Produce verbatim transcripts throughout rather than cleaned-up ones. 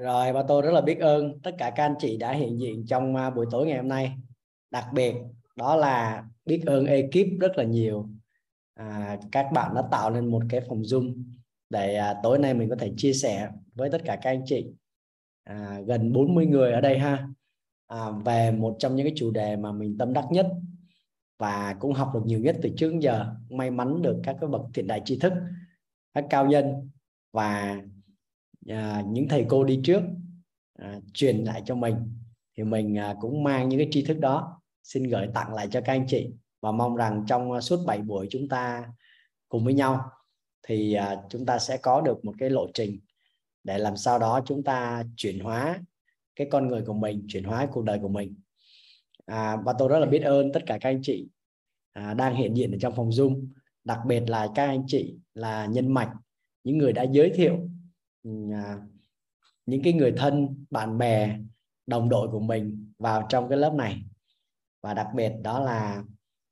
Rồi, ba Tô rất là biết ơn tất cả các anh chị đã hiện diện trong buổi tối ngày hôm nay. Đặc biệt đó là biết ơn ekip rất là nhiều. À, các bạn đã tạo nên một cái phòng Zoom để à, tối nay mình có thể chia sẻ với tất cả các anh chị à, gần bốn mươi người ở đây ha, à, về một trong những cái chủ đề mà mình tâm đắc nhất và cũng học được nhiều nhất từ trước đến giờ. May mắn được các cái bậc thiện đại tri thức, các cao nhân và à, những thầy cô đi trước à, truyền lại cho mình, thì mình à, cũng mang những cái tri thức đó xin gửi tặng lại cho các anh chị. Và mong rằng trong suốt bảy buổi chúng ta cùng với nhau thì chúng ta sẽ có được một cái lộ trình để làm sao đó chúng ta chuyển hóa cái con người của mình, chuyển hóa cuộc đời của mình. à, Và tôi rất là biết ơn tất cả các anh chị à, đang hiện diện ở trong phòng Zoom. Đặc biệt là các anh chị là nhân mạch, những người đã giới thiệu à, những cái người thân, bạn bè, đồng đội của mình vào trong cái lớp này. Và đặc biệt đó là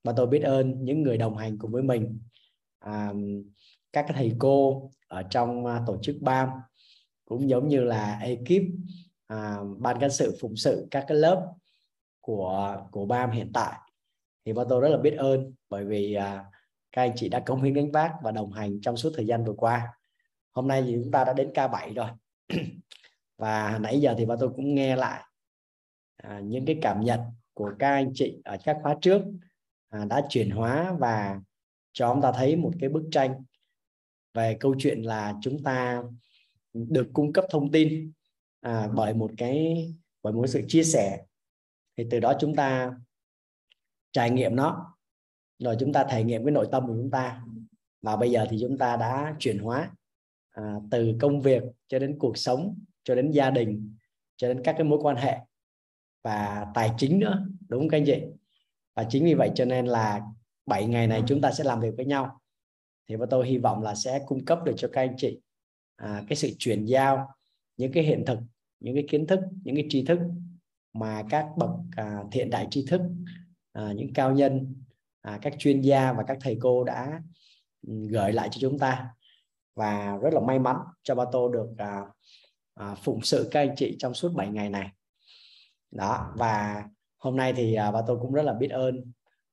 và tôi biết ơn những người đồng hành cùng với mình, à, các thầy cô ở trong tổ chức bam, cũng giống như là ekip à, ban cán sự phụng sự các cái lớp của của bam hiện tại. Thì và tôi rất là biết ơn bởi vì à, các anh chị đã cống hiến gánh vác và đồng hành trong suốt thời gian vừa qua. Hôm nay thì chúng ta đã đến ca bảy rồi. Và nãy giờ thì và tôi cũng nghe lại à, những cái cảm nhận của các anh chị ở các khóa trước. À, đã chuyển hóa và cho chúng ta thấy một cái bức tranh về câu chuyện là chúng ta được cung cấp thông tin à, bởi một cái bởi một sự chia sẻ, thì từ đó chúng ta trải nghiệm nó, rồi chúng ta thể nghiệm cái nội tâm của chúng ta. Và bây giờ thì chúng ta đã chuyển hóa à, từ công việc cho đến cuộc sống, cho đến gia đình, cho đến các cái mối quan hệ và tài chính nữa, đúng không các anh chị? Và chính vì vậy cho nên là bảy ngày này chúng ta sẽ làm việc với nhau. Thì và tôi hy vọng là sẽ cung cấp được cho các anh chị à, cái sự chuyển giao, những cái hiện thực, những cái kiến thức, những cái tri thức mà các bậc à, thiện đại tri thức, à, những cao nhân, à, các chuyên gia và các thầy cô đã gửi lại cho chúng ta. Và rất là may mắn cho Ba Tô được à, à, phụng sự các anh chị trong suốt bảy ngày này. Đó, và hôm nay thì bà tôi cũng rất là biết ơn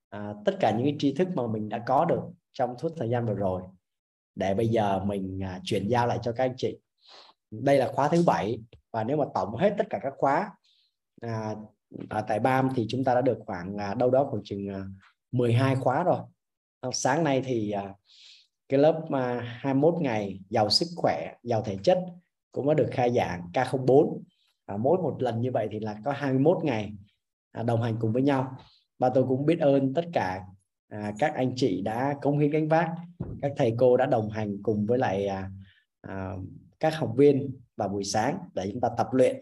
à, tất cả những cái tri thức mà mình đã có được trong suốt thời gian vừa rồi, để bây giờ mình à, chuyển giao lại cho các anh chị. Đây là khóa thứ bảy, và nếu mà tổng hết tất cả các khóa à, ở tại bam thì chúng ta đã được khoảng à, đâu đó khoảng chừng à, mười hai khóa rồi. Sáng nay thì à, cái lớp à, hai mươi mốt ngày giàu sức khỏe, giàu thể chất cũng đã được khai giảng ca không bốn. à, Mỗi một lần như vậy thì là có hai mươi mốt ngày đồng hành cùng với nhau. Và tôi cũng biết ơn tất cả à, các anh chị đã cống hiến gánh vác, các thầy cô đã đồng hành cùng với lại à, à, các học viên vào buổi sáng để chúng ta tập luyện.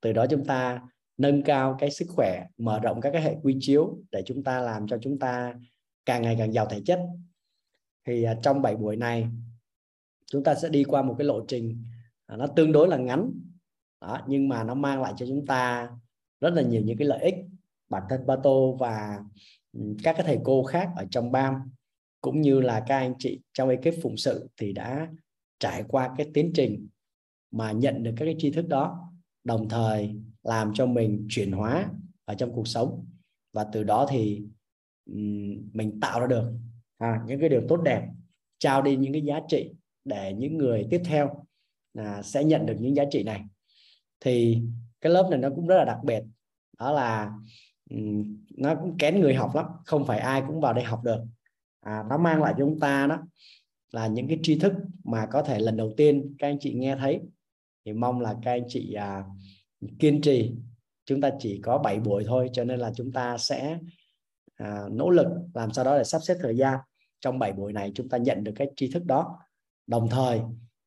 Từ đó chúng ta nâng cao cái sức khỏe, mở rộng các cái hệ quy chiếu để chúng ta làm cho chúng ta càng ngày càng giàu thể chất. Thì à, trong bảy buổi này chúng ta sẽ đi qua một cái lộ trình à, nó tương đối là ngắn. Đó, nhưng mà nó mang lại cho chúng ta rất là nhiều những cái lợi ích. Bản thân Ba Tô và các cái thầy cô khác ở trong bam, cũng như là các anh chị trong ekip phụng sự, thì đã trải qua cái tiến trình mà nhận được các cái tri thức đó, đồng thời làm cho mình chuyển hóa ở trong cuộc sống. Và từ đó thì mình tạo ra được à, những cái điều tốt đẹp, trao đi những cái giá trị để những người tiếp theo à, sẽ nhận được những giá trị này. Thì cái lớp này nó cũng rất là đặc biệt, đó là nó cũng kén người học lắm, không phải ai cũng vào đây học được. à, Nó mang lại cho chúng ta đó là những cái tri thức mà có thể lần đầu tiên các anh chị nghe thấy. Thì mong là các anh chị à, kiên trì. Chúng ta chỉ có bảy buổi thôi, cho nên là chúng ta sẽ à, nỗ lực làm sao đó để sắp xếp thời gian. Trong bảy buổi này chúng ta nhận được cái tri thức đó, đồng thời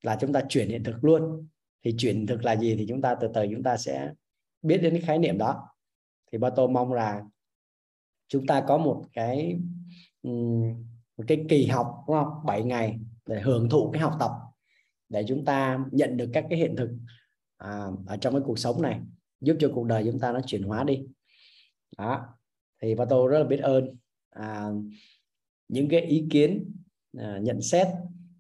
là chúng ta chuyển hiện thực luôn. Thì chuyển thực là gì thì chúng ta từ từ chúng ta sẽ biết đến cái khái niệm đó. Thì Ba Tô mong là chúng ta có một cái một cái kỳ học, đúng không? bảy ngày để hưởng thụ cái học tập, để chúng ta nhận được các cái hiện thực à, ở trong cái cuộc sống này, giúp cho cuộc đời chúng ta nó chuyển hóa đi. Đó. Thì Ba Tô rất là biết ơn à, những cái ý kiến, à, nhận xét,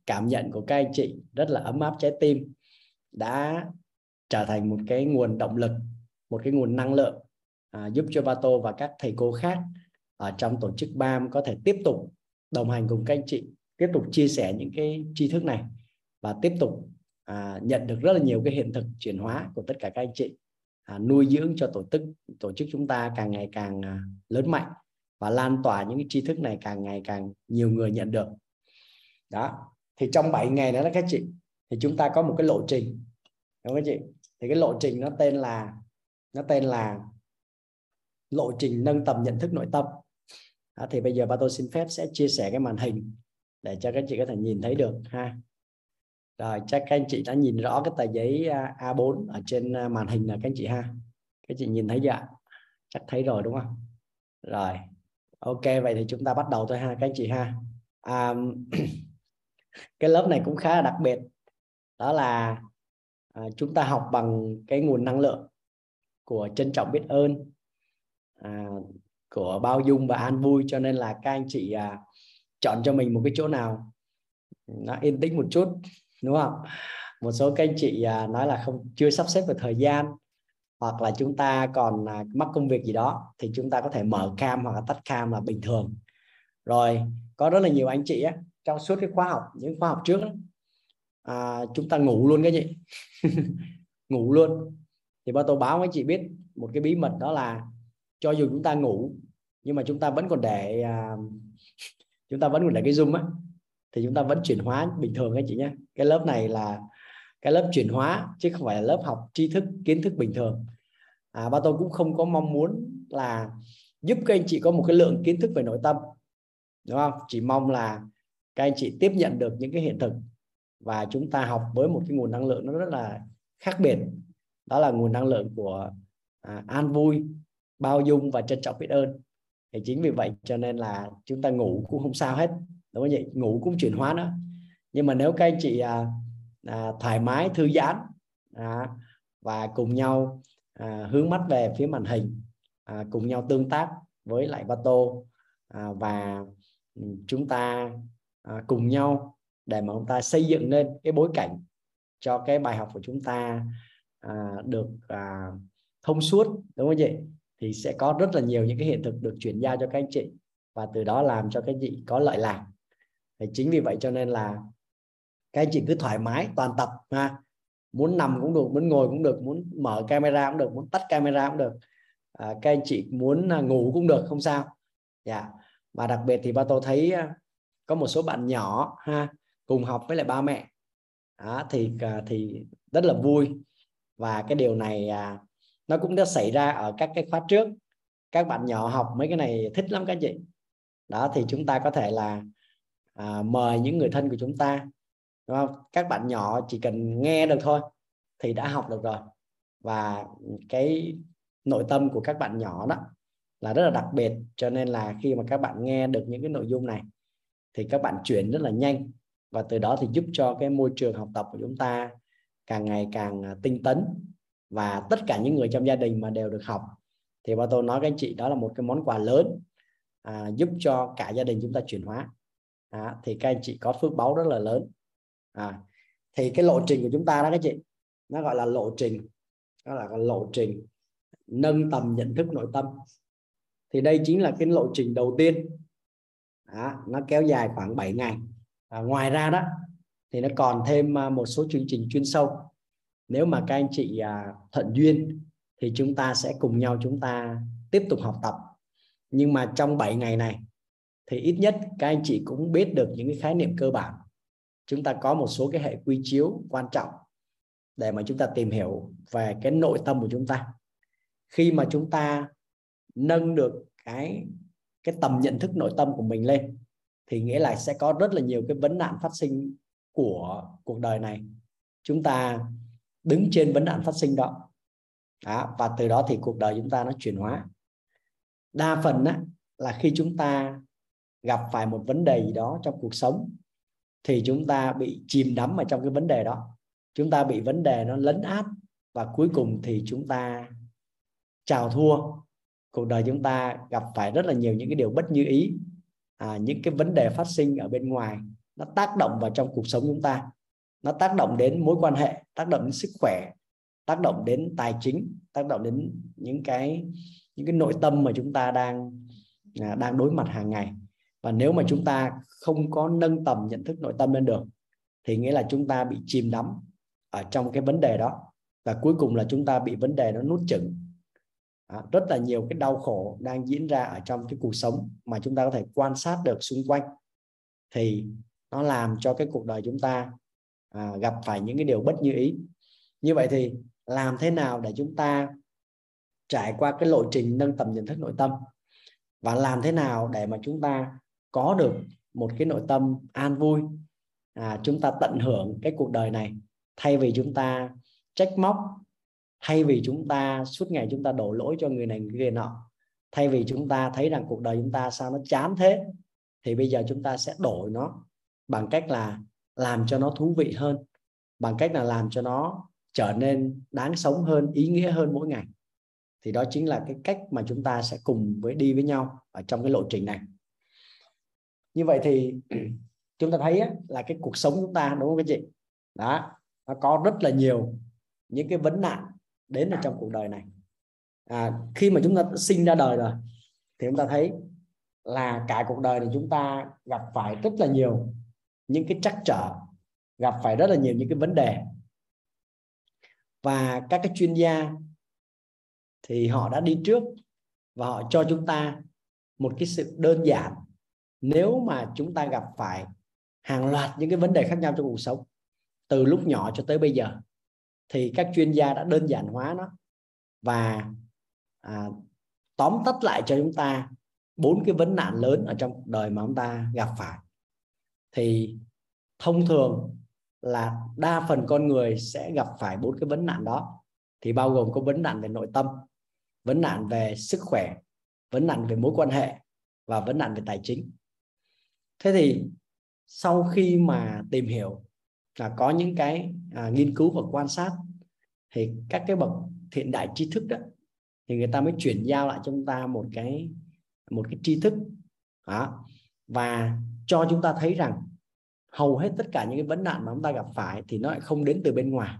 cảm nhận của các anh chị rất là ấm áp trái tim, đã trở thành một cái nguồn động lực, một cái nguồn năng lượng à, giúp cho Vato và các thầy cô khác ở trong tổ chức bam có thể tiếp tục đồng hành cùng các anh chị, tiếp tục chia sẻ những cái tri thức này và tiếp tục à, nhận được rất là nhiều cái hiện thực chuyển hóa của tất cả các anh chị, à, nuôi dưỡng cho tổ chức tổ chức chúng ta càng ngày càng à, lớn mạnh và lan tỏa những cái tri thức này càng ngày càng nhiều người nhận được. Đó, thì trong bảy ngày đó các chị, thì chúng ta có một cái lộ trình, đúng không các chị? Thì cái lộ trình nó tên là nó tên là lộ trình nâng tầm nhận thức nội tâm. Đó, thì bây giờ ba tôi xin phép sẽ chia sẻ cái màn hình để cho các chị có thể nhìn thấy được ha. Rồi, chắc các anh chị đã nhìn rõ cái tờ giấy A bốn ở trên màn hình là các anh chị ha. Các chị nhìn thấy chưa ạ? Chắc thấy rồi đúng không? Rồi, ok, vậy thì chúng ta bắt đầu thôi ha các anh chị ha. À, cái lớp này cũng khá là đặc biệt, đó là à, chúng ta học bằng cái nguồn năng lượng của trân trọng biết ơn, à, của bao dung và an vui. Cho nên là các anh chị à, chọn cho mình một cái chỗ nào nó yên tĩnh một chút, đúng không? Một số các anh chị à, nói là không chưa sắp xếp về thời gian, hoặc là chúng ta còn à, mắc công việc gì đó, thì chúng ta có thể mở cam hoặc là tắt cam là bình thường. Rồi, có rất là nhiều anh chị á, trong suốt cái khóa học, những khóa học trước đó, à, chúng ta ngủ luôn cái gì ngủ luôn. Thì ba tôi báo với chị biết một cái bí mật, đó là cho dù chúng ta ngủ nhưng mà chúng ta vẫn còn để à, chúng ta vẫn còn để cái Zoom á, thì chúng ta vẫn chuyển hóa bình thường các chị nhé. Cái lớp này là cái lớp chuyển hóa chứ không phải là lớp học tri thức kiến thức bình thường. à, Ba tôi cũng không có mong muốn là giúp các anh chị có một cái lượng kiến thức về nội tâm, đúng không? Chỉ mong là các anh chị tiếp nhận được những cái hiện thực và chúng ta học với một cái nguồn năng lượng nó rất là khác biệt, đó là nguồn năng lượng của à, an vui, bao dung và trân trọng biết ơn. Thì chính vì vậy cho nên là chúng ta ngủ cũng không sao hết, đúng không nhỉ? Ngủ cũng chuyển hóa nữa. Nhưng mà nếu các anh chị à, à, thoải mái thư giãn à, và cùng nhau à, hướng mắt về phía màn hình, à, cùng nhau tương tác với lại Vato à, và chúng ta à, cùng nhau để mà chúng ta xây dựng lên cái bối cảnh cho cái bài học của chúng ta à, được à, thông suốt, đúng không chị? Thì sẽ có rất là nhiều những cái hiện thực được chuyển giao cho các anh chị và từ đó làm cho các anh chị có lợi lạc. Thì chính vì vậy cho nên là các anh chị cứ thoải mái toàn tập ha, muốn nằm cũng được, muốn ngồi cũng được, muốn mở camera cũng được, muốn tắt camera cũng được, à, các anh chị muốn à, ngủ cũng được, không sao. Dạ. Yeah. Và đặc biệt thì ba tôi thấy có một số bạn nhỏ ha cùng học với lại ba mẹ, đó, thì thì rất là vui. Và cái điều này à, nó cũng đã xảy ra ở các cái khóa trước, các bạn nhỏ học mấy cái này thích lắm các anh chị. Đó, thì chúng ta có thể là à, mời những người thân của chúng ta, đúng không? Các bạn nhỏ chỉ cần nghe được thôi thì đã học được rồi. Và cái nội tâm của các bạn nhỏ đó là rất là đặc biệt, cho nên là khi mà các bạn nghe được những cái nội dung này thì các bạn chuyển rất là nhanh, và từ đó thì giúp cho cái môi trường học tập của chúng ta càng ngày càng tinh tấn, và tất cả những người trong gia đình mà đều được học thì bà tôi nói các anh chị đó là một cái món quà lớn à, giúp cho cả gia đình chúng ta chuyển hóa. à, Thì các anh chị có phước báu rất là lớn. à, Thì cái lộ trình của chúng ta đó các chị, nó gọi là lộ trình, nó là cái lộ trình nâng tầm nhận thức nội tâm. Thì đây chính là cái lộ trình đầu tiên. Đó, nó kéo dài khoảng bảy ngày. à, Ngoài ra đó thì nó còn thêm một số chương trình chuyên sâu. Nếu mà các anh chị à, thuận duyên thì chúng ta sẽ cùng nhau chúng ta tiếp tục học tập. Nhưng mà trong bảy ngày này thì ít nhất các anh chị cũng biết được những cái khái niệm cơ bản. Chúng ta có một số cái hệ quy chiếu quan trọng để mà chúng ta tìm hiểu về cái nội tâm của chúng ta. Khi mà chúng ta nâng được cái cái tầm nhận thức nội tâm của mình lên thì nghĩa là sẽ có rất là nhiều cái vấn nạn phát sinh của cuộc đời này. Chúng ta đứng trên vấn nạn phát sinh đó, đó và từ đó thì cuộc đời chúng ta nó chuyển hóa. Đa phần á, là khi chúng ta gặp phải một vấn đề gì đó trong cuộc sống thì chúng ta bị chìm đắm vào trong cái vấn đề đó, chúng ta bị vấn đề nó lấn át và cuối cùng thì chúng ta chào thua. Cuộc đời chúng ta gặp phải rất là nhiều những cái điều bất như ý, à, những cái vấn đề phát sinh ở bên ngoài nó tác động vào trong cuộc sống chúng ta, nó tác động đến mối quan hệ, tác động đến sức khỏe, tác động đến tài chính, tác động đến những cái những cái nội tâm mà chúng ta đang đang đối mặt hàng ngày. Và nếu mà chúng ta không có nâng tầm nhận thức nội tâm lên được thì nghĩa là chúng ta bị chìm đắm ở trong cái vấn đề đó, và cuối cùng là chúng ta bị vấn đề nó nuốt chửng. À, rất là nhiều cái đau khổ đang diễn ra ở trong cái cuộc sống mà chúng ta có thể quan sát được xung quanh, thì nó làm cho cái cuộc đời chúng ta à, gặp phải những cái điều bất như ý. Như vậy thì làm thế nào để chúng ta trải qua cái lộ trình nâng tầm nhận thức nội tâm, và làm thế nào để mà chúng ta có được một cái nội tâm an vui, à, chúng ta tận hưởng cái cuộc đời này thay vì chúng ta trách móc, thay vì chúng ta suốt ngày chúng ta đổ lỗi cho người này người kia nọ, thay vì chúng ta thấy rằng cuộc đời chúng ta sao nó chán thế, thì bây giờ chúng ta sẽ đổi nó bằng cách là làm cho nó thú vị hơn, bằng cách là làm cho nó trở nên đáng sống hơn, ý nghĩa hơn mỗi ngày. Thì đó chính là cái cách mà chúng ta sẽ cùng với đi với nhau ở trong cái lộ trình này. Như vậy thì chúng ta thấy là cái cuộc sống chúng ta, đúng không các chị? Đó, nó có rất là nhiều những cái vấn nạn đến ở trong cuộc đời này. À, khi mà chúng ta sinh ra đời rồi thì chúng ta thấy là cả cuộc đời này chúng ta gặp phải rất là nhiều những cái trắc trở, gặp phải rất là nhiều những cái vấn đề. Và các cái chuyên gia thì họ đã đi trước và họ cho chúng ta một cái sự đơn giản nếu mà chúng ta gặp phải hàng loạt những cái vấn đề khác nhau trong cuộc sống từ lúc nhỏ cho tới bây giờ. Thì các chuyên gia đã đơn giản hóa nó và à, tóm tắt lại cho chúng ta bốn cái vấn nạn lớn ở trong cuộc đời mà chúng ta gặp phải. Thì thông thường là đa phần con người sẽ gặp phải bốn cái vấn nạn đó. Thì bao gồm có vấn nạn về nội tâm, vấn nạn về sức khỏe, vấn nạn về mối quan hệ và vấn nạn về tài chính. Thế thì sau khi mà tìm hiểu, là có những cái à, nghiên cứu và quan sát, thì các cái bậc hiện đại tri thức đó thì người ta mới chuyển giao lại cho chúng ta một cái một cái tri thức đó, và cho chúng ta thấy rằng hầu hết tất cả những cái vấn nạn mà chúng ta gặp phải thì nó lại không đến từ bên ngoài,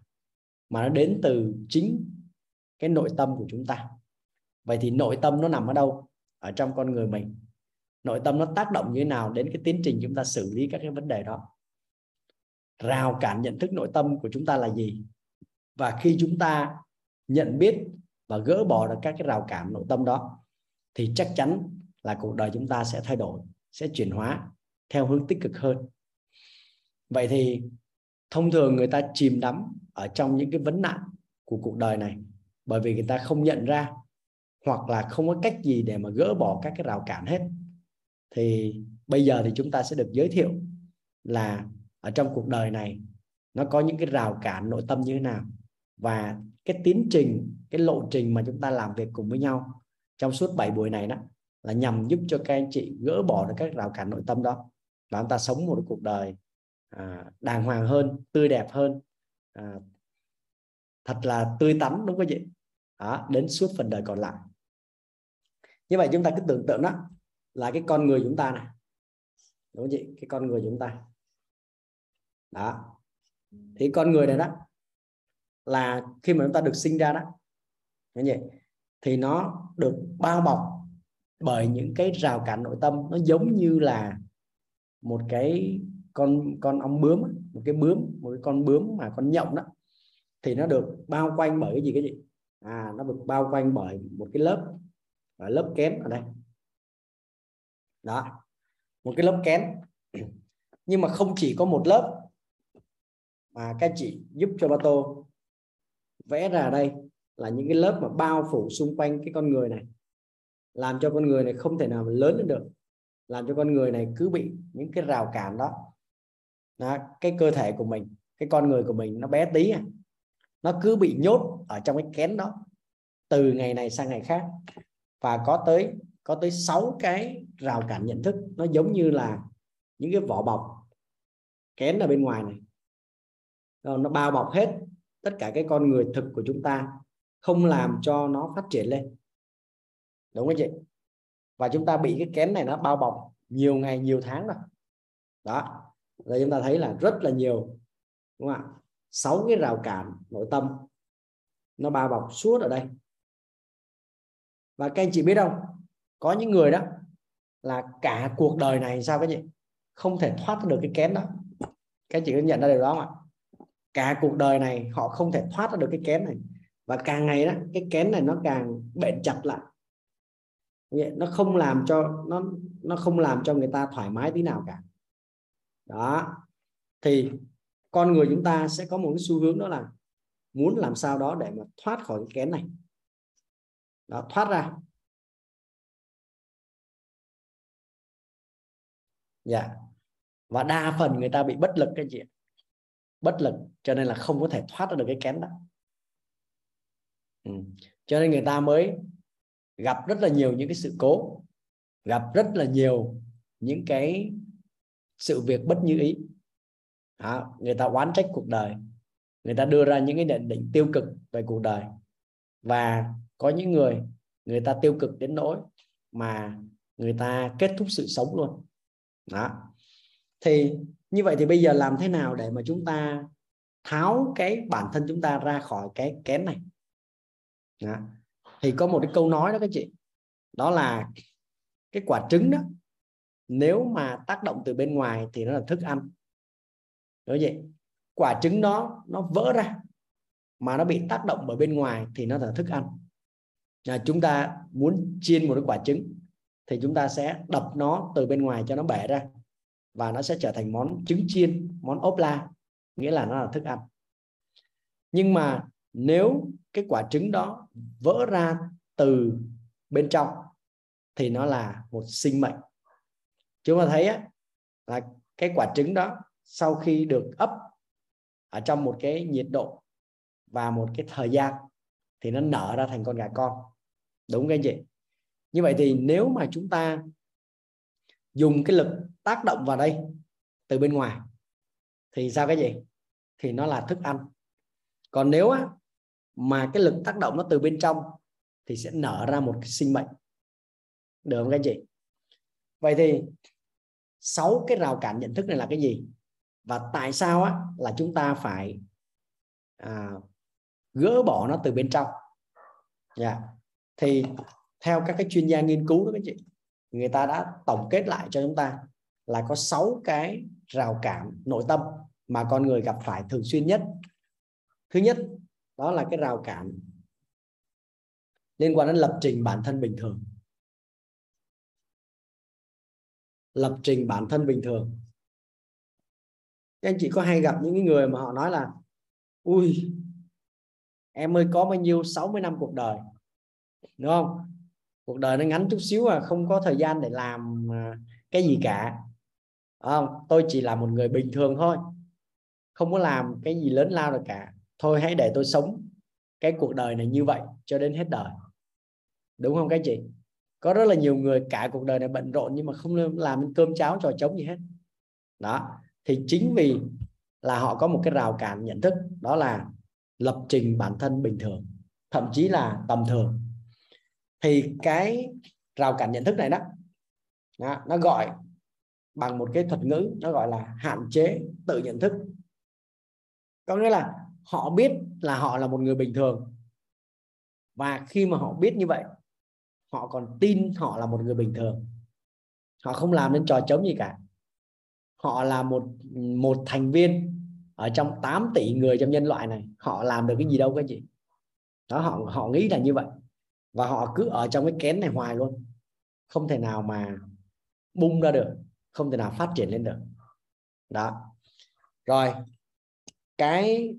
mà nó đến từ chính cái nội tâm của chúng ta. Vậy thì nội tâm nó nằm ở đâu ở trong con người mình? Nội tâm nó tác động như thế nào đến cái tiến trình chúng ta xử lý các cái vấn đề đó? Rào cản nhận thức nội tâm của chúng ta là gì? Và khi chúng ta nhận biết và gỡ bỏ được các cái rào cản nội tâm đó thì chắc chắn là cuộc đời chúng ta sẽ thay đổi, sẽ chuyển hóa theo hướng tích cực hơn. Vậy thì thông thường người ta chìm đắm ở trong những cái vấn nạn của cuộc đời này bởi vì người ta không nhận ra hoặc là không có cách gì để mà gỡ bỏ các cái rào cản hết. Thì bây giờ thì chúng ta sẽ được giới thiệu là ở trong cuộc đời này nó có những cái rào cản nội tâm như thế nào, và cái tiến trình, cái lộ trình mà chúng ta làm việc cùng với nhau trong suốt bảy buổi này đó là nhằm giúp cho các anh chị gỡ bỏ được các rào cản nội tâm đó, và chúng ta sống một cuộc đời à, đàng hoàng hơn, tươi đẹp hơn, à, thật là tươi tắn, đúng không chị? Đó, đến suốt phần đời còn lại. Như vậy chúng ta cứ tưởng tượng đó là cái con người chúng ta này, đúng không chị? Cái con người chúng ta đó, thì con người này đó là khi mà chúng ta được sinh ra đó vậy, thì nó được bao bọc bởi những cái rào cản nội tâm. Nó giống như là một cái con con ong bướm, một cái bướm, một cái con bướm mà con nhộng đó, thì nó được bao quanh bởi cái gì cái gì à nó được bao quanh bởi một cái lớp ở lớp kén ở đây đó, một cái lớp kén. Nhưng mà không chỉ có một lớp, mà các chị giúp cho Ba Tô vẽ ra đây là những cái lớp mà bao phủ xung quanh cái con người này, làm cho con người này không thể nào mà lớn lên được, làm cho con người này cứ bị những cái rào cản đó. Đó, cái cơ thể của mình, cái con người của mình nó bé tí à, nó cứ bị nhốt ở trong cái kén đó từ ngày này sang ngày khác, và có tới có tới sáu cái rào cản nhận thức. Nó giống như là những cái vỏ bọc kén ở bên ngoài này, nó bao bọc hết tất cả cái con người thực của chúng ta, không làm cho nó phát triển lên, đúng không chị? Và chúng ta bị cái kén này nó bao bọc nhiều ngày, nhiều tháng rồi đó. Rồi chúng ta thấy là rất là nhiều, đúng không ạ? Sáu cái rào cản nội tâm nó bao bọc suốt ở đây. Và các anh chị biết không, có những người đó là cả cuộc đời này sao các chị không thể thoát được cái kén đó. Các anh chị có nhận ra điều đó không ạ? Cả cuộc đời này họ không thể thoát được cái kén này, và càng ngày đó cái kén này nó càng bện chặt lại, nó không làm cho nó nó không làm cho người ta thoải mái tí nào cả. Đó thì con người chúng ta sẽ có một cái xu hướng đó là muốn làm sao đó để mà thoát khỏi cái kén này, đó, thoát ra. Dạ yeah. Và đa phần người ta bị bất lực các chị, bất lực cho nên là không có thể thoát ra được cái kén đó. Ừ. Cho nên người ta mới gặp rất là nhiều những cái sự cố, gặp rất là nhiều những cái sự việc bất như ý. Đó, người ta oán trách cuộc đời, người ta đưa ra những cái nhận định tiêu cực về cuộc đời. Và có những người người ta tiêu cực đến nỗi mà người ta kết thúc sự sống luôn. Đó. Thì như vậy thì bây giờ làm thế nào để mà chúng ta tháo cái bản thân chúng ta ra khỏi cái kén này? Đó. Thì có một cái câu nói đó các chị, đó là cái quả trứng đó nếu mà tác động từ bên ngoài thì nó là thức ăn. Đúng vậy, quả trứng đó nó vỡ ra mà nó bị tác động bởi bên ngoài thì nó là thức ăn. Là chúng ta muốn chiên một cái quả trứng thì chúng ta sẽ đập nó từ bên ngoài cho nó bể ra, và nó sẽ trở thành món trứng chiên, món ốp la, nghĩa là nó là thức ăn. Nhưng mà nếu cái quả trứng đó vỡ ra từ bên trong thì nó là một sinh mệnh. Chúng ta thấy á, là cái quả trứng đó sau khi được ấp ở trong một cái nhiệt độ và một cái thời gian thì nó nở ra thành con gà con. Đúng không các anh chị? Như vậy thì nếu mà chúng ta dùng cái lực tác động vào đây từ bên ngoài thì sao cái gì? Thì nó là thức ăn. Còn nếu á, mà cái lực tác động nó từ bên trong thì sẽ nở ra một cái sinh mệnh. Được không các anh chị? Vậy thì sáu cái rào cản nhận thức này là cái gì? Và tại sao á, là chúng ta phải à, gỡ bỏ nó từ bên trong? Yeah. Thì theo các cái chuyên gia nghiên cứu đó các chị, người ta đã tổng kết lại cho chúng ta là có sáu cái rào cản nội tâm mà con người gặp phải thường xuyên nhất. Thứ nhất, đó là cái rào cản liên quan đến lập trình bản thân bình thường. Lập trình bản thân bình thường. Các anh chị có hay gặp những người mà họ nói là ui, em ơi có bao nhiêu sáu mươi năm cuộc đời. Đúng không? Cuộc đời nó ngắn chút xíu à, không có thời gian để làm cái gì cả. Đúng không? Tôi chỉ là một người bình thường thôi, không có làm cái gì lớn lao được cả. Thôi hãy để tôi sống cái cuộc đời này như vậy cho đến hết đời. Đúng không các chị? Có rất là nhiều người cả cuộc đời này bận rộn nhưng mà không làm cơm cháo trò trống gì hết. Đó. Thì chính vì là họ có một cái rào cản nhận thức, đó là lập trình bản thân bình thường, thậm chí là tầm thường. Thì cái rào cản nhận thức này đó, đó nó gọi bằng một cái thuật ngữ, nó gọi là hạn chế tự nhận thức. Có nghĩa là họ biết là họ là một người bình thường, và khi mà họ biết như vậy họ còn tin họ là một người bình thường. Họ không làm nên trò trống gì cả. Họ là một, một thành viên ở trong tám tỷ người trong nhân loại này. Họ làm được cái gì đâu các chị. Đó, họ, họ nghĩ là như vậy. Và họ cứ ở trong cái kén này hoài luôn, không thể nào mà bung ra được, không thể nào phát triển lên được. Đó. Rồi, cái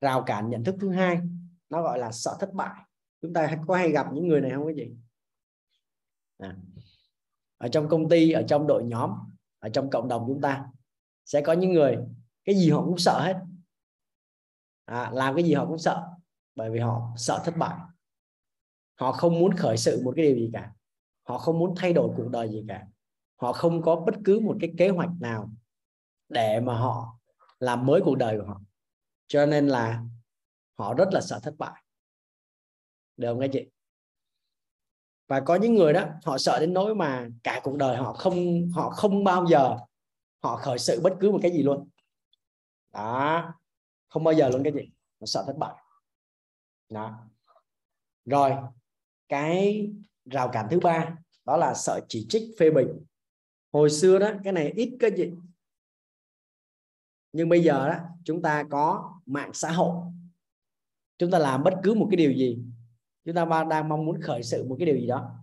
rào cản nhận thức thứ hai, nó gọi là sợ thất bại. Chúng ta có hay gặp những người này không các chị? À, ở trong công ty, ở trong đội nhóm, ở trong cộng đồng chúng ta sẽ có những người cái gì họ cũng sợ hết. À, làm cái gì họ cũng sợ, bởi vì họ sợ thất bại. Họ không muốn khởi sự một cái điều gì cả. Họ không muốn thay đổi cuộc đời gì cả. Họ không có bất cứ một cái kế hoạch nào để mà họ làm mới cuộc đời của họ. Cho nên là họ rất là sợ thất bại. Được không các chị? Và có những người đó họ sợ đến nỗi mà cả cuộc đời họ không họ không bao giờ họ khởi sự bất cứ một cái gì luôn. Đó, không bao giờ luôn các chị, họ sợ thất bại. Đó. Rồi cái rào cản thứ ba đó là sợ chỉ trích, phê bình. Hồi xưa đó cái này ít cái gì, nhưng bây giờ đó chúng ta có mạng xã hội, chúng ta làm bất cứ một cái điều gì, chúng ta đang mong muốn khởi sự một cái điều gì đó,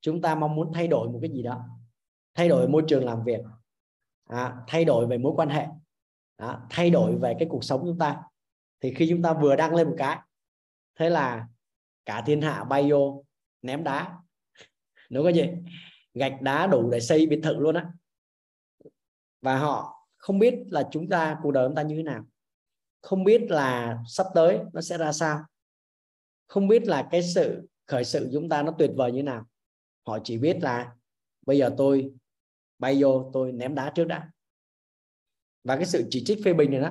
chúng ta mong muốn thay đổi một cái gì đó, thay đổi môi trường làm việc, à, thay đổi về mối quan hệ, à, thay đổi về cái cuộc sống chúng ta, thì khi chúng ta vừa đăng lên một cái, thế là cả thiên hạ bay vô ném đá, đúng không gì, gạch đá đủ để xây biệt thự luôn á. Và họ không biết là chúng ta cuộc đời chúng ta như thế nào, không biết là sắp tới nó sẽ ra sao, không biết là cái sự khởi sự chúng ta nó tuyệt vời như thế nào. Họ chỉ biết là bây giờ tôi bay vô tôi ném đá trước đã. Và cái sự chỉ trích phê bình này đó,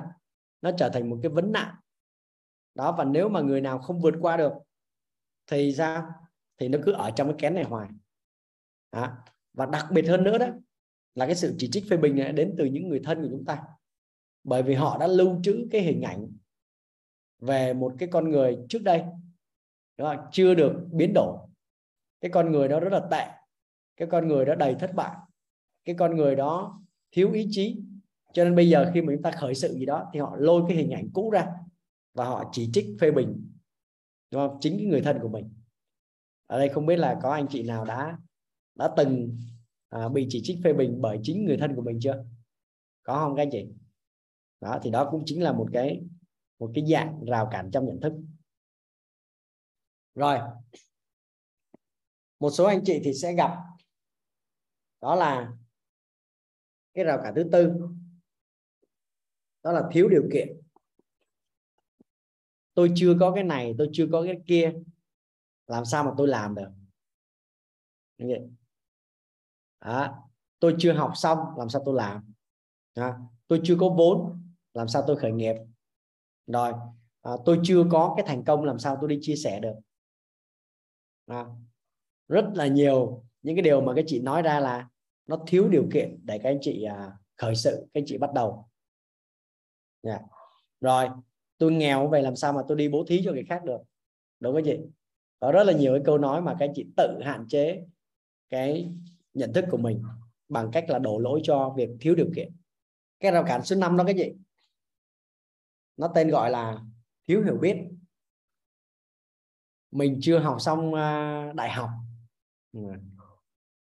nó trở thành một cái vấn nạn đó. Và nếu mà người nào không vượt qua được thì sao? Thì nó cứ ở trong cái kén này hoài. Đó. Và đặc biệt hơn nữa đó là cái sự chỉ trích phê bình này đến từ những người thân của chúng ta, bởi vì họ đã lưu trữ cái hình ảnh về một cái con người trước đây đó, chưa được biến đổi. Cái con người đó rất là tệ, cái con người đó đầy thất bại, cái con người đó thiếu ý chí. Cho nên bây giờ khi mà chúng ta khởi sự gì đó thì họ lôi cái hình ảnh cũ ra và họ chỉ trích phê bình, đúng không? Chính cái người thân của mình. Ở đây không biết là có anh chị nào đã đã từng à, bị chỉ trích phê bình bởi chính người thân của mình chưa? Có không các anh chị? Đó, thì đó cũng chính là một cái một cái dạng rào cản trong nhận thức. Rồi, một số anh chị thì sẽ gặp đó là cái rào cản thứ tư, đó là thiếu điều kiện. Tôi chưa có cái này, tôi chưa có cái kia, làm sao mà tôi làm được? Đó. Tôi chưa học xong, làm sao tôi làm? Đó. Tôi chưa có vốn, làm sao tôi khởi nghiệp? Rồi, à, tôi chưa có cái thành công, làm sao tôi đi chia sẻ được? Đó. Rất là nhiều những cái điều mà các chị nói ra là nó thiếu điều kiện để các anh chị khởi sự, các anh chị bắt đầu. Yeah. Rồi, tôi nghèo vậy làm sao mà tôi đi bố thí cho người khác được, đúng không chị? Có rất là nhiều cái câu nói mà các anh chị tự hạn chế cái nhận thức của mình bằng cách là đổ lỗi cho việc thiếu điều kiện. Cái rào cản số năm đó các chị, nó tên gọi là thiếu hiểu biết. Mình chưa học xong đại học,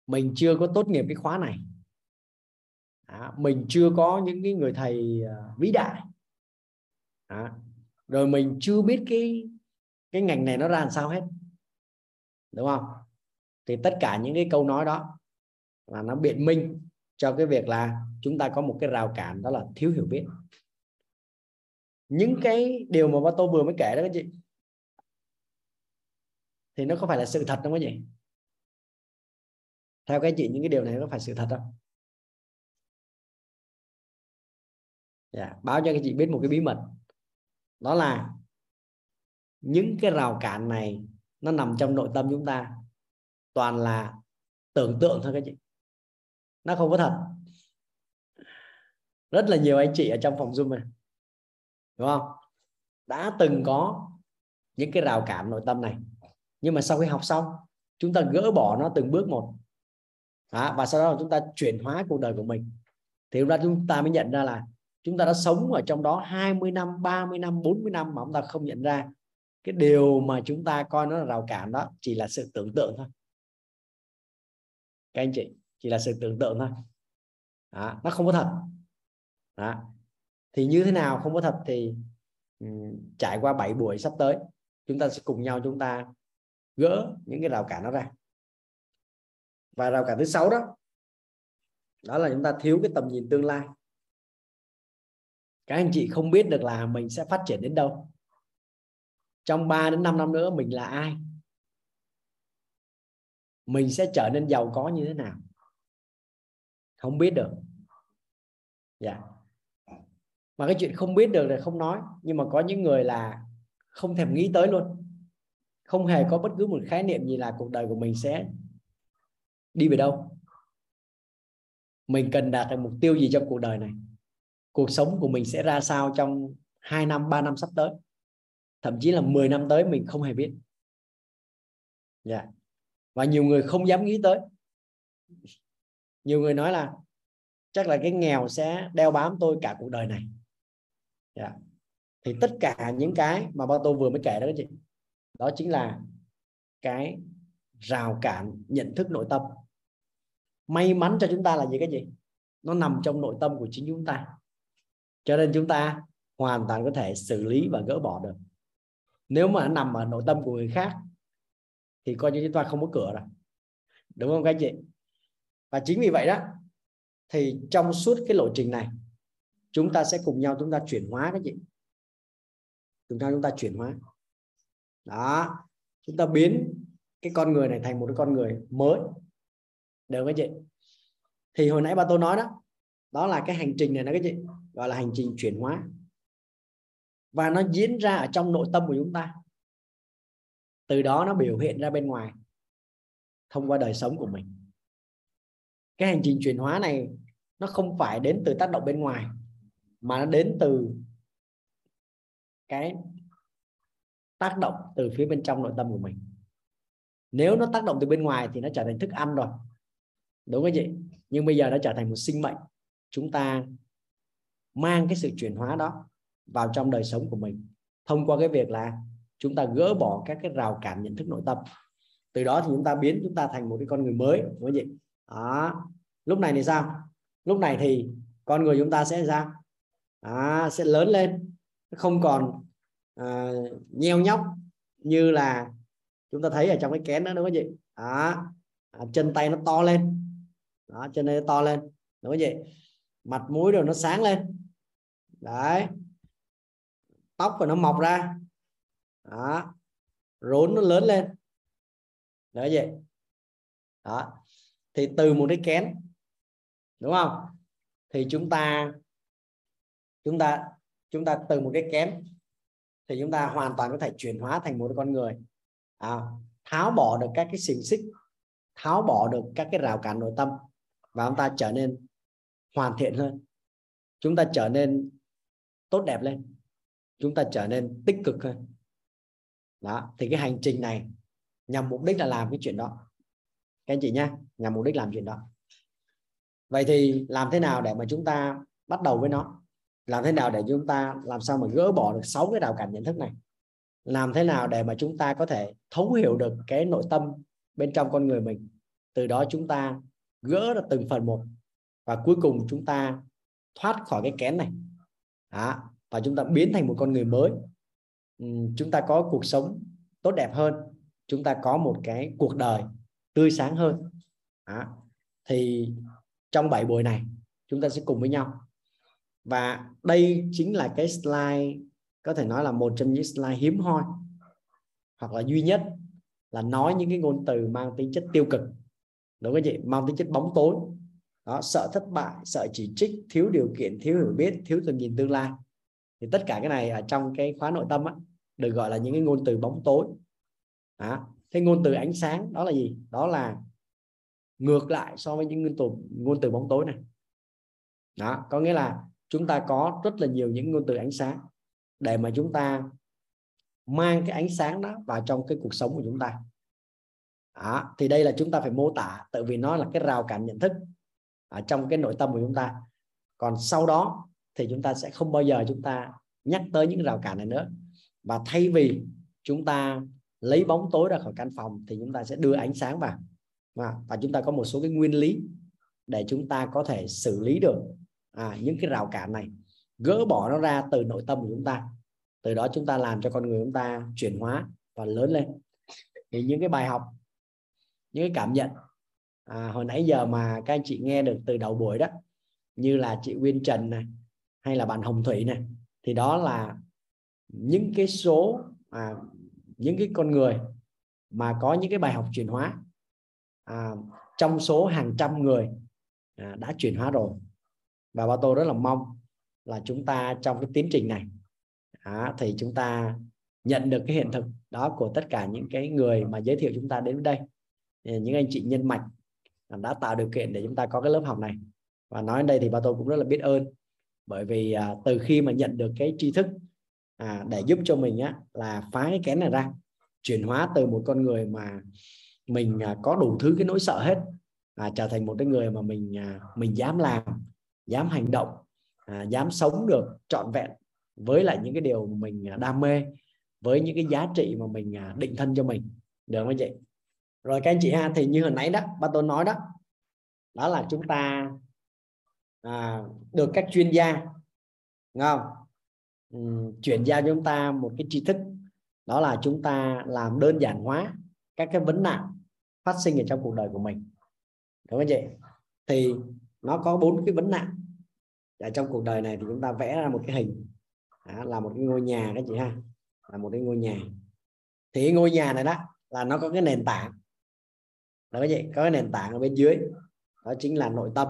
mình chưa có tốt nghiệp cái khóa này, à, mình chưa có những cái người thầy vĩ đại, à, rồi mình chưa biết cái cái ngành này nó ra làm sao hết, đúng không? Thì tất cả những cái câu nói đó là nó biện minh cho cái việc là chúng ta có một cái rào cản, đó là thiếu hiểu biết. Những cái điều mà ba Tô vừa mới kể đó các chị, thì nó có phải là sự thật không các chị? Theo các anh chị những cái điều này có phải sự thật không? Yeah, báo cho các chị biết một cái bí mật, đó là những cái rào cản này nó nằm trong nội tâm chúng ta, toàn là tưởng tượng thôi các chị, nó không có thật. Rất là nhiều anh chị ở trong phòng Zoom này, đúng không, đã từng có những cái rào cản nội tâm này, nhưng mà sau khi học xong chúng ta gỡ bỏ nó từng bước một. À, và sau đó chúng ta chuyển hóa cuộc đời của mình, thì lúc đó chúng ta mới nhận ra là chúng ta đã sống ở trong đó hai mươi năm, ba mươi năm, bốn mươi năm mà chúng ta không nhận ra cái điều mà chúng ta coi nó là rào cản đó chỉ là sự tưởng tượng thôi. Các anh chị, chỉ là sự tưởng tượng thôi. À, nó không có thật. À, thì như thế nào không có thật? Thì um, trải qua bảy buổi sắp tới chúng ta sẽ cùng nhau chúng ta gỡ những cái rào cản đó ra. Và rào cản thứ sáu đó, đó là chúng ta thiếu cái tầm nhìn tương lai. Các anh chị không biết được là mình sẽ phát triển đến đâu, trong ba đến năm năm nữa mình là ai, mình sẽ trở nên giàu có như thế nào, không biết được. Dạ. Mà cái chuyện không biết được là không nói, nhưng mà có những người là không thèm nghĩ tới luôn, không hề có bất cứ một khái niệm gì là cuộc đời của mình sẽ đi về đâu, mình cần đạt được mục tiêu gì trong cuộc đời này, cuộc sống của mình sẽ ra sao trong hai năm, ba năm sắp tới. thậm chí là mười năm tới mình không hề biết. Yeah. Và nhiều người không dám nghĩ tới. Nhiều người nói là chắc là cái nghèo sẽ đeo bám tôi cả cuộc đời này. Yeah. Thì tất cả những cái mà ba tôi vừa mới kể đó các chị, đó chính là cái rào cản nhận thức nội tâm. May mắn cho chúng ta là gì cái gì? Nó nằm trong nội tâm của chính chúng ta. Cho nên chúng ta hoàn toàn có thể xử lý và gỡ bỏ được. Nếu mà nó nằm ở nội tâm của người khác thì coi như chúng ta không có cửa rồi. Đúng không các chị? Và chính vì vậy đó, thì trong suốt cái lộ trình này, chúng ta sẽ cùng nhau chúng ta chuyển hóa các chị. Chúng ta chúng ta chuyển hóa. Đó. Chúng ta biến cái con người này thành một cái con người mới. Được các chị? Thì hồi nãy ba tôi nói đó, đó là cái hành trình này đó các chị, gọi là hành trình chuyển hóa. Và nó diễn ra ở trong nội tâm của chúng ta. Từ đó nó biểu hiện ra bên ngoài thông qua đời sống của mình. Cái hành trình chuyển hóa này nó không phải đến từ tác động bên ngoài, mà nó đến từ cái tác động từ phía bên trong nội tâm của mình. Nếu nó tác động từ bên ngoài thì nó trở thành thức ăn rồi. Đúng không chị? Nhưng bây giờ nó trở thành một sinh mệnh. Chúng ta mang cái sự chuyển hóa đó vào trong đời sống của mình thông qua cái việc là chúng ta gỡ bỏ các cái rào cản nhận thức nội tâm. Từ đó thì chúng ta biến chúng ta thành một cái con người mới. Đúng không chị? Đó. Lúc này thì sao? Lúc này thì con người chúng ta sẽ sao? Đó, sẽ lớn lên, không còn à, nheo nhóc như là chúng ta thấy ở trong cái kén đó. Đúng không chị? Đó. Chân tay nó to lên. Đó, chân tay nó to lên. Đúng không chị? Mặt mũi rồi nó sáng lên. Đấy. Tóc rồi nó mọc ra. Đó. Rốn nó lớn lên. Đấy vậy. Đó. Thì từ một cái kén, đúng không? Thì chúng ta chúng ta chúng ta từ một cái kén thì chúng ta hoàn toàn có thể chuyển hóa thành một con người. À, tháo bỏ được các cái xiềng xích, tháo bỏ được các cái rào cản nội tâm và chúng ta trở nên hoàn thiện hơn. Chúng ta trở nên tốt đẹp lên. Chúng ta trở nên tích cực hơn. Đó, thì cái hành trình này nhằm mục đích là làm cái chuyện đó. Các anh chị nhá, nhằm mục đích làm chuyện đó. Vậy thì làm thế nào để mà chúng ta bắt đầu với nó? Làm thế nào để chúng ta làm sao mà gỡ bỏ được sáu cái rào cản nhận thức này? Làm thế nào để mà chúng ta có thể thấu hiểu được cái nội tâm bên trong con người mình? Từ đó chúng ta gỡ ra từng phần một và cuối cùng chúng ta thoát khỏi cái kén này. Đó, và chúng ta biến thành một con người mới. Chúng ta có cuộc sống tốt đẹp hơn. Chúng ta có một cái cuộc đời tươi sáng hơn. Đó. Thì trong bảy buổi này chúng ta sẽ cùng với nhau. Và đây chính là cái slide, có thể nói là một trong những slide hiếm hoi hoặc là duy nhất là nói những cái ngôn từ mang tính chất tiêu cực. Đúng không chị? Mang tính chất bóng tối. Đó, sợ thất bại, sợ chỉ trích, thiếu điều kiện, thiếu hiểu biết, thiếu tầm nhìn tương lai. Thì tất cả cái này ở trong cái khóa nội tâm á, được gọi là những cái ngôn từ bóng tối. Đó. Thế ngôn từ ánh sáng đó là gì? Đó là ngược lại so với những ngôn từ, ngôn từ bóng tối này. Đó, có nghĩa là chúng ta có rất là nhiều những ngôn từ ánh sáng để mà chúng ta mang cái ánh sáng đó vào trong cái cuộc sống của chúng ta. Đó, thì đây là chúng ta phải mô tả, tại vì nó là cái rào cản nhận thức ở trong cái nội tâm của chúng ta. Còn sau đó thì chúng ta sẽ không bao giờ chúng ta nhắc tới những rào cản này nữa. Và thay vì chúng ta lấy bóng tối ra khỏi căn phòng thì chúng ta sẽ đưa ánh sáng vào. Và chúng ta có một số cái nguyên lý để chúng ta có thể xử lý được à, những cái rào cản này, gỡ bỏ nó ra từ nội tâm của chúng ta. Từ đó chúng ta làm cho con người chúng ta chuyển hóa và lớn lên. Thì những cái bài học, những cái cảm nhận à, hồi nãy giờ mà các anh chị nghe được từ đầu buổi đó, như là chị Nguyên Trần này, hay là bạn Hồng Thủy này, thì đó là những cái số à, những cái con người mà có những cái bài học chuyển hóa à, trong số hàng trăm người à, đã chuyển hóa rồi. Và bà tôi rất là mong là chúng ta trong cái tiến trình này à, thì chúng ta nhận được cái hiện thực đó của tất cả những cái người mà giới thiệu chúng ta đến đây. Những anh chị nhân mạch đã tạo điều kiện để chúng ta có cái lớp học này. Và nói đến đây thì bà tôi cũng rất là biết ơn, bởi vì à, từ khi mà nhận được cái tri thức à, để giúp cho mình á, là phá cái kén này ra, chuyển hóa từ một con người mà mình à, có đủ thứ cái nỗi sợ hết, à, trở thành một cái người mà mình à, mình dám làm, dám hành động, à, dám sống được trọn vẹn với lại những cái điều mình à, đam mê, với những cái giá trị mà mình à, định thân cho mình, được không chị? Rồi các anh chị ha, thì như hồi nãy đó ba tôi nói đó, đó là chúng ta à, được các chuyên gia, đúng không? Ừ, chuyển giao cho chúng ta một cái tri thức, đó là chúng ta làm đơn giản hóa các cái vấn nạn phát sinh ở trong cuộc đời của mình, đúng không chị? Thì nó có bốn cái vấn nạn ở trong cuộc đời này, thì chúng ta vẽ ra một cái hình, đó là một cái ngôi nhà các chị ha, là một cái ngôi nhà. Thì ngôi nhà này đó là nó có cái nền tảng, đúng không chị? Có cái nền tảng ở bên dưới, đó chính là nội tâm.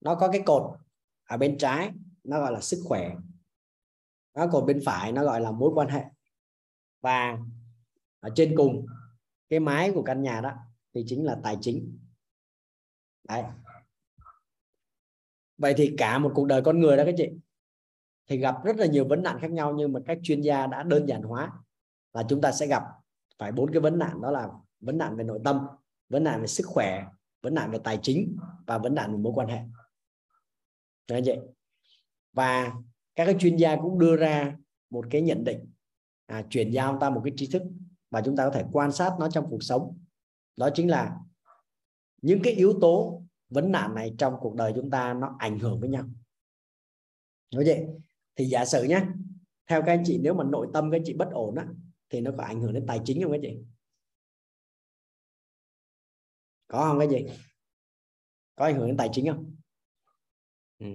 Nó có cái cột ở bên trái, nó gọi là sức khỏe. Nó cột bên phải, nó gọi là mối quan hệ. Và ở trên cùng cái mái của căn nhà đó thì chính là tài chính. Đấy. Vậy thì cả một cuộc đời con người đó các chị, thì gặp rất là nhiều vấn nạn khác nhau, nhưng mà các chuyên gia đã đơn giản hóa là chúng ta sẽ gặp phải bốn cái vấn nạn, đó là vấn nạn về nội tâm, vấn nạn về sức khỏe, vấn nạn về tài chính và vấn nạn về mối quan hệ. Đấy chị. Và các cái chuyên gia cũng đưa ra một cái nhận định, à, chuyển giao ta một cái tri thức và chúng ta có thể quan sát nó trong cuộc sống. Đó chính là những cái yếu tố vấn nạn này trong cuộc đời chúng ta nó ảnh hưởng với nhau. Đúng vậy. Thì giả sử nhé, theo các anh chị, nếu mà nội tâm các anh chị bất ổn á, thì nó có ảnh hưởng đến tài chính không các chị? Có không các chị? Có ảnh hưởng đến tài chính không? Ừ.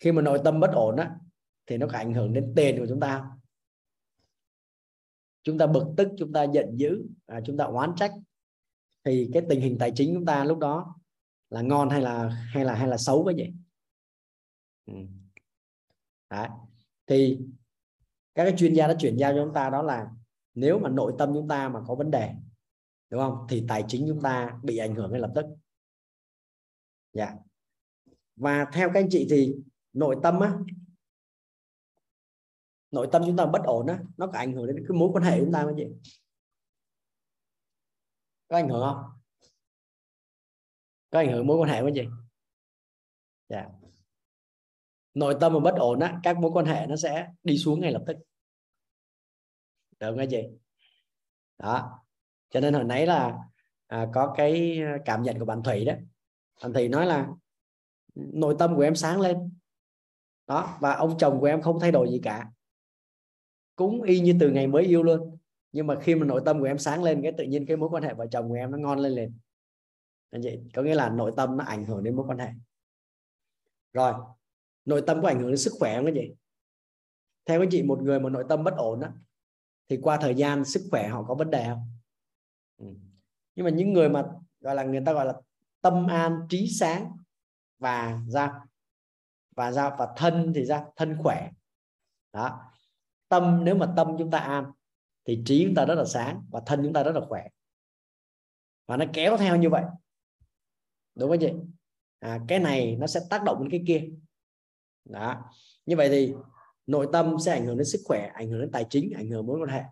Khi mà nội tâm bất ổn á, thì nó có ảnh hưởng đến tiền của chúng ta không? Chúng ta bực tức, chúng ta giận dữ, à, chúng ta oán trách, thì cái tình hình tài chính chúng ta lúc đó là ngon hay là hay là hay là xấu cái gì? Ừ. Đấy. Thì các cái chuyên gia đã chuyển giao cho chúng ta đó là nếu mà nội tâm chúng ta mà có vấn đề, đúng không? Thì tài chính chúng ta bị ảnh hưởng ngay lập tức. Dạ. Yeah. Và theo các anh chị thì nội tâm á, nội tâm chúng ta bất ổn á, nó có ảnh hưởng đến cái mối quan hệ chúng ta không chị? Có ảnh hưởng không? Có ảnh hưởng mối quan hệ không chị? Dạ. Yeah. Nội tâm mà bất ổn á, các mối quan hệ nó sẽ đi xuống ngay lập tức, được không chị? Đó. Cho nên hồi nãy là à, có cái cảm nhận của bạn Thủy đó. Bạn Thủy nói là nội tâm của em sáng lên đó, và ông chồng của em không thay đổi gì cả, cũng y như từ ngày mới yêu luôn. Nhưng mà khi mà nội tâm của em sáng lên, cái tự nhiên cái mối quan hệ vợ chồng của em nó ngon lên liền. Anh chị, có nghĩa là nội tâm nó ảnh hưởng đến mối quan hệ. Rồi, nội tâm có ảnh hưởng đến sức khỏe không các chị? Theo các chị, một người mà nội tâm bất ổn đó, thì qua thời gian sức khỏe họ có vấn đề không? Ừ. Nhưng mà những người mà gọi là người ta gọi là tâm an, trí sáng và ra và ra và thân thì ra thân khỏe đó. Tâm, nếu mà tâm chúng ta an thì trí chúng ta rất là sáng và thân chúng ta rất là khỏe, và nó kéo theo như vậy, đúng không chị? À, cái này nó sẽ tác động đến cái kia đó. Như vậy thì nội tâm sẽ ảnh hưởng đến sức khỏe, ảnh hưởng đến tài chính, ảnh hưởng đến mối quan hệ.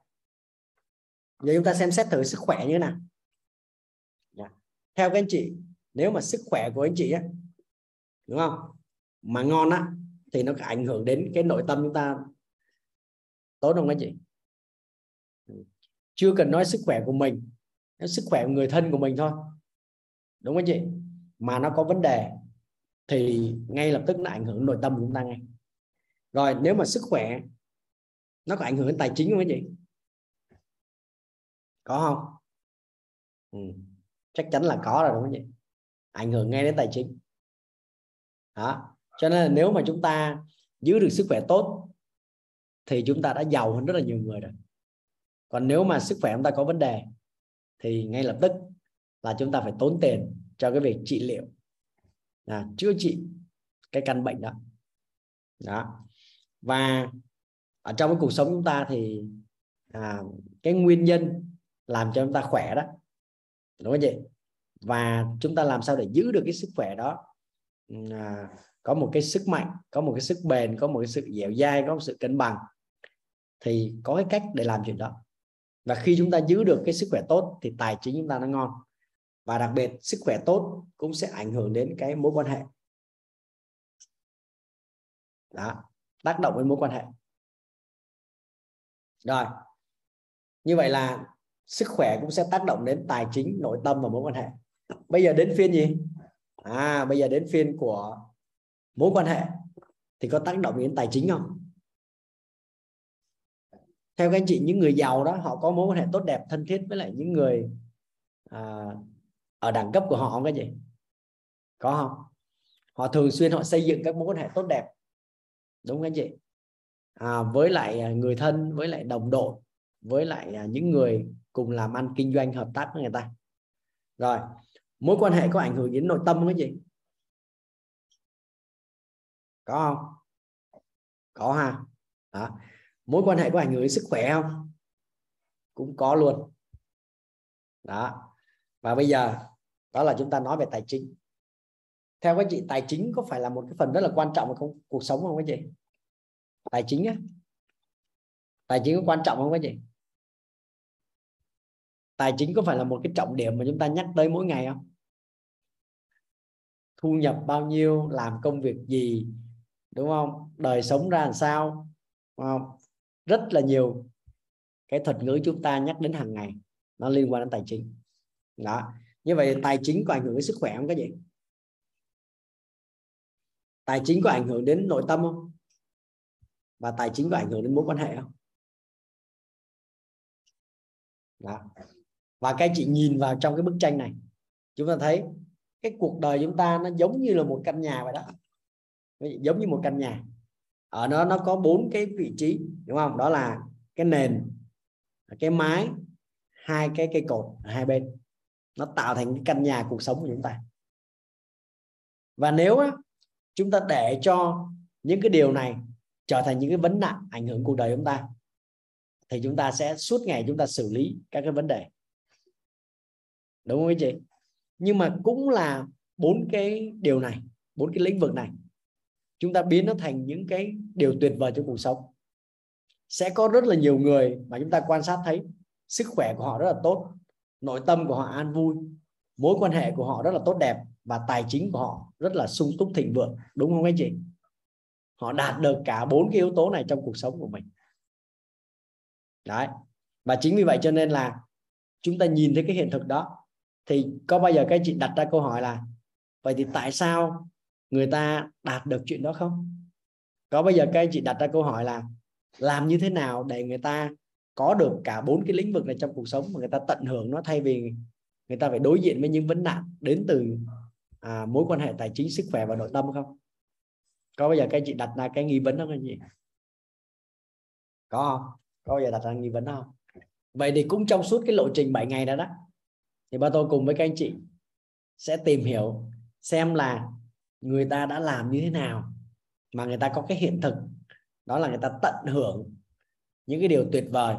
Giờ chúng ta xem xét thử sức khỏe như thế nào. Dạ. Theo các anh chị, nếu mà sức khỏe của anh chị á, đúng không, mà ngon á, thì nó ảnh hưởng đến cái nội tâm chúng ta tốt, đúng không anh chị? Chưa cần nói sức khỏe của mình, sức khỏe của người thân của mình thôi, đúng không anh chị? Mà nó có vấn đề thì ngay lập tức nó ảnh hưởng nội tâm của chúng ta ngay. Rồi nếu mà sức khỏe nó có ảnh hưởng đến tài chính không anh chị? Có không? Ừ. Chắc chắn là có rồi, đúng không chị? Ảnh hưởng ngay đến tài chính đó. Cho nên là nếu mà chúng ta giữ được sức khỏe tốt thì chúng ta đã giàu hơn rất là nhiều người rồi. Còn nếu mà sức khỏe chúng ta có vấn đề thì ngay lập tức là chúng ta phải tốn tiền cho cái việc trị liệu, là chữa trị cái căn bệnh đó. Đó. Và ở trong cái cuộc sống chúng ta thì à, cái nguyên nhân làm cho chúng ta khỏe đó, đúng không chị? Và chúng ta làm sao để giữ được cái sức khỏe đó, à, có một cái sức mạnh, có một cái sức bền, có một cái sự dẻo dai, có một sự cân bằng thì có cái cách để làm chuyện đó. Và khi chúng ta giữ được cái sức khỏe tốt thì tài chính chúng ta nó ngon. Và đặc biệt sức khỏe tốt cũng sẽ ảnh hưởng đến cái mối quan hệ. Đó, tác động đến mối quan hệ. Rồi, như vậy là sức khỏe cũng sẽ tác động đến tài chính, nội tâm và mối quan hệ. Bây giờ đến phiên gì? À, bây giờ đến phiên của mối quan hệ. Thì có tác động đến tài chính không? Theo các anh chị, những người giàu đó, họ có mối quan hệ tốt đẹp, thân thiết với lại những người à, ở đẳng cấp của họ không? Cái gì? Có không? Họ thường xuyên họ xây dựng các mối quan hệ tốt đẹp, đúng không anh chị? À, với lại người thân, với lại đồng đội, với lại những người cùng làm ăn kinh doanh, hợp tác với người ta. Rồi, mối quan hệ có ảnh hưởng đến nội tâm không cái gì? Có không? Có ha. Đó. Mối quan hệ có ảnh hưởng đến sức khỏe không? Cũng có luôn. Đó. Và bây giờ đó là chúng ta nói về tài chính. Theo các chị, tài chính có phải là một cái phần rất là quan trọng trong cuộc sống không các chị? Tài chính á, tài chính có quan trọng không các chị? Tài chính có phải là một cái trọng điểm mà chúng ta nhắc tới mỗi ngày không? Thu nhập bao nhiêu, làm công việc gì, đúng không? Đời sống ra làm sao, đúng không? Rất là nhiều cái thuật ngữ chúng ta nhắc đến hàng ngày nó liên quan đến tài chính. Đó. Như vậy tài chính có ảnh hưởng đến sức khỏe không các chị? Tài chính có ảnh hưởng đến nội tâm không? Và tài chính có ảnh hưởng đến mối quan hệ không? Đó. Và các anh chị nhìn vào trong cái bức tranh này, chúng ta thấy cái cuộc đời chúng ta nó giống như là một căn nhà vậy đó. Giống như một căn nhà. Ở đó nó có bốn cái vị trí, đúng không? Đó là cái nền, cái mái, hai cái cây cột ở hai bên. Nó tạo thành cái căn nhà cuộc sống của chúng ta. Và nếu á, chúng ta để cho những cái điều này trở thành những cái vấn nạn ảnh hưởng cuộc đời chúng ta, thì chúng ta sẽ suốt ngày chúng ta xử lý các cái vấn đề, đúng không anh chị? Nhưng mà cũng là bốn cái điều này, bốn cái lĩnh vực này, chúng ta biến nó thành những cái điều tuyệt vời trong cuộc sống. Sẽ có rất là nhiều người mà chúng ta quan sát thấy sức khỏe của họ rất là tốt, nội tâm của họ an vui, mối quan hệ của họ rất là tốt đẹp, và tài chính của họ rất là sung túc thịnh vượng, đúng không anh chị? Họ đạt được cả bốn cái yếu tố này trong cuộc sống của mình. Đấy. Và chính vì vậy cho nên là chúng ta nhìn thấy cái hiện thực đó, thì có bao giờ các anh chị đặt ra câu hỏi là vậy thì tại sao người ta đạt được chuyện đó không? Có bao giờ các anh chị đặt ra câu hỏi là làm như thế nào để người ta có được cả bốn cái lĩnh vực này trong cuộc sống mà người ta tận hưởng nó, thay vì người ta phải đối diện với những vấn nạn đến từ à, mối quan hệ, tài chính, sức khỏe và nội tâm không? Có bao giờ các anh chị đặt ra cái nghi vấn đó không chị? Có không? Có bao giờ đặt ra nghi vấn đó không? Vậy thì cũng trong suốt cái lộ trình bảy ngày đó đó, thì ba tôi cùng với các anh chị sẽ tìm hiểu xem là người ta đã làm như thế nào mà người ta có cái hiện thực, đó là người ta tận hưởng những cái điều tuyệt vời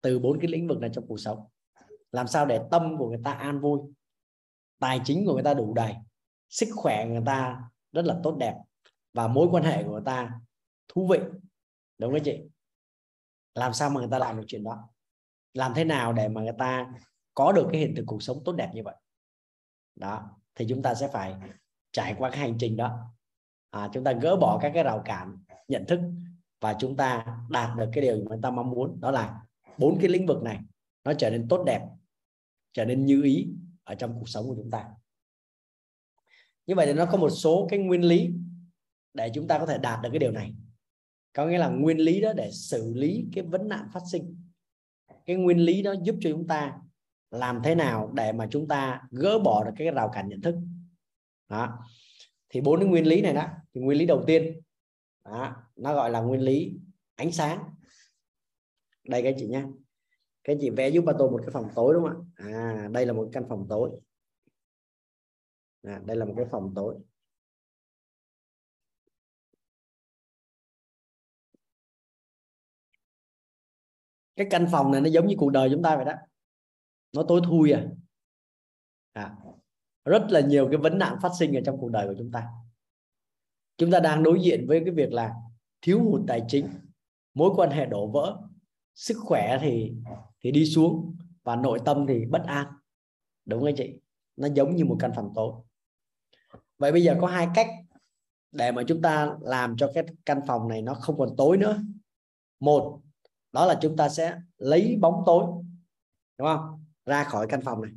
từ bốn cái lĩnh vực này trong cuộc sống. Làm sao để tâm của người ta an vui, tài chính của người ta đủ đầy, sức khỏe người ta rất là tốt đẹp, và mối quan hệ của người ta thú vị, đúng không chị? Làm sao mà người ta làm được chuyện đó? Làm thế nào để mà người ta có được cái hiện thực cuộc sống tốt đẹp như vậy? Đó, thì chúng ta sẽ phải trải qua cái hành trình đó. À, chúng ta gỡ bỏ các cái rào cản nhận thức và chúng ta đạt được cái điều mà người ta mong muốn, đó là bốn cái lĩnh vực này nó trở nên tốt đẹp, trở nên như ý ở trong cuộc sống của chúng ta. Như vậy thì nó có một số cái nguyên lý để chúng ta có thể đạt được cái điều này. Có nghĩa là nguyên lý đó để xử lý cái vấn nạn phát sinh. Cái nguyên lý đó giúp cho chúng ta làm thế nào để mà chúng ta gỡ bỏ được cái rào cản nhận thức. Đó. Thì bốn cái nguyên lý này đó, thì nguyên lý đầu tiên đó, nó gọi là nguyên lý ánh sáng. Đây các anh chị nhé. Các anh chị vẽ giúp bà tôi một cái phòng tối, đúng không ạ? À, đây là một căn phòng tối. À, đây là một cái phòng tối. Cái căn phòng này nó giống như cuộc đời chúng ta vậy đó. Nó tối thui à. à. Rất là nhiều cái vấn nạn phát sinh ở trong cuộc đời của chúng ta. Chúng ta đang đối diện với cái việc là thiếu hụt tài chính, mối quan hệ đổ vỡ, sức khỏe thì thì đi xuống và nội tâm thì bất an, đúng không anh chị? Nó giống như một căn phòng tối. Vậy bây giờ có hai cách để mà chúng ta làm cho cái căn phòng này nó không còn tối nữa. Một, đó là chúng ta sẽ lấy bóng tối, đúng không, ra khỏi căn phòng này.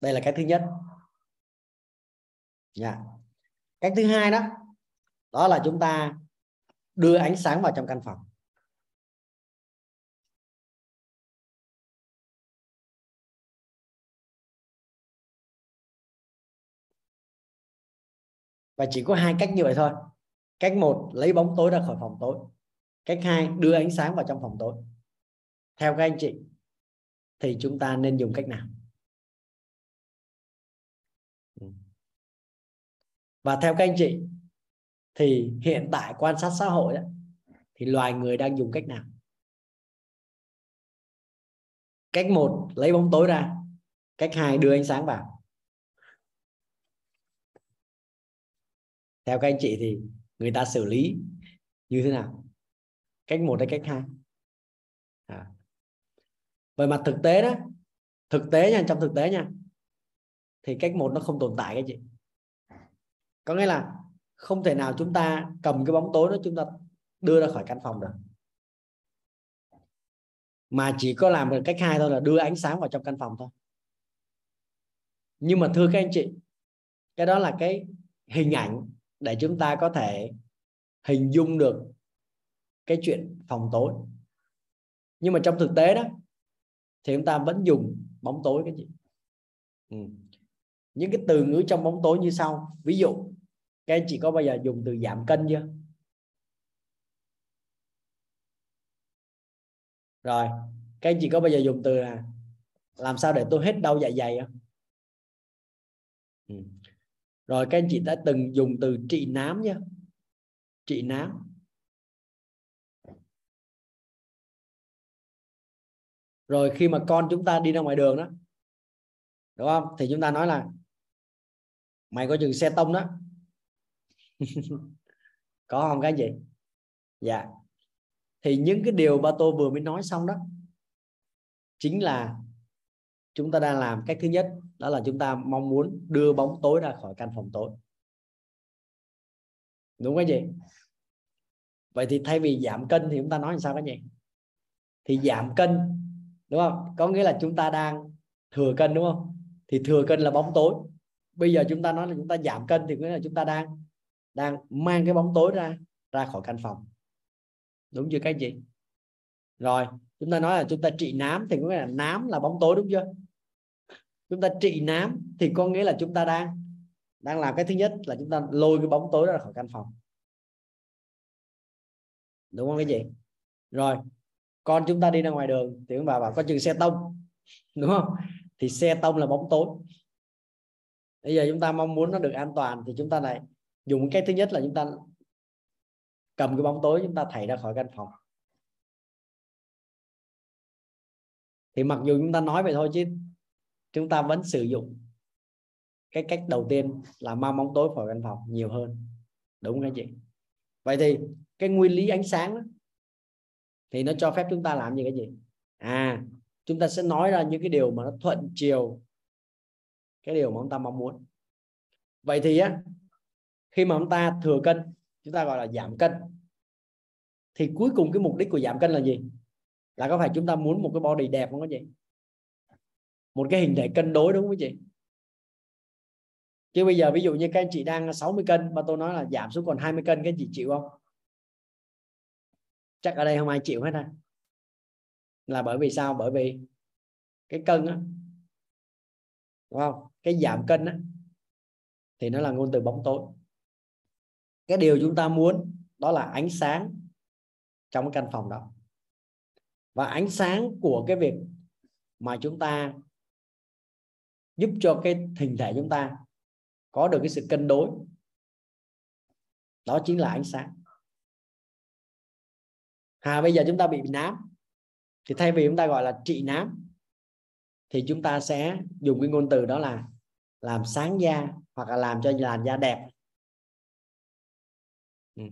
Đây là cái thứ nhất. Dạ. Cách thứ hai đó, đó là chúng ta đưa ánh sáng vào trong căn phòng. Và chỉ có hai cách như vậy thôi. Cách một, lấy bóng tối ra khỏi phòng tối. Cách hai, đưa ánh sáng vào trong phòng tối. Theo các anh chị thì chúng ta nên dùng cách nào? Và theo các anh chị thì hiện tại quan sát xã hội đó, thì loài người đang dùng cách nào? Cách một, lấy bóng tối ra. Cách hai, đưa ánh sáng vào. Theo các anh chị thì người ta xử lý như thế nào? Cách một hay cách hai? À. Về mặt thực tế đó, thực tế nha, trong thực tế nha, thì cách một nó không tồn tại các chị. Có nghĩa là không thể nào chúng ta cầm cái bóng tối đó chúng ta đưa ra khỏi căn phòng được. Mà chỉ có làm được cách hai thôi, là đưa ánh sáng vào trong căn phòng thôi. Nhưng mà thưa các anh chị, cái đó là cái hình ảnh để chúng ta có thể hình dung được cái chuyện phòng tối. Nhưng mà trong thực tế đó thì chúng ta vẫn dùng bóng tối các chị. Ừ. Những cái từ ngữ trong bóng tối như sau. Ví dụ, các anh chị có bao giờ dùng từ giảm cân chưa? Rồi, các anh chị có bao giờ dùng từ là làm sao để tôi hết đau dạ dày không? Ừ. Rồi các anh chị đã từng dùng từ trị nám chưa? Trị nám. Rồi khi mà con chúng ta đi ra ngoài đường đó, đúng không? Thì chúng ta nói là mày có chừng xe tông đó. Có không các anh chị? Dạ. Thì những cái điều ba tôi vừa mới nói xong đó chính là chúng ta đang làm cách thứ nhất, đó là chúng ta mong muốn đưa bóng tối ra khỏi căn phòng tối, đúng không các chị? Vậy thì thay vì giảm cân thì chúng ta nói làm sao các chị? Thì giảm cân, đúng không? Có nghĩa là chúng ta đang thừa cân, đúng không? Thì thừa cân là bóng tối. Bây giờ chúng ta nói là chúng ta giảm cân thì nghĩa là chúng ta đang đang mang cái bóng tối ra ra khỏi căn phòng, đúng chưa các chị? Rồi chúng ta nói là chúng ta trị nám thì có nghĩa là nám là bóng tối, đúng chưa? Chúng ta trị nám thì có nghĩa là chúng ta đang đang làm cái thứ nhất là chúng ta lôi cái bóng tối ra khỏi căn phòng, đúng không cái gì? Rồi con chúng ta đi ra ngoài đường thì ông bà bảo con chừng xe tông, đúng không? Thì xe tông là bóng tối. Bây giờ chúng ta mong muốn nó được an toàn thì chúng ta lại dùng cái thứ nhất là chúng ta cầm cái bóng tối chúng ta thảy ra khỏi căn phòng. Thì mặc dù chúng ta nói vậy thôi chứ chúng ta vẫn sử dụng cái cách đầu tiên là mang bóng tối khỏi căn phòng nhiều hơn, đúng không anh chị? Vậy thì cái nguyên lý ánh sáng đó, thì nó cho phép chúng ta làm gì cái gì? À, chúng ta sẽ nói ra những cái điều mà nó thuận chiều cái điều mà chúng ta mong muốn. Vậy thì á, khi mà chúng ta thừa cân, chúng ta gọi là giảm cân, thì cuối cùng cái mục đích của giảm cân là gì? Là có phải chúng ta muốn một cái body đẹp không có chị? Một cái hình thể cân đối, đúng không chị? Chứ bây giờ ví dụ như các anh chị đang sáu mươi cân mà tôi nói là giảm xuống còn hai mươi cân, các anh chị chịu không? Chắc ở đây không ai chịu hết ha. Là bởi vì sao? Bởi vì cái cân á, đúng không? Cái giảm cân á thì nó là ngôn từ bóng tối. Cái điều chúng ta muốn đó là ánh sáng trong căn phòng đó. Và ánh sáng của cái việc mà chúng ta giúp cho cái hình thể chúng ta có được cái sự cân đối, đó chính là ánh sáng. À, bây giờ chúng ta bị nám thì thay vì chúng ta gọi là trị nám thì chúng ta sẽ dùng cái ngôn từ đó là làm sáng da, hoặc là làm cho làn da đẹp, Ừ.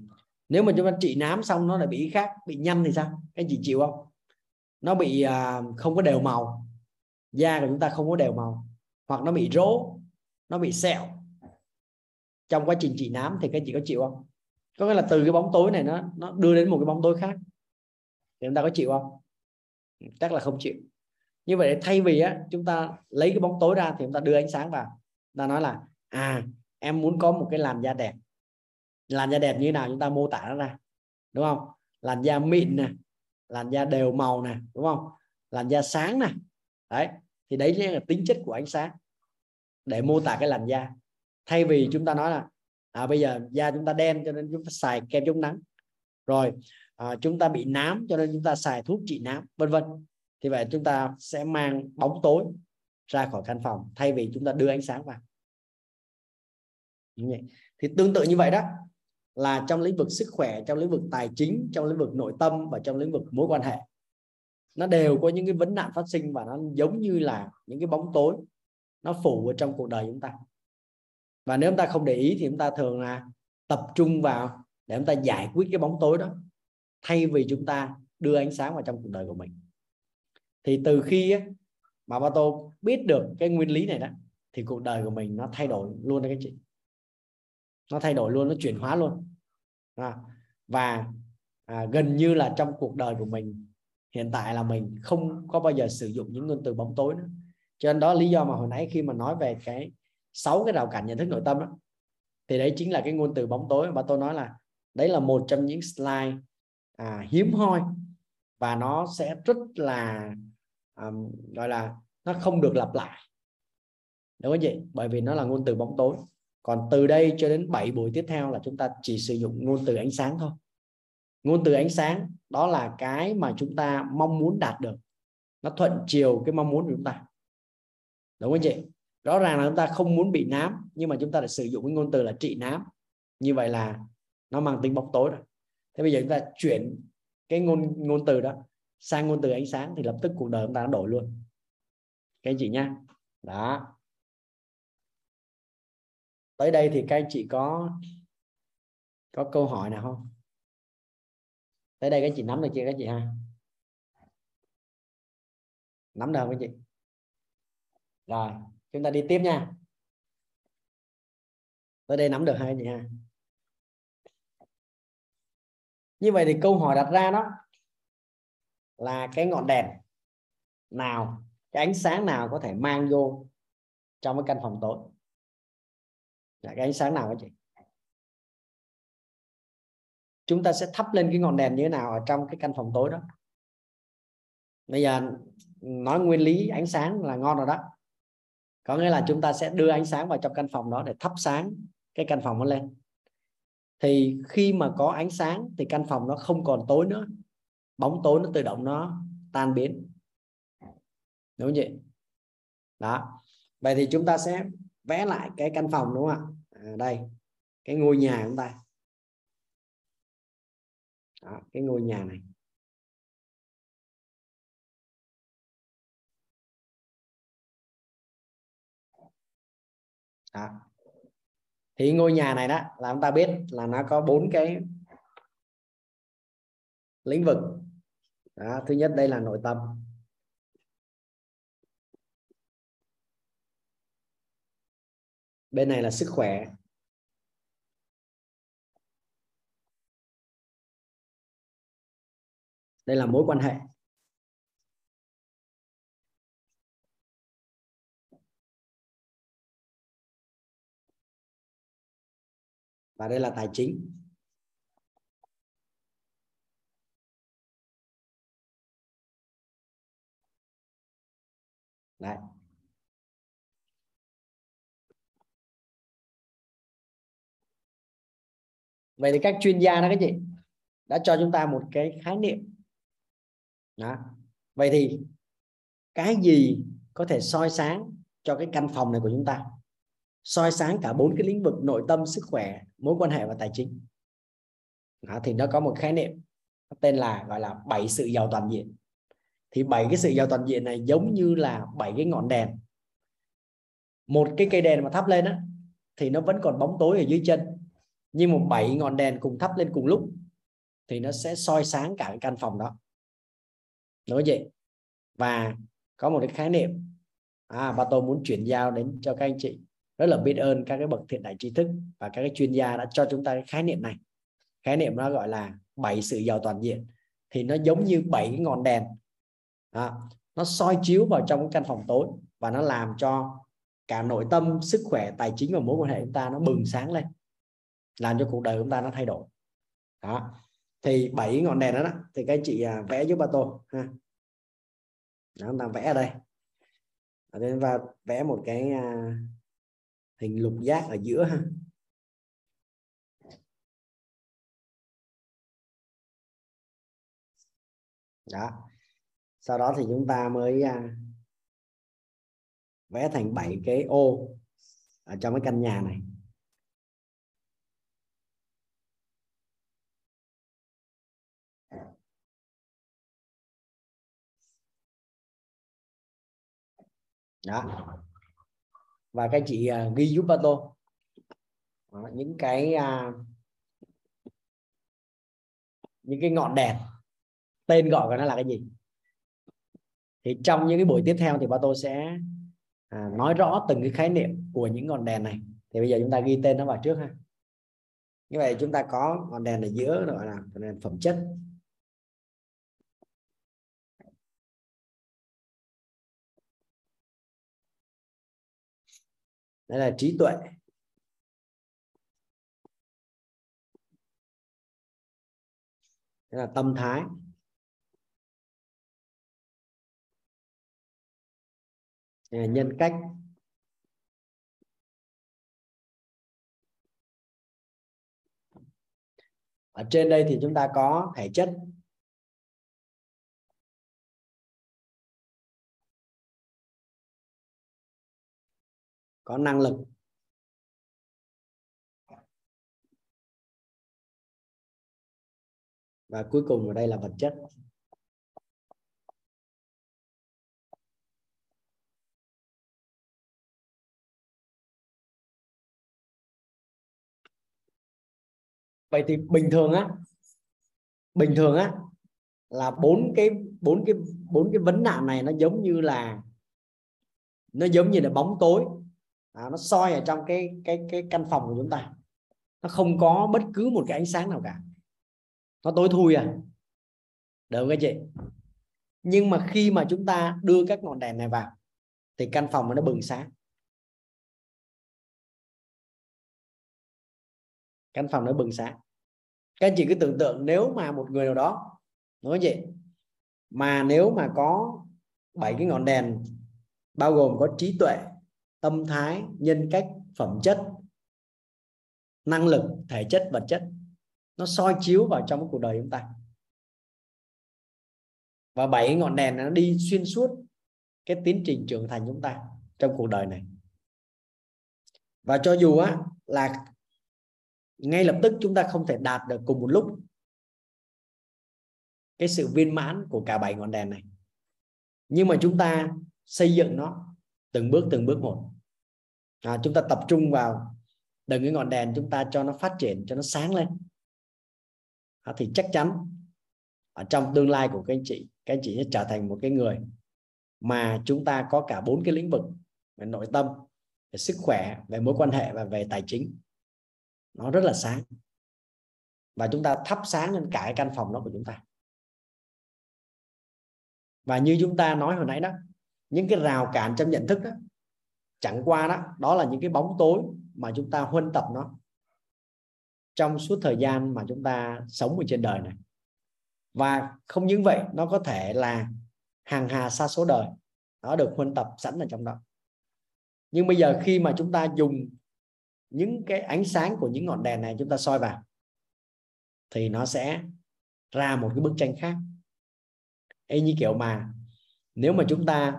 Nếu mà chúng ta trị nám xong nó lại bị ý khác, bị nhăn thì sao? Các chị chịu không? Nó bị à, không có đều màu, da của chúng ta không có đều màu, hoặc nó bị rỗ, nó bị sẹo trong quá trình trị nám thì các chị có chịu không? Có nghĩa là từ cái bóng tối này nó nó đưa đến một cái bóng tối khác thì chúng ta có chịu không? Chắc là không chịu. Như vậy thay vì á, chúng ta lấy cái bóng tối ra thì chúng ta đưa ánh sáng vào. Ta nói là à, em muốn có một cái làn da đẹp. Làn da đẹp như thế nào chúng ta mô tả nó ra, đúng không? Làn da mịn nè, làn da đều màu nè, đúng không? Làn da sáng nè. Đấy, thì đấy là tính chất của ánh sáng để mô tả cái làn da. Thay vì chúng ta nói là à, bây giờ da chúng ta đen cho nên chúng ta xài kem chống nắng, rồi à, chúng ta bị nám cho nên chúng ta xài thuốc trị nám, vân vân. Thì vậy chúng ta sẽ mang bóng tối ra khỏi căn phòng thay vì chúng ta đưa ánh sáng vào. Thì tương tự như vậy đó là trong lĩnh vực sức khỏe, trong lĩnh vực tài chính, trong lĩnh vực nội tâm và trong lĩnh vực mối quan hệ, nó đều có những cái vấn nạn phát sinh và nó giống như là những cái bóng tối nó phủ ở trong cuộc đời chúng ta. Và nếu chúng ta không để ý thì chúng ta thường là tập trung vào để chúng ta giải quyết cái bóng tối đó thay vì chúng ta đưa ánh sáng vào trong cuộc đời của mình. Thì từ khi ấy, mà ba Tô biết được cái nguyên lý này đó thì cuộc đời của mình nó thay đổi luôn đó các chị. Nó thay đổi luôn, nó chuyển hóa luôn. À, và à, gần như là trong cuộc đời của mình hiện tại là mình không có bao giờ sử dụng những ngôn từ bóng tối nữa. Cho nên đó lý do mà hồi nãy khi mà nói về cái sáu cái rào cản nhận thức nội tâm đó, thì đấy chính là cái ngôn từ bóng tối mà tôi nói là đấy là một trong những slide à, hiếm hoi và nó sẽ rất là um, gọi là nó không được lặp lại, đúng không chị? Bởi vì nó là ngôn từ bóng tối. Còn từ đây cho đến bảy buổi tiếp theo là chúng ta chỉ sử dụng ngôn từ ánh sáng thôi. Ngôn từ ánh sáng đó là cái mà chúng ta mong muốn đạt được, nó thuận chiều cái mong muốn của chúng ta, đúng không chị? Rõ ràng là chúng ta không muốn bị nám nhưng mà chúng ta đã sử dụng cái ngôn từ là trị nám, như vậy là nó mang tính bóng tối rồi. Thế bây giờ chúng ta chuyển cái ngôn ngôn từ đó sang ngôn từ ánh sáng thì lập tức cuộc đời chúng ta nó đổi luôn các anh chị nhá. Đó, tới đây thì các anh chị có có câu hỏi nào không? Tới đây các anh chị nắm được chưa các chị ha? Nắm được không các chị? Rồi chúng ta đi tiếp nha. Tới đây nắm được hai chị ha? Như vậy thì câu hỏi đặt ra đó là cái ngọn đèn nào, cái ánh sáng nào có thể mang vô trong cái căn phòng tối? Là cái ánh sáng nào các chị? Chúng ta sẽ thắp lên cái ngọn đèn như thế nào ở trong cái căn phòng tối đó? Bây giờ nói nguyên lý ánh sáng là ngon rồi đó. Có nghĩa là chúng ta sẽ đưa ánh sáng vào trong căn phòng đó để thắp sáng cái căn phòng nó lên. Thì khi mà có ánh sáng thì căn phòng nó không còn tối nữa, bóng tối nó tự động nó tan biến, đúng không chị? Đó, vậy thì chúng ta sẽ vẽ lại cái căn phòng, đúng không ạ? À, đây cái ngôi nhà chúng ta đó, cái ngôi nhà này. Đó, thì ngôi nhà này đó là chúng ta biết là nó có bốn cái lĩnh vực. Đó, thứ nhất đây là nội tâm. Bên này là sức khỏe. Đây là mối quan hệ. Và đây là tài chính. Đấy. Vậy thì các chuyên gia đó các chị đã cho chúng ta một cái khái niệm. Đó. Vậy thì cái gì có thể soi sáng cho cái căn phòng này của chúng ta? Soi sáng cả bốn cái lĩnh vực nội tâm, sức khỏe, mối quan hệ và tài chính. Đó, thì nó có một khái niệm tên là gọi là bảy sự giàu toàn diện. Thì bảy cái sự giàu toàn diện này giống như là bảy cái ngọn đèn. Một cái cây đèn mà thắp lên á thì nó vẫn còn bóng tối ở dưới chân, nhưng một bảy ngọn đèn cùng thắp lên cùng lúc thì nó sẽ soi sáng cả căn phòng đó, đúng vậy. Và có một cái khái niệm à, và tôi muốn chuyển giao đến cho các anh chị, rất là biết ơn các cái bậc thiện đại tri thức và các cái chuyên gia đã cho chúng ta cái khái niệm này. Khái niệm nó gọi là bảy sự giàu toàn diện, thì nó giống như bảy cái ngọn đèn đó, nó soi chiếu vào trong cái căn phòng tối và nó làm cho cả nội tâm, sức khỏe, tài chính và mối quan hệ chúng ta nó bừng sáng lên, làm cho cuộc đời chúng ta nó thay đổi đó. Thì bảy ngọn đèn đó, đó thì các anh chị vẽ giúp bà tôi ha, chúng ta vẽ ở đây và vẽ một cái hình lục giác ở giữa ha. Đó. Sau đó thì chúng ta mới à, vẽ thành bảy cái ô ở trong cái căn nhà này. Đó. Và các chị à, ghi giúp ba tô đó, những cái à, những cái ngọn đèn, tên gọi của nó là cái gì. Thì trong những cái buổi tiếp theo thì ba tôi sẽ à, nói rõ từng cái khái niệm của những ngọn đèn này. Thì bây giờ chúng ta ghi tên nó vào trước ha. Như vậy chúng ta có ngọn đèn ở giữa gọi là đèn phẩm chất. Đây là trí tuệ. Đây là tâm thái. Nhân cách. Ở trên đây thì chúng ta có thể chất. Có năng lực. Và cuối cùng ở đây là vật chất. Vậy thì bình thường á, bình thường á là bốn cái bốn cái bốn cái vấn nạn này nó giống như là nó giống như là bóng tối, à, nó soi ở trong cái cái cái căn phòng của chúng ta, nó không có bất cứ một cái ánh sáng nào cả, nó tối thui à, được không các chị? Nhưng mà khi mà chúng ta đưa các ngọn đèn này vào thì căn phòng nó bừng sáng. Căn phòng nó bừng sáng. Các anh chị cứ tưởng tượng nếu mà một người nào đó, đúng không chị, mà nếu mà có bảy cái ngọn đèn bao gồm có trí tuệ, tâm thái, nhân cách, phẩm chất, năng lực, thể chất, vật chất, nó soi chiếu vào trong cuộc đời chúng ta, và bảy ngọn đèn nó đi xuyên suốt cái tiến trình trưởng thành chúng ta trong cuộc đời này. Và cho dù á là ngay lập tức chúng ta không thể đạt được cùng một lúc cái sự viên mãn của cả bảy ngọn đèn này, nhưng mà chúng ta xây dựng nó từng bước từng bước một. À, chúng ta tập trung vào từng cái ngọn đèn, chúng ta cho nó phát triển, cho nó sáng lên. À, thì chắc chắn ở trong tương lai của các anh chị, các anh chị sẽ trở thành một cái người mà chúng ta có cả bốn cái lĩnh vực về nội tâm, về sức khỏe, về mối quan hệ và về tài chính. Nó rất là sáng. Và chúng ta thắp sáng lên cả cái căn phòng đó của chúng ta. Và như chúng ta nói hồi nãy đó, những cái rào cản trong nhận thức đó, chẳng qua đó, đó là những cái bóng tối mà chúng ta huân tập nó trong suốt thời gian mà chúng ta sống ở trên đời này. Và không những vậy, nó có thể là hàng hà sa số đời, nó được huân tập sẵn ở trong đó. Nhưng bây giờ khi mà chúng ta dùng những cái ánh sáng của những ngọn đèn này chúng ta soi vào thì nó sẽ ra một cái bức tranh khác. Ê, như kiểu mà nếu mà chúng ta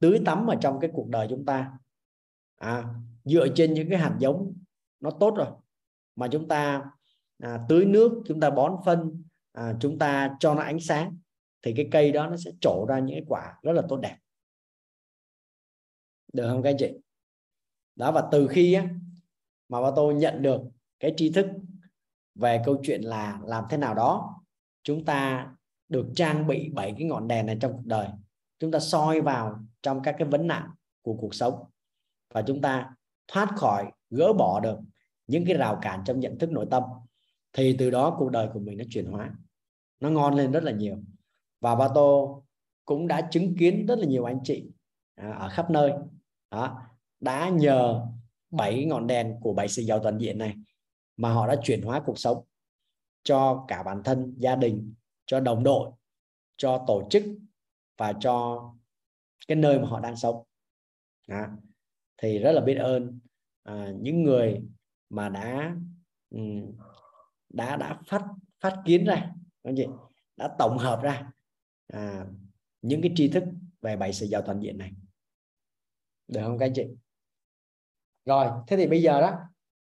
tưới tắm ở trong cái cuộc đời chúng ta, à, dựa trên những cái hạt giống nó tốt rồi mà chúng ta à, tưới nước, chúng ta bón phân, à, chúng ta cho nó ánh sáng thì cái cây đó nó sẽ trổ ra những cái quả rất là tốt đẹp, được không các anh chị? Đó, và từ khi á mà bà tôi nhận được cái tri thức về câu chuyện là làm thế nào đó chúng ta được trang bị bảy cái ngọn đèn này trong cuộc đời, chúng ta soi vào trong các cái vấn nạn của cuộc sống và chúng ta thoát khỏi, gỡ bỏ được những cái rào cản trong nhận thức nội tâm, thì từ đó cuộc đời của mình nó chuyển hóa, nó ngon lên rất là nhiều. Và Ba Tô cũng đã chứng kiến rất là nhiều anh chị ở khắp nơi đó, đã nhờ bảy ngọn đèn của bảy sự giàu toàn diện này mà họ đã chuyển hóa cuộc sống cho cả bản thân, gia đình, cho đồng đội, cho tổ chức và cho cái nơi mà họ đang sống. Đó. Thì rất là biết ơn à, những người mà đã đã đã phát phát kiến ra, anh chị đã tổng hợp ra à, những cái tri thức về bảy sự giàu toàn diện này, được không các anh chị? Rồi, thế thì bây giờ đó,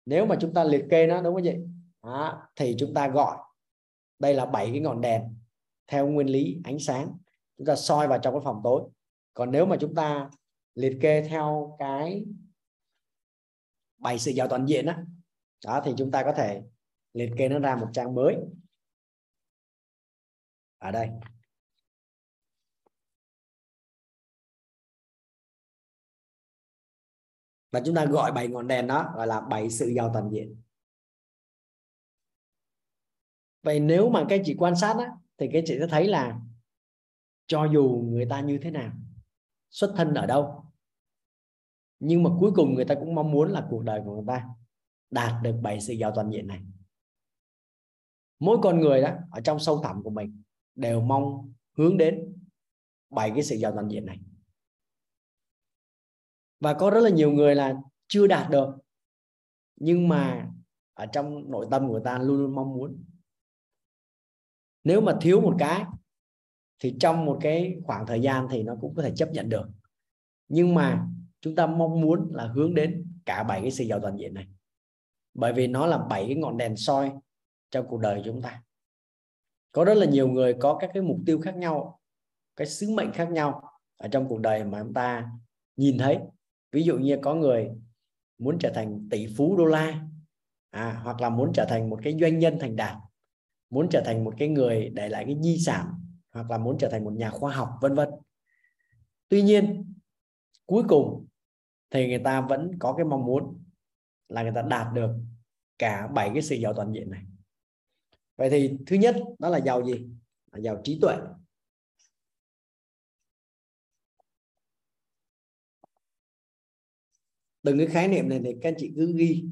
nếu mà chúng ta liệt kê nó, đúng không chị? Đó, thì chúng ta gọi đây là bảy cái ngọn đèn theo nguyên lý ánh sáng, chúng ta soi vào trong cái phòng tối. Còn nếu mà chúng ta liệt kê theo cái bảy sự giàu toàn diện đó, đó thì chúng ta có thể liệt kê nó ra một trang mới ở đây. Và chúng ta gọi bảy ngọn đèn đó gọi là bảy sự giàu toàn diện. Vậy nếu mà các chị quan sát á, thì các chị sẽ thấy là cho dù người ta như thế nào, xuất thân ở đâu, nhưng mà cuối cùng người ta cũng mong muốn là cuộc đời của người ta đạt được bảy sự giàu toàn diện này. Mỗi con người đó ở trong sâu thẳm của mình đều mong hướng đến bảy cái sự giàu toàn diện này. Và có rất là nhiều người là chưa đạt được, nhưng mà ở trong nội tâm của người ta luôn luôn mong muốn. Nếu mà thiếu một cái thì trong một cái khoảng thời gian thì nó cũng có thể chấp nhận được, nhưng mà chúng ta mong muốn là hướng đến cả bảy cái sự giàu toàn diện này, bởi vì nó là bảy cái ngọn đèn soi trong cuộc đời của chúng ta. Có rất là nhiều người có các cái mục tiêu khác nhau, cái sứ mệnh khác nhau ở trong cuộc đời mà chúng ta nhìn thấy. Ví dụ như có người muốn trở thành tỷ phú đô la, à, hoặc là muốn trở thành một cái doanh nhân thành đạt, muốn trở thành một cái người để lại cái di sản, hoặc là muốn trở thành một nhà khoa học, vân vân. Tuy nhiên cuối cùng thì người ta vẫn có cái mong muốn là người ta đạt được cả bảy cái sự giàu toàn diện này. Vậy thì thứ nhất đó là giàu gì? Là giàu trí tuệ. Từng cái khái niệm này thì các anh chị cứ ghi.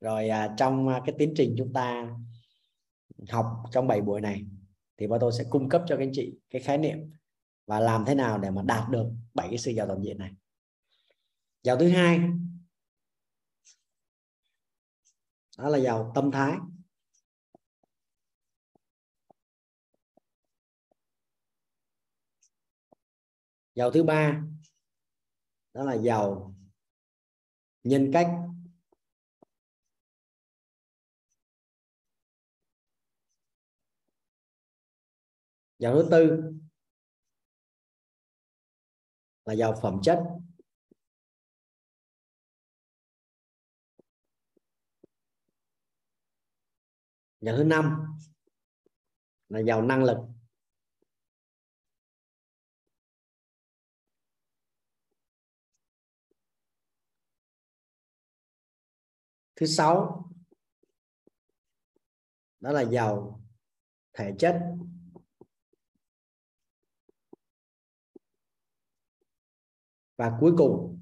Rồi à, trong cái tiến trình chúng ta học trong bảy buổi này thì bọn tôi sẽ cung cấp cho các anh chị cái khái niệm và làm thế nào để mà đạt được bảy cái sự giàu toàn diện này. Giàu thứ hai đó là giàu tâm thái. Giàu thứ ba đó là giàu nhân cách. Giàu thứ tư là giàu phẩm chất. Giàu thứ năm là giàu năng lực. Thứ sáu đó là giàu thể chất. Và cuối cùng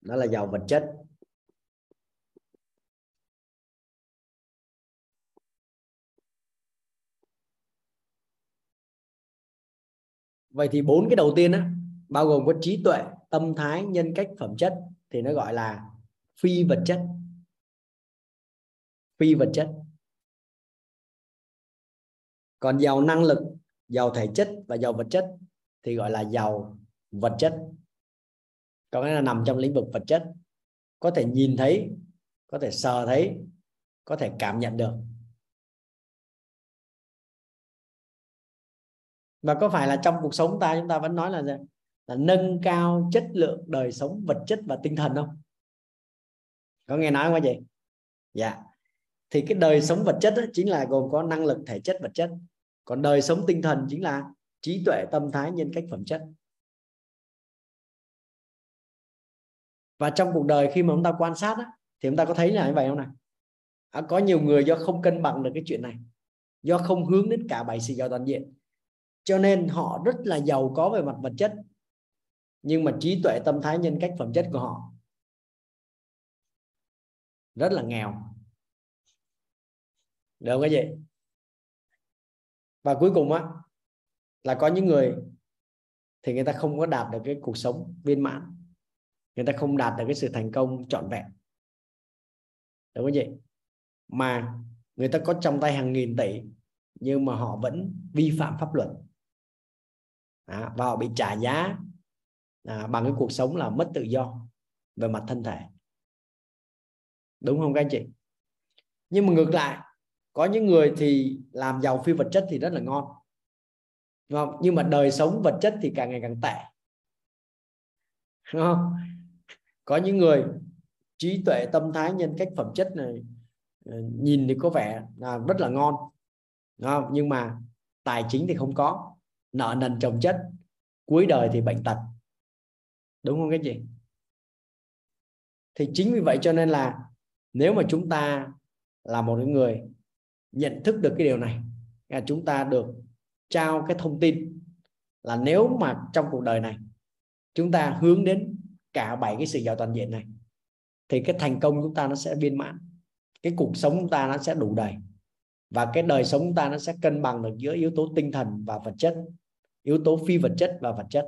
đó là giàu vật chất. Vậy thì bốn cái đầu tiên á, bao gồm có trí tuệ, tâm thái, nhân cách, phẩm chất, thì nó gọi là phi vật chất. Phi vật chất. Còn giàu năng lực, giàu thể chất và giàu vật chất thì gọi là giàu vật chất. Có nghĩa là nằm trong lĩnh vực vật chất, có thể nhìn thấy, có thể sờ thấy, có thể cảm nhận được. Và có phải là trong cuộc sống ta chúng ta vẫn nói là là nâng cao chất lượng đời sống vật chất và tinh thần không? Có nghe nói không các chị? Dạ. Thì cái đời sống vật chất chính là gồm có năng lực thể chất vật chất. Còn đời sống tinh thần chính là trí tuệ, tâm thái, nhân cách, phẩm chất. Và trong cuộc đời khi mà chúng ta quan sát á, thì chúng ta có thấy là như vậy không nào? À, có nhiều người do không cân bằng được cái chuyện này, do không hướng đến cả bảy sự giàu toàn diện, cho nên họ rất là giàu có về mặt vật chất, nhưng mà trí tuệ, tâm thái, nhân cách, phẩm chất của họ rất là nghèo. Được không cái gì? Và cuối cùng á, là có những người thì người ta không có đạt được cái cuộc sống viên mãn, người ta không đạt được cái sự thành công trọn vẹn. Đúng không vậy? Mà người ta có trong tay hàng nghìn tỷ nhưng mà họ vẫn vi phạm pháp luật à, và họ bị trả giá à, bằng cái cuộc sống là mất tự do về mặt thân thể. Đúng không các anh chị? Nhưng mà ngược lại, có những người thì làm giàu phi vật chất thì rất là ngon, đúng không? Nhưng mà đời sống vật chất thì càng ngày càng tệ, đúng không? Có những người trí tuệ, tâm thái, nhân cách, phẩm chất này nhìn thì có vẻ là rất là ngon, đúng không? Nhưng mà tài chính thì không có, nợ nần chồng chất, cuối đời thì bệnh tật. Đúng không các chị? Thì chính vì vậy cho nên là nếu mà chúng ta là một người nhận thức được cái điều này, là chúng ta được trao cái thông tin là nếu mà trong cuộc đời này chúng ta hướng đến cả bảy cái sự giàu toàn diện này thì cái thành công chúng ta nó sẽ viên mãn, cái cuộc sống chúng ta nó sẽ đủ đầy, và cái đời sống chúng ta nó sẽ cân bằng được giữa yếu tố tinh thần và vật chất, yếu tố phi vật chất và vật chất.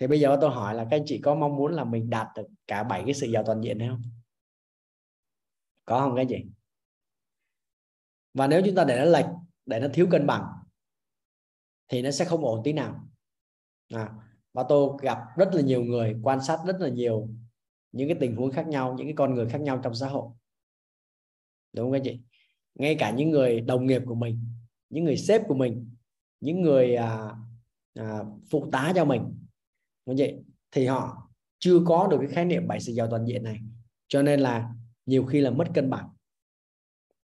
Thì bây giờ tôi hỏi là các anh chị có mong muốn là mình đạt được cả bảy cái sự giàu toàn diện hay không? Có không các anh chị? Và nếu chúng ta để nó lệch, để nó thiếu cân bằng thì nó sẽ không ổn tí nào à. Và tôi gặp rất là nhiều người, quan sát rất là nhiều những cái tình huống khác nhau, những cái con người khác nhau trong xã hội. Đúng không các chị? Ngay cả những người đồng nghiệp của mình, những người sếp của mình, những người à, à, phụ tá cho mình, đúng không chị? Thì họ chưa có được cái khái niệm bảy sự giàu toàn diện này, cho nên là nhiều khi là mất cân bằng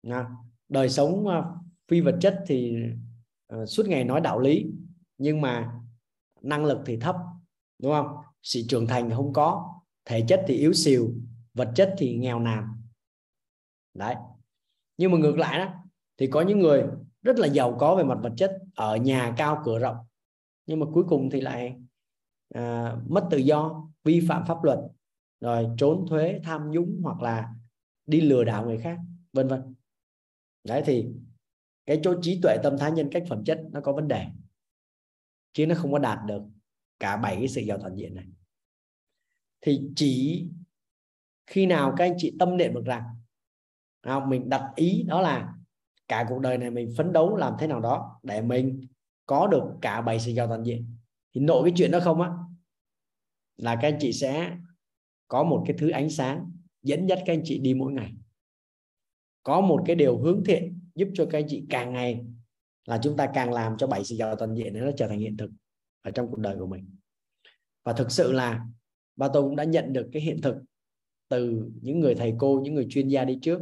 à. Đời sống à, phi vật chất thì à, suốt ngày nói đạo lý, nhưng mà năng lực thì thấp, đúng không? Sự trưởng thành không có, thể chất thì yếu xìu, vật chất thì nghèo nàn. Đấy. Nhưng mà ngược lại đó, thì có những người rất là giàu có về mặt vật chất, ở nhà cao cửa rộng, nhưng mà cuối cùng thì lại à, mất tự do, vi phạm pháp luật, rồi trốn thuế, tham nhũng, hoặc là đi lừa đảo người khác, vân vân. Đấy, thì cái chỗ trí tuệ, tâm thái, nhân cách, phẩm chất nó có vấn đề, chứ nó không có đạt được cả bảy cái sự giàu toàn diện này. Thì chỉ khi nào các anh chị tâm niệm được rằng nào, mình đặt ý đó là cả cuộc đời này mình phấn đấu làm thế nào đó để mình có được cả bảy sự giàu toàn diện, thì nội cái chuyện đó không á, là các anh chị sẽ có một cái thứ ánh sáng dẫn dắt các anh chị đi mỗi ngày, có một cái điều hướng thiện giúp cho các anh chị càng ngày là chúng ta càng làm cho bảy sự giàu toàn diện nó trở thành hiện thực ở trong cuộc đời của mình. Và thực sự là và tôi cũng đã nhận được cái hiện thực từ những người thầy cô, những người chuyên gia đi trước,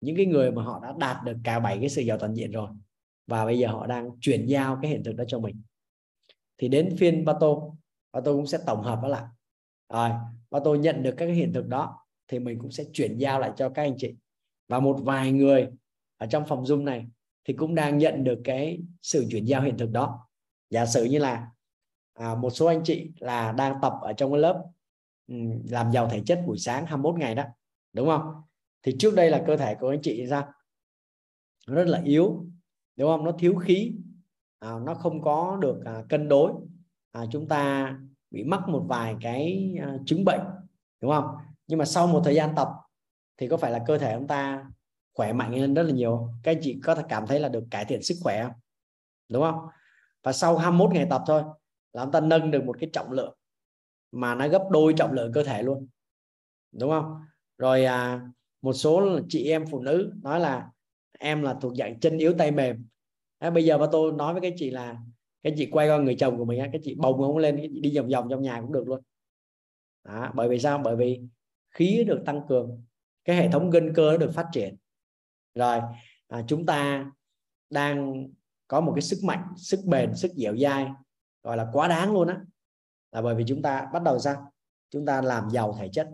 những cái người mà họ đã đạt được cả bảy cái sự giàu toàn diện rồi, và bây giờ họ đang chuyển giao cái hiện thực đó cho mình. Thì đến phiên ba tô, ba tô cũng sẽ tổng hợp nó lại. Rồi, ba tô nhận được các cái hiện thực đó thì mình cũng sẽ chuyển giao lại cho các anh chị. Và một vài người ở trong phòng Zoom này thì cũng đang nhận được cái sự chuyển giao hiện thực đó. Giả sử như là à, một số anh chị là đang tập ở trong cái lớp làm giàu thể chất buổi sáng hai mươi mốt ngày đó, đúng không? Thì trước đây là cơ thể của anh chị ra nó rất là yếu, đúng không? Nó thiếu khí à, nó không có được à, cân đối à, chúng ta bị mắc một vài cái à, chứng bệnh, đúng không? Nhưng mà sau một thời gian tập thì có phải là cơ thể chúng ta khỏe mạnh lên rất là nhiều? Các anh chị có thể cảm thấy là được cải thiện sức khỏe không? Đúng không? Và sau hai mươi mốt ngày tập thôi là chúng ta nâng được một cái trọng lượng mà nó gấp đôi trọng lượng cơ thể luôn, đúng không? Rồi à, một số chị em phụ nữ nói là em là thuộc dạng chân yếu tay mềm. Đấy, bây giờ bà tôi nói với cái chị là cái chị quay qua người chồng của mình, cái chị bồng không lên, cái chị đi vòng vòng trong nhà cũng được luôn. Đó, bởi vì sao? Bởi vì khí được tăng cường, cái hệ thống gân cơ được phát triển. Rồi à, chúng ta đang có một cái sức mạnh, sức bền, sức dẻo dai gọi là quá đáng luôn á, là bởi vì chúng ta bắt đầu sao? Chúng ta làm giàu thể chất,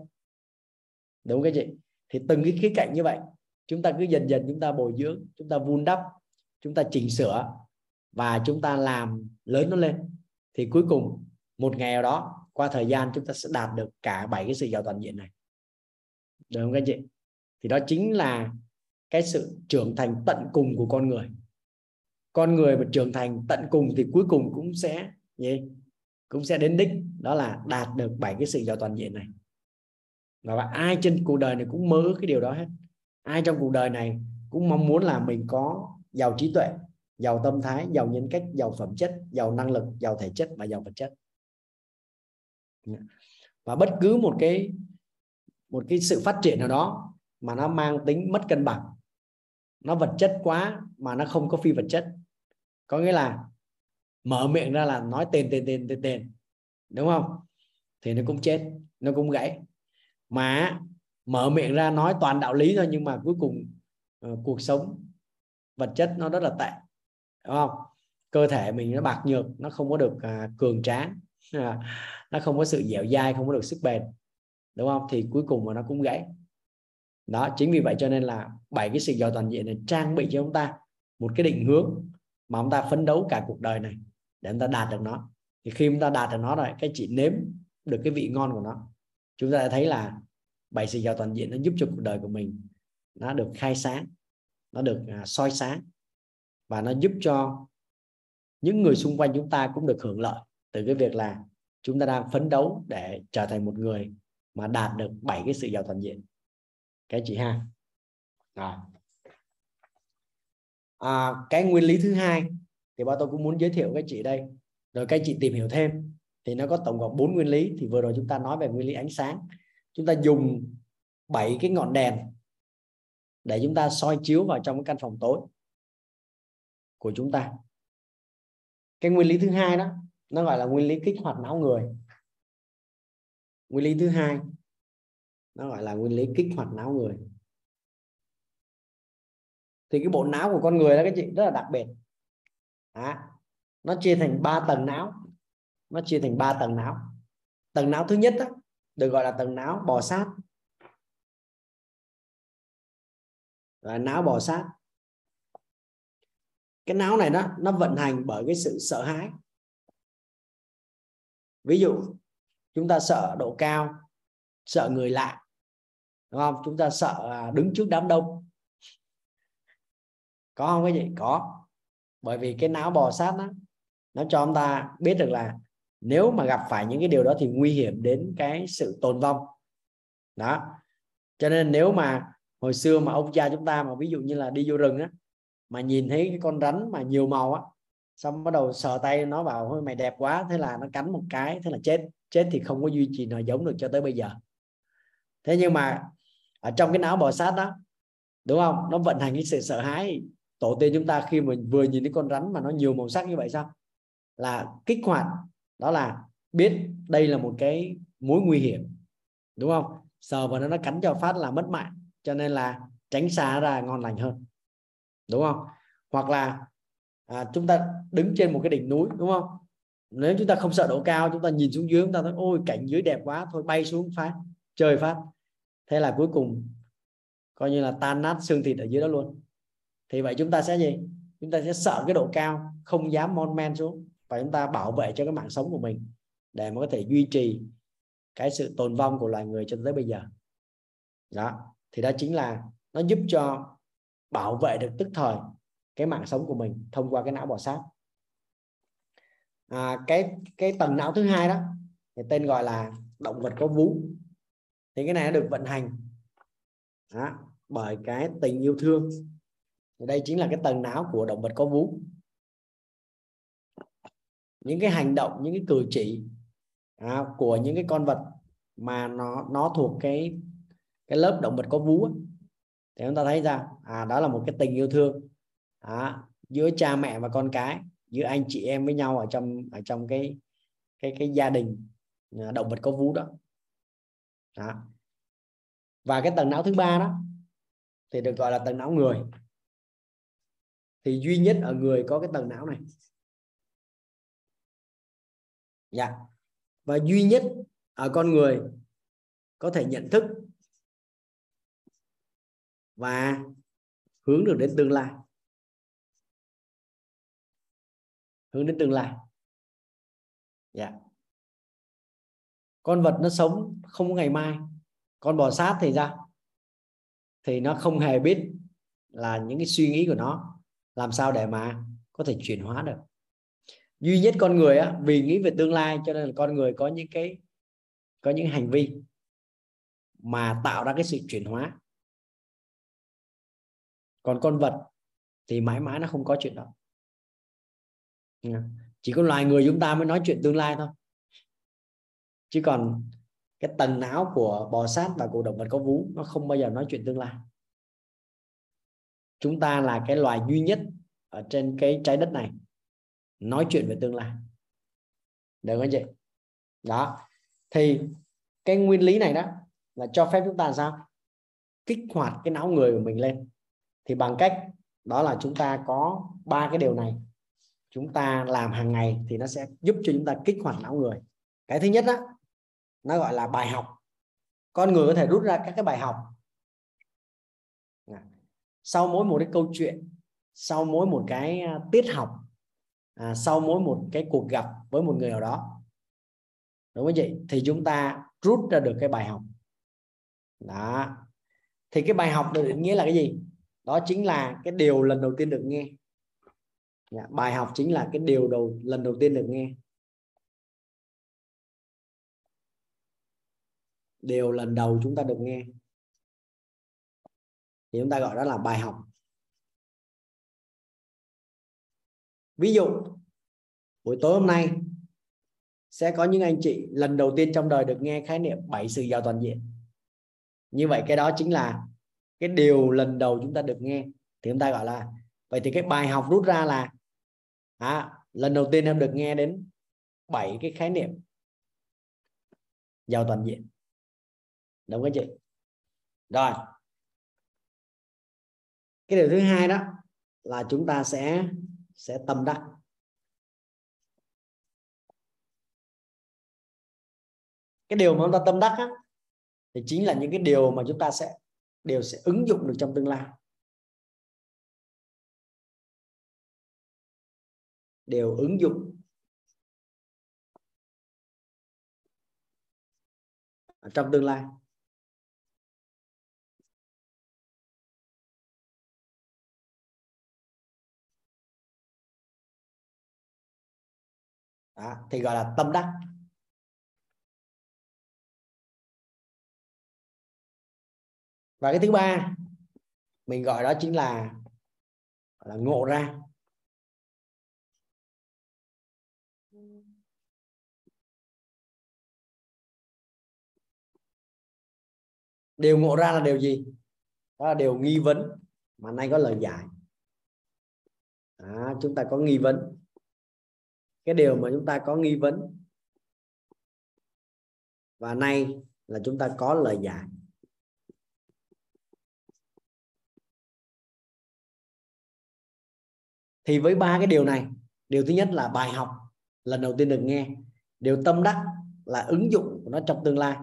đúng cái gì? Thì từng cái khía cạnh như vậy chúng ta cứ dần dần chúng ta bồi dưỡng, chúng ta vun đắp, chúng ta chỉnh sửa và chúng ta làm lớn nó lên, thì cuối cùng một ngày nào đó qua thời gian chúng ta sẽ đạt được cả bảy cái sự giàu toàn diện này, đúng không các anh chị? Thì đó chính là cái sự trưởng thành tận cùng của con người. Con người mà trưởng thành tận cùng thì cuối cùng cũng sẽ gì? Cũng sẽ đến đích, đó là đạt được bảy cái sự giàu toàn diện này. Và ai trên cuộc đời này cũng mơ ước cái điều đó hết. Ai trong cuộc đời này cũng mong muốn là mình có giàu trí tuệ, giàu tâm thái, giàu nhân cách, giàu phẩm chất, giàu năng lực, giàu thể chất và giàu vật chất. Và bất cứ một cái một cái sự phát triển nào đó mà nó mang tính mất cân bằng, nó vật chất quá mà nó không có phi vật chất, có nghĩa là mở miệng ra là nói tên tên tên tên tên, đúng không? Thì nó cũng chết, nó cũng gãy. Mà mở miệng ra nói toàn đạo lý thôi nhưng mà cuối cùng uh, cuộc sống vật chất nó rất là tệ, đúng không? Cơ thể mình nó bạc nhược, nó không có được uh, cường tráng, uh, nó không có sự dẻo dai, không có được sức bền, đúng không? Thì cuối cùng mà nó cũng gãy. Đó, chính vì vậy cho nên là bảy cái sự giàu toàn diện này trang bị cho chúng ta một cái định hướng mà chúng ta phấn đấu cả cuộc đời này để chúng ta đạt được nó. Thì khi chúng ta đạt được nó rồi, cái chị nếm được cái vị ngon của nó, chúng ta đã thấy là bảy sự giàu toàn diện nó giúp cho cuộc đời của mình nó được khai sáng, nó được à, soi sáng, và nó giúp cho những người xung quanh chúng ta cũng được hưởng lợi từ cái việc là chúng ta đang phấn đấu để trở thành một người mà đạt được bảy cái sự giàu toàn diện. Cái chị ha. Rồi. À, cái nguyên lý thứ hai thì bọn tôi cũng muốn giới thiệu các chị đây, rồi các chị tìm hiểu thêm. Thì nó có tổng cộng bốn nguyên lý. Thì vừa rồi chúng ta nói về nguyên lý ánh sáng, chúng ta dùng bảy cái ngọn đèn để chúng ta soi chiếu vào trong cái căn phòng tối của chúng ta. Cái nguyên lý thứ hai đó, nó gọi là nguyên lý kích hoạt não người. Nguyên lý thứ hai nó gọi là nguyên lý kích hoạt não người. Thì cái bộ não của con người đó các chị rất là đặc biệt. Đó. Nó chia thành ba tầng não. Nó chia thành ba tầng não. Tầng não thứ nhất đó, được gọi là tầng não bò sát. Và não bò sát. Cái não này đó, nó vận hành bởi cái sự sợ hãi. Ví dụ chúng ta sợ độ cao, sợ người lạ, đúng không? Chúng ta sợ đứng trước đám đông. Có không cái gì? Có. Bởi vì cái não bò sát đó, nó cho chúng ta biết được là nếu mà gặp phải những cái điều đó thì nguy hiểm đến cái sự tồn vong. Đó. Cho nên nếu mà hồi xưa mà ông cha chúng ta mà ví dụ như là đi vô rừng á, mà nhìn thấy cái con rắn mà nhiều màu á, xong bắt đầu sờ tay nó vào, thôi mày đẹp quá, thế là nó cắn một cái, thế là chết. Chết thì không có duy trì nào giống được cho tới bây giờ. Thế nhưng mà ở trong cái não bò sát đó, đúng không? Nó vận hành cái sự sợ hãi. Tổ tiên chúng ta khi mình vừa nhìn thấy con rắn mà nó nhiều màu sắc như vậy sao? Là kích hoạt, đó là biết đây là một cái mối nguy hiểm, đúng không? Sờ vào nó, nó cắn cho phát là mất mạng, cho nên là tránh xa ra ngon lành hơn, đúng không? Hoặc là à, chúng ta đứng trên một cái đỉnh núi, đúng không? Nếu chúng ta không sợ độ cao, chúng ta nhìn xuống dưới, chúng ta thấy ôi cảnh dưới đẹp quá, thôi bay xuống phát, chơi phát. Thế là cuối cùng coi như là tan nát xương thịt ở dưới đó luôn. Thì vậy chúng ta sẽ gì? Chúng ta sẽ sợ cái độ cao, không dám mon men xuống, và chúng ta bảo vệ cho cái mạng sống của mình để mà có thể duy trì cái sự tồn vong của loài người cho tới bây giờ. Đó, thì đó chính là nó giúp cho bảo vệ được tức thời cái mạng sống của mình thông qua cái não bò sát. À, cái cái tầng não thứ hai đó thì tên gọi là động vật có vú. Thì cái này nó được vận hành đó, bởi cái tình yêu thương. Thì đây chính là cái tầng não của động vật có vú. Những cái hành động, những cái cử chỉ à, của những cái con vật mà nó nó thuộc cái cái lớp động vật có vú ấy, thì chúng ta thấy ra à, đó là một cái tình yêu thương à, giữa cha mẹ và con cái, giữa anh chị em với nhau ở trong ở trong cái cái cái gia đình động vật có vú đó. Đó. Và cái tầng não thứ ba đó thì được gọi là tầng não người. Thì duy nhất ở người có cái tầng não này. Dạ. Và duy nhất ở con người có thể nhận thức và hướng được đến tương lai. Hướng đến tương lai. Dạ. Con vật nó sống không có ngày mai. Con bò sát thì sao? Thì nó không hề biết là những cái suy nghĩ của nó làm sao để mà có thể chuyển hóa được. Duy nhất con người á, vì nghĩ về tương lai cho nên là con người có những cái có những hành vi mà tạo ra cái sự chuyển hóa. Còn con vật thì mãi mãi nó không có chuyện đó. Chỉ có loài người chúng ta mới nói chuyện tương lai thôi. Chứ còn cái tầng não của bò sát và của động vật có vú nó không bao giờ nói chuyện tương lai. Chúng ta là cái loài duy nhất ở trên cái trái đất này nói chuyện về tương lai. Được không chị? Đó. Thì cái nguyên lý này đó là cho phép chúng ta sao? Kích hoạt cái não người của mình lên. Thì bằng cách đó là chúng ta có ba cái điều này. Chúng ta làm hàng ngày thì nó sẽ giúp cho chúng ta kích hoạt não người. Cái thứ nhất đó, nó gọi là bài học. Con người có thể rút ra các cái bài học. Sau mỗi một cái câu chuyện, sau mỗi một cái tiết học, à, sau mỗi một cái cuộc gặp với một người nào đó, đúng không chị? Thì chúng ta rút ra được cái bài học. Đó. Thì cái bài học được định nghĩa là cái gì? Đó chính là cái điều lần đầu tiên được nghe. Bài học chính là cái điều đầu, lần đầu tiên được nghe. Điều lần đầu chúng ta được nghe thì chúng ta gọi đó là bài học. Ví dụ buổi tối hôm nay sẽ có những anh chị lần đầu tiên trong đời được nghe khái niệm bảy sự giàu toàn diện. Như vậy cái đó chính là cái điều lần đầu chúng ta được nghe. Thì chúng ta gọi là, vậy thì cái bài học rút ra là à, lần đầu tiên em được nghe đến bảy cái khái niệm giàu toàn diện. Đúng không chị? Rồi. Cái điều thứ hai đó là chúng ta sẽ sẽ tâm đắc. Cái điều mà chúng ta tâm đắc á, thì chính là những cái điều mà chúng ta sẽ đều sẽ ứng dụng được trong tương lai. Đều ứng dụng trong tương lai. Đó, thì gọi là tâm đắc. Và cái thứ ba mình gọi đó chính là, là ngộ ra. Điều ngộ ra là điều gì? Đó là điều nghi vấn mà nay có lời giải. Đó, chúng ta có nghi vấn. Cái điều mà chúng ta có nghi vấn và nay là chúng ta có lời giải. Thì với ba cái điều này, điều thứ nhất là bài học lần đầu tiên được nghe, điều tâm đắc là ứng dụng của nó trong tương lai,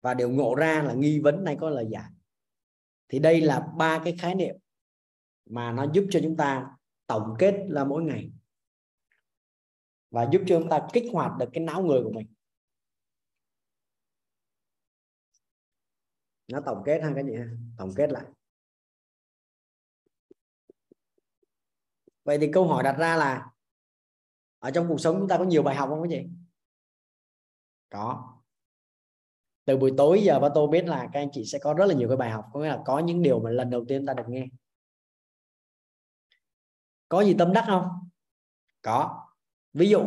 và điều ngộ ra là nghi vấn nay có lời giải. Thì đây là ba cái khái niệm mà nó giúp cho chúng ta tổng kết là mỗi ngày và giúp cho chúng ta kích hoạt được cái não người của mình. Nó tổng kết ha các chị ha, tổng kết lại. Vậy thì câu hỏi đặt ra là ở trong cuộc sống chúng ta có nhiều bài học không các chị? Có. Từ buổi tối giờ ba tô biết là các anh chị sẽ có rất là nhiều cái bài học, có nghĩa là có những điều mà lần đầu tiên ta được nghe. Có gì tâm đắc không? Có. Ví dụ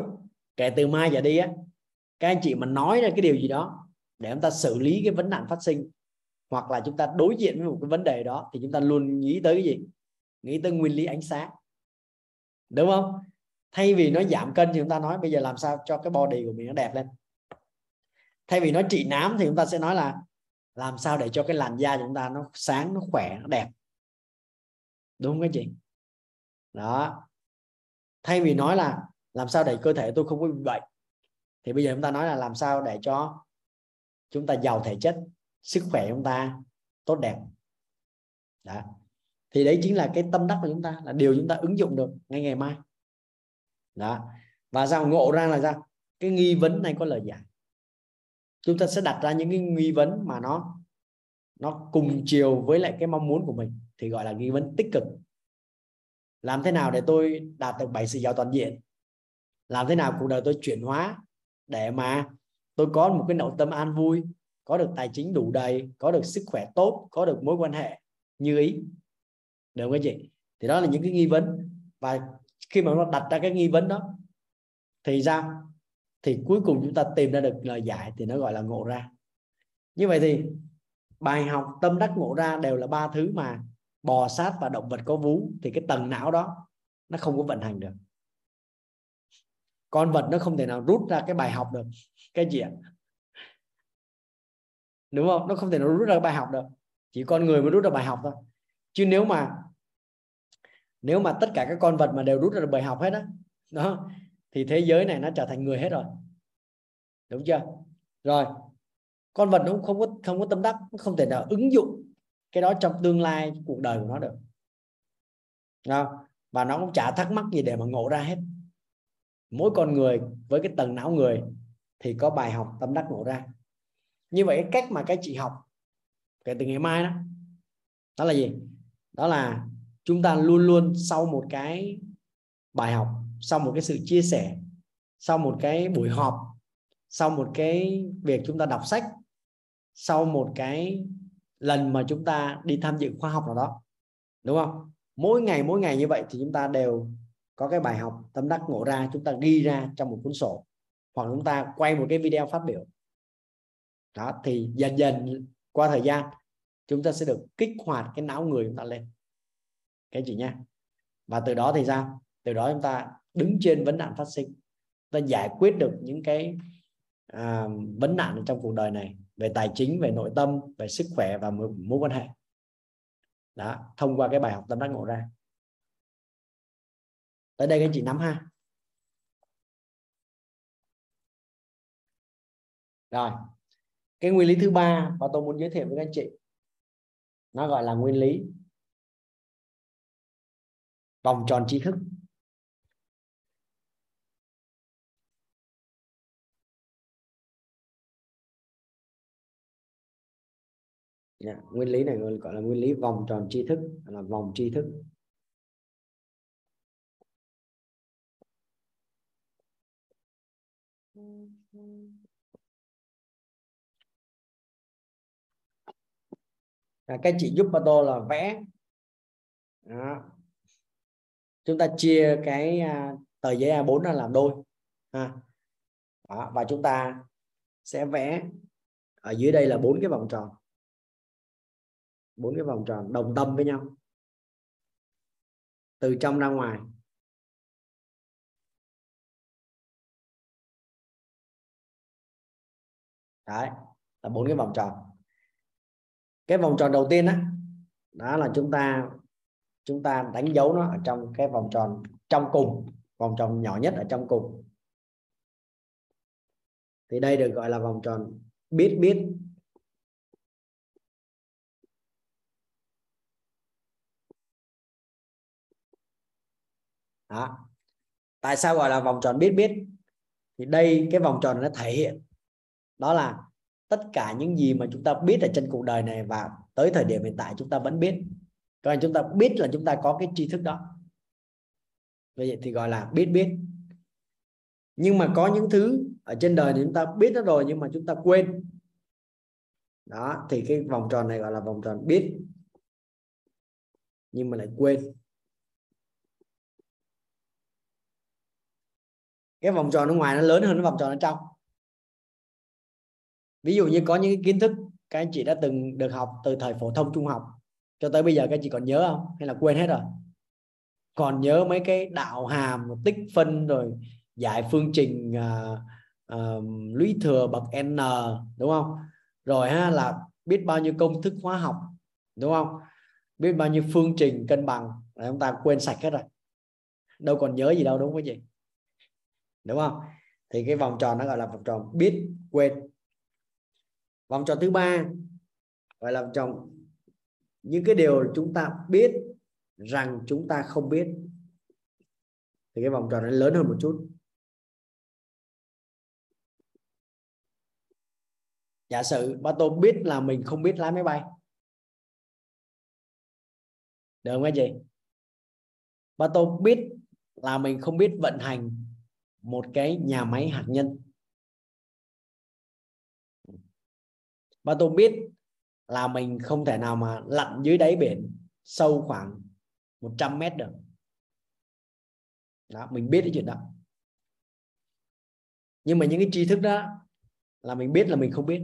kể từ mai giờ đi á, các anh chị mà nói ra cái điều gì đó để chúng ta xử lý cái vấn nạn phát sinh, hoặc là chúng ta đối diện với một cái vấn đề đó, thì chúng ta luôn nghĩ tới cái gì? Nghĩ tới nguyên lý ánh sáng, đúng không? Thay vì nó giảm cân thì chúng ta nói bây giờ làm sao cho cái body của mình nó đẹp lên. Thay vì nó trị nám thì chúng ta sẽ nói là làm sao để cho cái làn da chúng ta nó sáng, nó khỏe, nó đẹp, đúng không các chị? Đó, thay vì nói là làm sao để cơ thể tôi không có bị bệnh, thì bây giờ chúng ta nói là làm sao để cho chúng ta giàu thể chất, sức khỏe chúng ta tốt đẹp. Đó, thì đấy chính là cái tâm đắc của chúng ta, là điều chúng ta ứng dụng được ngay ngày mai. Đó, và sao ngộ ra là sao? Cái nghi vấn này có lời giải. Chúng ta sẽ đặt ra những cái nghi vấn mà nó nó cùng chiều với lại cái mong muốn của mình, thì gọi là nghi vấn tích cực. Làm thế nào để tôi đạt được bảy sự giàu toàn diện? Làm thế nào cuộc đời tôi chuyển hóa để mà tôi có một cái nội tâm an vui, có được tài chính đủ đầy, có được sức khỏe tốt, có được mối quan hệ như ý, được không các chị? Thì đó là những cái nghi vấn. Và khi mà nó đặt ra cái nghi vấn đó thì sao? Thì cuối cùng chúng ta tìm ra được lời giải, thì nó gọi là ngộ ra. Như vậy thì bài học tâm đắc ngộ ra đều là ba thứ mà bò sát và động vật có vú, thì cái tầng não đó nó không có vận hành được. Con vật nó không thể nào rút ra cái bài học được, cái gì ạ? Đúng không? Nó không thể nào rút ra bài học được. Chỉ con người mới rút ra bài học thôi. Chứ nếu mà Nếu mà tất cả các con vật mà đều rút ra được bài học hết đó, đó thì thế giới này nó trở thành người hết rồi, đúng chưa? Rồi, con vật nó không có không có tâm đắc, nó không thể nào ứng dụng cái đó trong tương lai cuộc đời của nó được, đó. Và nó cũng chả thắc mắc gì để mà ngộ ra hết. Mỗi con người với cái tầng não người thì có bài học tâm đắc ngộ ra. Như vậy cái cách mà các chị học kể từ ngày mai đó, đó là gì? Đó là chúng ta luôn luôn sau một cái bài học, sau một cái sự chia sẻ, sau một cái buổi họp, sau một cái việc chúng ta đọc sách, sau một cái lần mà chúng ta đi tham dự khoa học nào đó, đúng không? Mỗi ngày mỗi ngày như vậy thì chúng ta đều có cái bài học tâm đắc ngộ ra, chúng ta ghi ra trong một cuốn sổ, hoặc chúng ta quay một cái video phát biểu. Đó, thì dần dần qua thời gian chúng ta sẽ được kích hoạt cái não người chúng ta lên, các chị nha. Và từ đó thì sao? Từ đó chúng ta đứng trên vấn nạn phát sinh, ta giải quyết được những cái à, vấn nạn trong cuộc đời này, về tài chính, về nội tâm, về sức khỏe và mối, mối quan hệ. Đó, thông qua cái bài học tâm đắc ngộ ra. Tới đây các anh chị nắm ha. Rồi, cái nguyên lý thứ ba mà tôi muốn giới thiệu với các anh chị, nó gọi là nguyên lý vòng tròn tri thức. Yeah, nguyên lý này gọi là nguyên lý vòng tròn tri thức, là vòng tri thức. À, các chị giúp Pato là vẽ. Đó, chúng ta chia cái tờ giấy a bốn ra làm đôi ha. Đó, và chúng ta sẽ vẽ ở dưới đây là bốn cái vòng tròn, bốn cái vòng tròn đồng tâm với nhau từ trong ra ngoài. Đấy, là bốn cái vòng tròn. Cái vòng tròn đầu tiên đó, đó là chúng ta chúng ta đánh dấu nó ở trong cái vòng tròn trong cùng, vòng tròn nhỏ nhất ở trong cùng. Thì đây được gọi là vòng tròn biết biết. Đó, tại sao gọi là vòng tròn biết biết? Thì đây cái vòng tròn nó thể hiện đó là tất cả những gì mà chúng ta biết ở trên cuộc đời này và tới thời điểm hiện tại chúng ta vẫn biết. Còn chúng ta biết là chúng ta có cái tri thức đó, vậy thì gọi là biết biết. Nhưng mà có những thứ ở trên đời thì chúng ta biết nó rồi nhưng mà chúng ta quên. Đó, thì cái vòng tròn này gọi là vòng tròn biết nhưng mà lại quên. Cái vòng tròn ở ngoài nó lớn hơn cái vòng tròn ở trong. Ví dụ như có những cái kiến thức các anh chị đã từng được học từ thời phổ thông trung học cho tới bây giờ, các anh chị còn nhớ không? Hay là quên hết rồi? Còn nhớ mấy cái đạo hàm, tích phân, rồi giải phương trình uh, uh, lũy thừa bậc N, đúng không? Rồi ha, là biết bao nhiêu công thức hóa học, đúng không? Biết bao nhiêu phương trình cân bằng là chúng ta quên sạch hết rồi, đâu còn nhớ gì đâu, đúng không chị? Đúng không? Thì cái vòng tròn nó gọi là vòng tròn biết quên. Vòng tròn thứ ba gọi là vòng tròn những cái điều chúng ta biết rằng chúng ta không biết. Thì cái vòng tròn này lớn hơn một chút. Giả sử ba Tô biết là mình không biết lái máy bay, được không anh chị? Ba Tô biết là mình không biết vận hành một cái nhà máy hạt nhân. Ba Tô biết là mình không thể nào mà lặn dưới đáy biển sâu khoảng một trăm mét được. Đó, mình biết cái chuyện đó. Nhưng mà những cái tri thức đó là mình biết là mình không biết.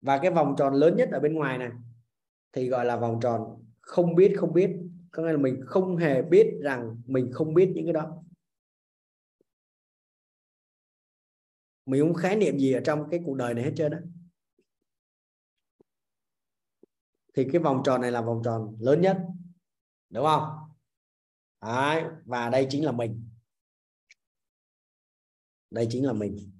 Và cái vòng tròn lớn nhất ở bên ngoài này thì gọi là vòng tròn không biết không biết. Có nghĩa là mình không hề biết rằng mình không biết những cái đó. Mình không khái niệm gì ở trong cái cuộc đời này hết trơn đó. Thì cái vòng tròn này là vòng tròn lớn nhất, đúng không? Đấy, và đây chính là mình. Đây chính là mình.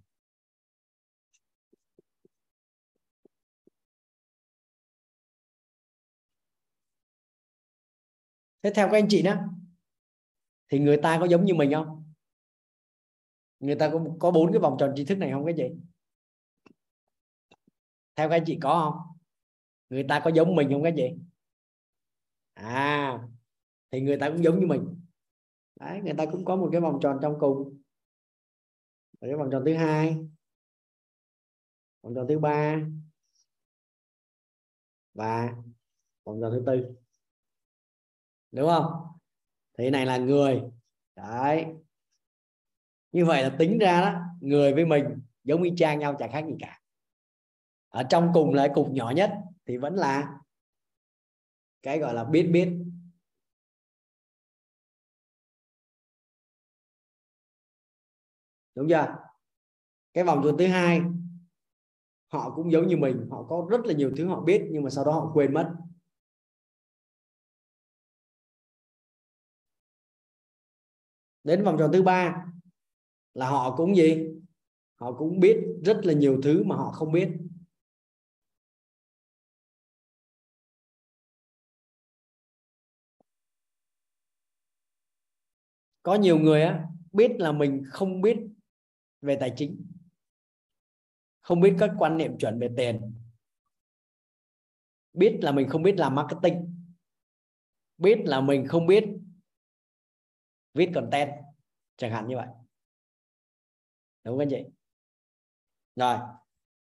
Thế theo các anh chị đó, thì người ta có giống như mình không? Người ta có có bốn cái vòng tròn tri thức này không các chị? Theo các anh chị có không? Người ta có giống mình không các chị? À, thì người ta cũng giống như mình. Đấy, người ta cũng có một cái vòng tròn trong cùng. Và cái vòng tròn thứ hai, vòng tròn thứ ba và vòng tròn thứ tư, đúng không? Thế này là người. Đấy. Như vậy là tính ra đó, người với mình giống y chang nhau, chả khác gì cả. Ở trong cùng là cục nhỏ nhất thì vẫn là cái gọi là biết biết. Đúng chưa? Cái vòng tròn thứ hai, họ cũng giống như mình, họ có rất là nhiều thứ họ biết nhưng mà sau đó họ quên mất. Đến vòng tròn thứ ba là họ cũng gì? Họ cũng biết rất là nhiều thứ mà họ không biết. Có nhiều người á, biết là mình không biết về tài chính, không biết các quan niệm chuẩn về tiền, biết là mình không biết làm marketing, biết là mình không biết viết content chẳng hạn như vậy, đúng không anh chị? Rồi,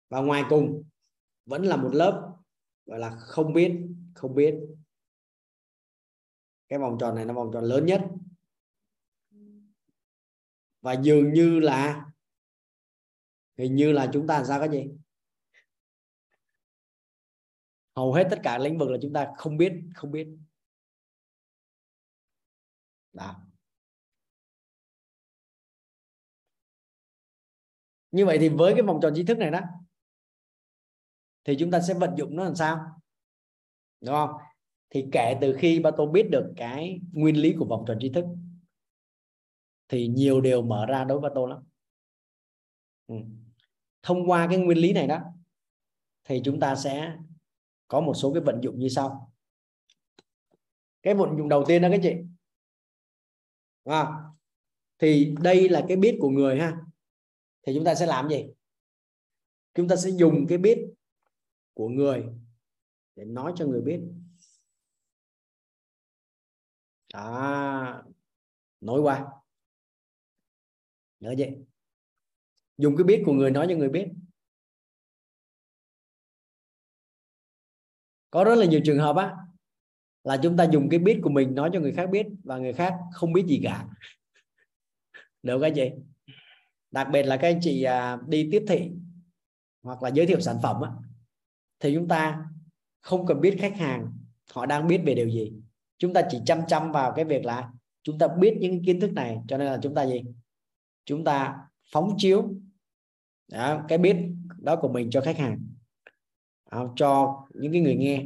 và ngoài cùng vẫn là một lớp gọi là không biết không biết. Cái vòng tròn này là vòng tròn lớn nhất và dường như là hình như là chúng ta ra cái gì, hầu hết tất cả lĩnh vực là chúng ta không biết không biết. Đó. Như vậy thì với cái vòng tròn tri thức này đó thì chúng ta sẽ vận dụng nó làm sao, đúng không? Thì kể từ khi ba Tô biết được cái nguyên lý của vòng tròn tri thức thì nhiều điều mở ra đối với ba Tô lắm. ừ. Thông qua cái nguyên lý này đó thì chúng ta sẽ có một số cái vận dụng như sau. Cái vận dụng đầu tiên đó các chị, à, thì đây là cái biết của người ha. Thì chúng ta sẽ làm gì? Chúng ta sẽ dùng cái biết của người để nói cho người biết. À, nói qua. Nhớ vậy. Dùng cái biết của người nói cho người biết. Có rất là nhiều trường hợp á, là chúng ta dùng cái biết của mình nói cho người khác biết và người khác không biết gì cả. Được cái gì? Đặc biệt là các anh chị đi tiếp thị hoặc là giới thiệu sản phẩm á, thì chúng ta không cần biết khách hàng họ đang biết về điều gì. Chúng ta chỉ chăm chăm vào cái việc là chúng ta biết những kiến thức này, cho nên là chúng ta gì? Chúng ta phóng chiếu đó, cái biết đó của mình cho khách hàng. cho những cái người nghe,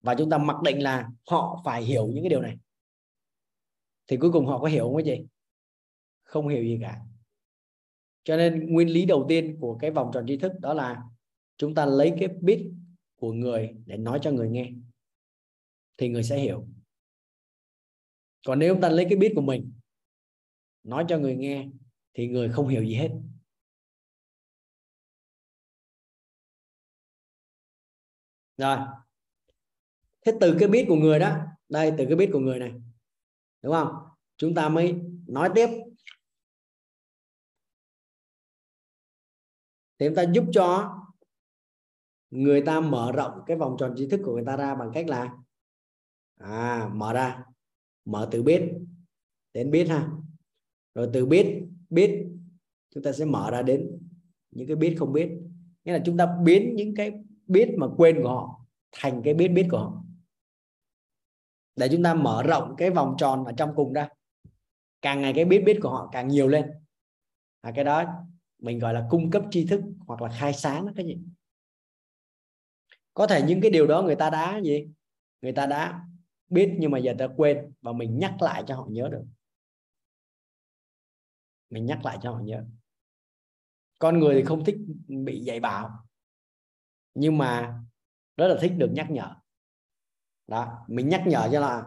và chúng ta mặc định là họ phải hiểu những cái điều này. Thì cuối cùng họ có hiểu không các chị? Không hiểu gì cả. Cho nên nguyên lý đầu tiên của cái vòng tròn tri thức đó là chúng ta lấy cái bit của người để nói cho người nghe thì người sẽ hiểu. Còn nếu chúng ta lấy cái bit của mình nói cho người nghe thì người không hiểu gì hết. Rồi. Thế từ cái bit của người đó, đây từ cái bit của người này, đúng không? Chúng ta mới nói tiếp. Thì chúng ta giúp cho người ta mở rộng cái vòng tròn tri thức của người ta ra bằng cách là à, mở ra, mở từ bit đến bit ha. Rồi từ bit, bit chúng ta sẽ mở ra đến những cái bit không biết. Nghĩa là chúng ta biến những cái bit mà quên của họ thành cái bit bit của họ. Để chúng ta mở rộng cái vòng tròn ở trong cùng ra. Càng ngày cái bit bit của họ càng nhiều lên. À, cái đó mình gọi là cung cấp tri thức hoặc là khai sáng đó, cái gì. Có thể những cái điều đó người ta đã gì? Người ta đã biết nhưng mà giờ ta quên, và mình nhắc lại cho họ nhớ được. Mình nhắc lại cho họ nhớ. Con người thì không thích bị dạy bảo, nhưng mà rất là thích được nhắc nhở. Đó, mình nhắc nhở cho là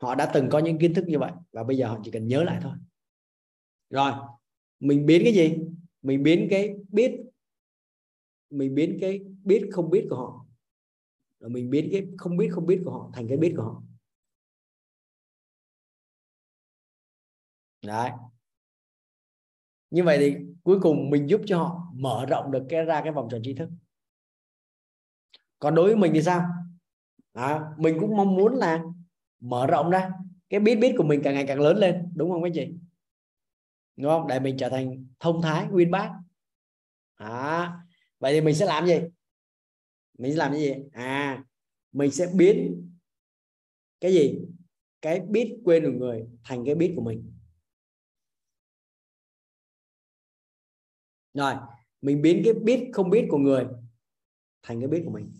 họ đã từng có những kiến thức như vậy và bây giờ họ chỉ cần nhớ lại thôi. Rồi, mình biến cái gì? Mình biến cái biết, mình biến cái biết không biết của họ, rồi mình biến cái không biết không biết của họ thành cái biết của họ. Đấy. Như vậy thì cuối cùng mình giúp cho họ mở rộng được cái ra cái vòng tròn tri thức. Còn đối với mình thì sao? À, mình cũng mong muốn là mở rộng ra cái biết biết của mình càng ngày càng lớn lên, đúng không các chị? Đúng không? Để mình trở thành thông thái uyên bác. À, vậy thì mình sẽ làm gì? Mình sẽ làm cái gì? À, mình sẽ biến cái gì? Cái biết quên của người thành cái biết của mình. Rồi, mình biến cái biết không biết của người thành cái biết của mình.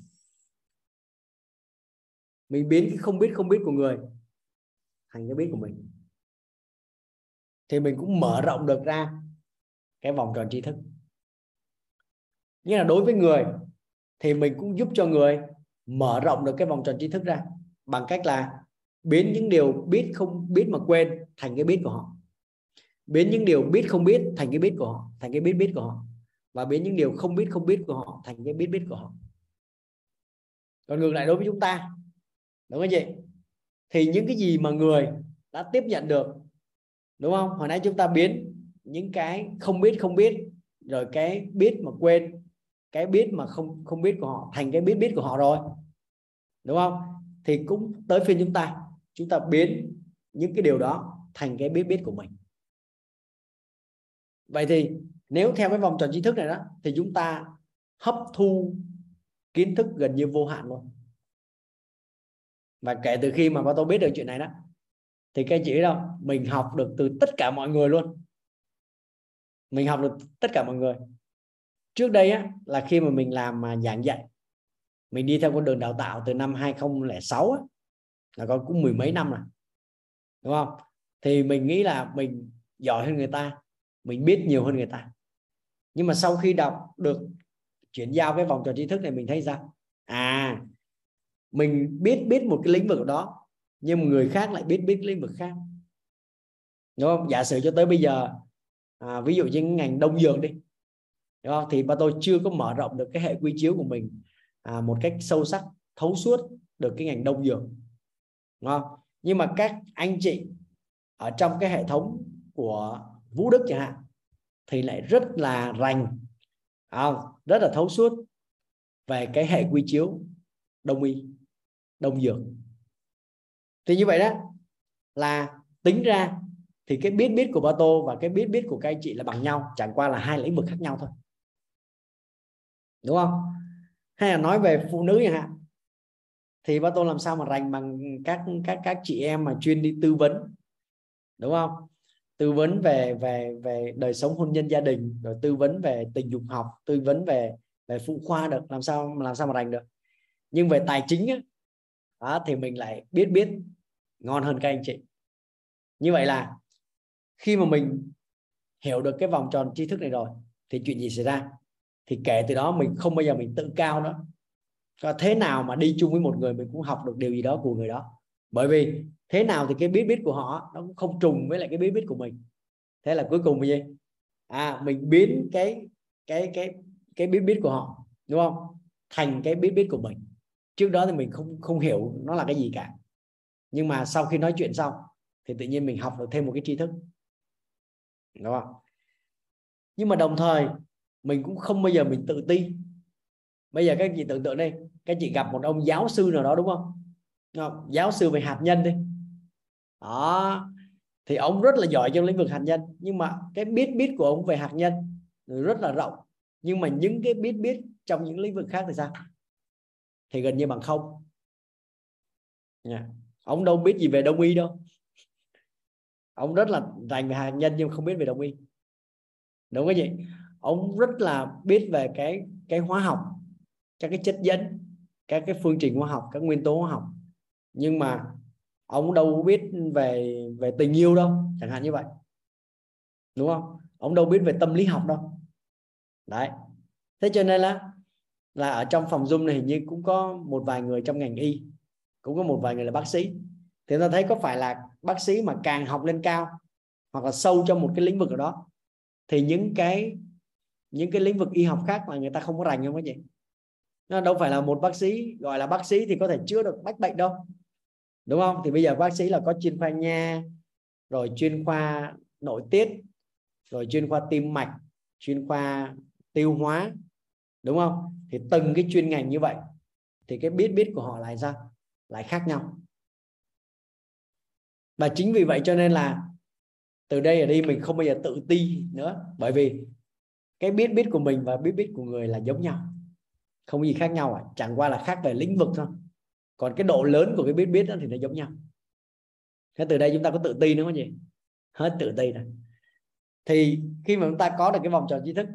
Mình biến cái không biết không biết của người thành cái biết của mình. Thì mình cũng mở rộng được ra cái vòng tròn tri thức. Nghĩa là đối với người thì mình cũng giúp cho người mở rộng được cái vòng tròn tri thức ra bằng cách là biến những điều biết không biết mà quên thành cái biết của họ, biến những điều biết không biết thành cái biết của họ, thành cái biết biết của họ, và biến những điều không biết không biết của họ thành cái biết biết của họ. Còn ngược lại đối với chúng ta, đúng không chị? Thì những cái gì mà người đã tiếp nhận được, đúng không? Hồi nãy chúng ta biến những cái không biết không biết, rồi cái biết mà quên, cái biết mà không không biết của họ thành cái biết biết của họ rồi, đúng không? Thì cũng tới phiên chúng ta, chúng ta biến những cái điều đó thành cái biết biết của mình. Vậy thì nếu theo cái vòng tròn tri thức này đó thì chúng ta hấp thu kiến thức gần như vô hạn luôn. Và kể từ khi mà bà tôi biết được chuyện này đó thì các chị đâu, mình học được từ tất cả mọi người luôn. Mình học được tất cả mọi người. Trước đây á, là khi mà mình làm giảng dạy, mình đi theo con đường đào tạo từ năm hai không không sáu á, là còn cũng mười mấy năm rồi, đúng không? Thì mình nghĩ là mình giỏi hơn người ta, mình biết nhiều hơn người ta. Nhưng mà sau khi đọc được chuyển giao cái vòng tròn tri thức này, mình thấy rằng à, mình biết biết một cái lĩnh vực đó nhưng mà người khác lại biết biết lĩnh vực khác, đúng không? Giả sử cho tới bây giờ à, ví dụ như ngành đông dược đi, đúng không? Thì ba tôi chưa có mở rộng được cái hệ quy chiếu của mình à, một cách sâu sắc, thấu suốt được cái ngành đông dược, đúng không? Nhưng mà các anh chị ở trong cái hệ thống của Vũ Đức chẳng hạn thì lại rất là rành, rất là thấu suốt về cái hệ quy chiếu đông y, đông dược. Thì như vậy đó là tính ra thì cái biết biết của ba tô và cái biết biết của các anh chị là bằng nhau, chẳng qua là hai lĩnh vực khác nhau thôi, đúng không? Hay là nói về phụ nữ chẳng hạn thì ba tô làm sao mà rành bằng các các các chị em mà chuyên đi tư vấn, đúng không? Tư vấn về về về đời sống hôn nhân gia đình, rồi tư vấn về tình dục học, tư vấn về để phụ khoa được, làm sao làm sao mà đành được. Nhưng về tài chính á, đó, thì mình lại biết biết ngon hơn các anh chị. Như vậy là khi mà mình hiểu được cái vòng tròn tri thức này rồi thì chuyện gì xảy ra? Thì kể từ đó mình không bao giờ mình tự cao nữa. Có thế nào mà đi chung với một người mình cũng học được điều gì đó của người đó. Bởi vì thế nào thì cái biết biết của họ nó cũng không trùng với lại cái biết biết của mình. Thế là cuối cùng là gì? À, mình biến cái cái cái cái biết biết của họ, đúng không? Thành cái biết biết của mình. Trước đó thì mình không không hiểu nó là cái gì cả. Nhưng mà sau khi nói chuyện xong thì tự nhiên mình học được thêm một cái tri thức. Đúng không? Nhưng mà đồng thời mình cũng không bao giờ mình tự ti. Bây giờ các anh chị tưởng tượng đi, các chị gặp một ông giáo sư nào đó, đúng không? Đúng không? Giáo sư về hạt nhân đi. Đó. Thì ông rất là giỏi trong lĩnh vực hạt nhân, nhưng mà cái biết biết của ông về hạt nhân rất là rộng. Nhưng mà những cái biết biết trong những lĩnh vực khác thì sao? Thì gần như bằng không. Yeah. Ông đâu biết gì về đông y đâu. Ông rất là rành về hạt nhân nhưng không biết về đông y. Đúng cái gì? Ông rất là biết về cái cái hóa học, các cái chất dẫn, các cái phương trình hóa học, các nguyên tố hóa học. Nhưng mà ông đâu biết về về tình yêu đâu, chẳng hạn như vậy. Đúng không? Ông đâu biết về tâm lý học đâu. Đấy. Thế cho nên là là ở trong phòng Zoom này hình như cũng có một vài người trong ngành y, cũng có một vài người là bác sĩ. Thì ta thấy có phải là bác sĩ mà càng học lên cao hoặc là sâu trong một cái lĩnh vực ở đó thì những cái những cái lĩnh vực y học khác mà người ta không có rành không các chị? Nó đâu phải là một bác sĩ gọi là bác sĩ thì có thể chữa được bách bệnh đâu. Đúng không? Thì bây giờ bác sĩ là có chuyên khoa nha, rồi chuyên khoa nội tiết, rồi chuyên khoa tim mạch, chuyên khoa tiêu hóa. Đúng không? Thì từng cái chuyên ngành như vậy thì cái biết biết của họ lại sao? Lại khác nhau. Và chính vì vậy cho nên là từ đây ở đi mình không bao giờ tự ti nữa. Bởi vì cái biết biết của mình và biết biết của người là giống nhau. Không có gì khác nhau à? Chẳng qua là khác về lĩnh vực thôi. Còn cái độ lớn của cái biết biết đó thì nó giống nhau. Thế từ đây chúng ta có tự ti nữa không nhỉ? Hết tự ti rồi. Thì khi mà chúng ta có được cái vòng tròn tri thức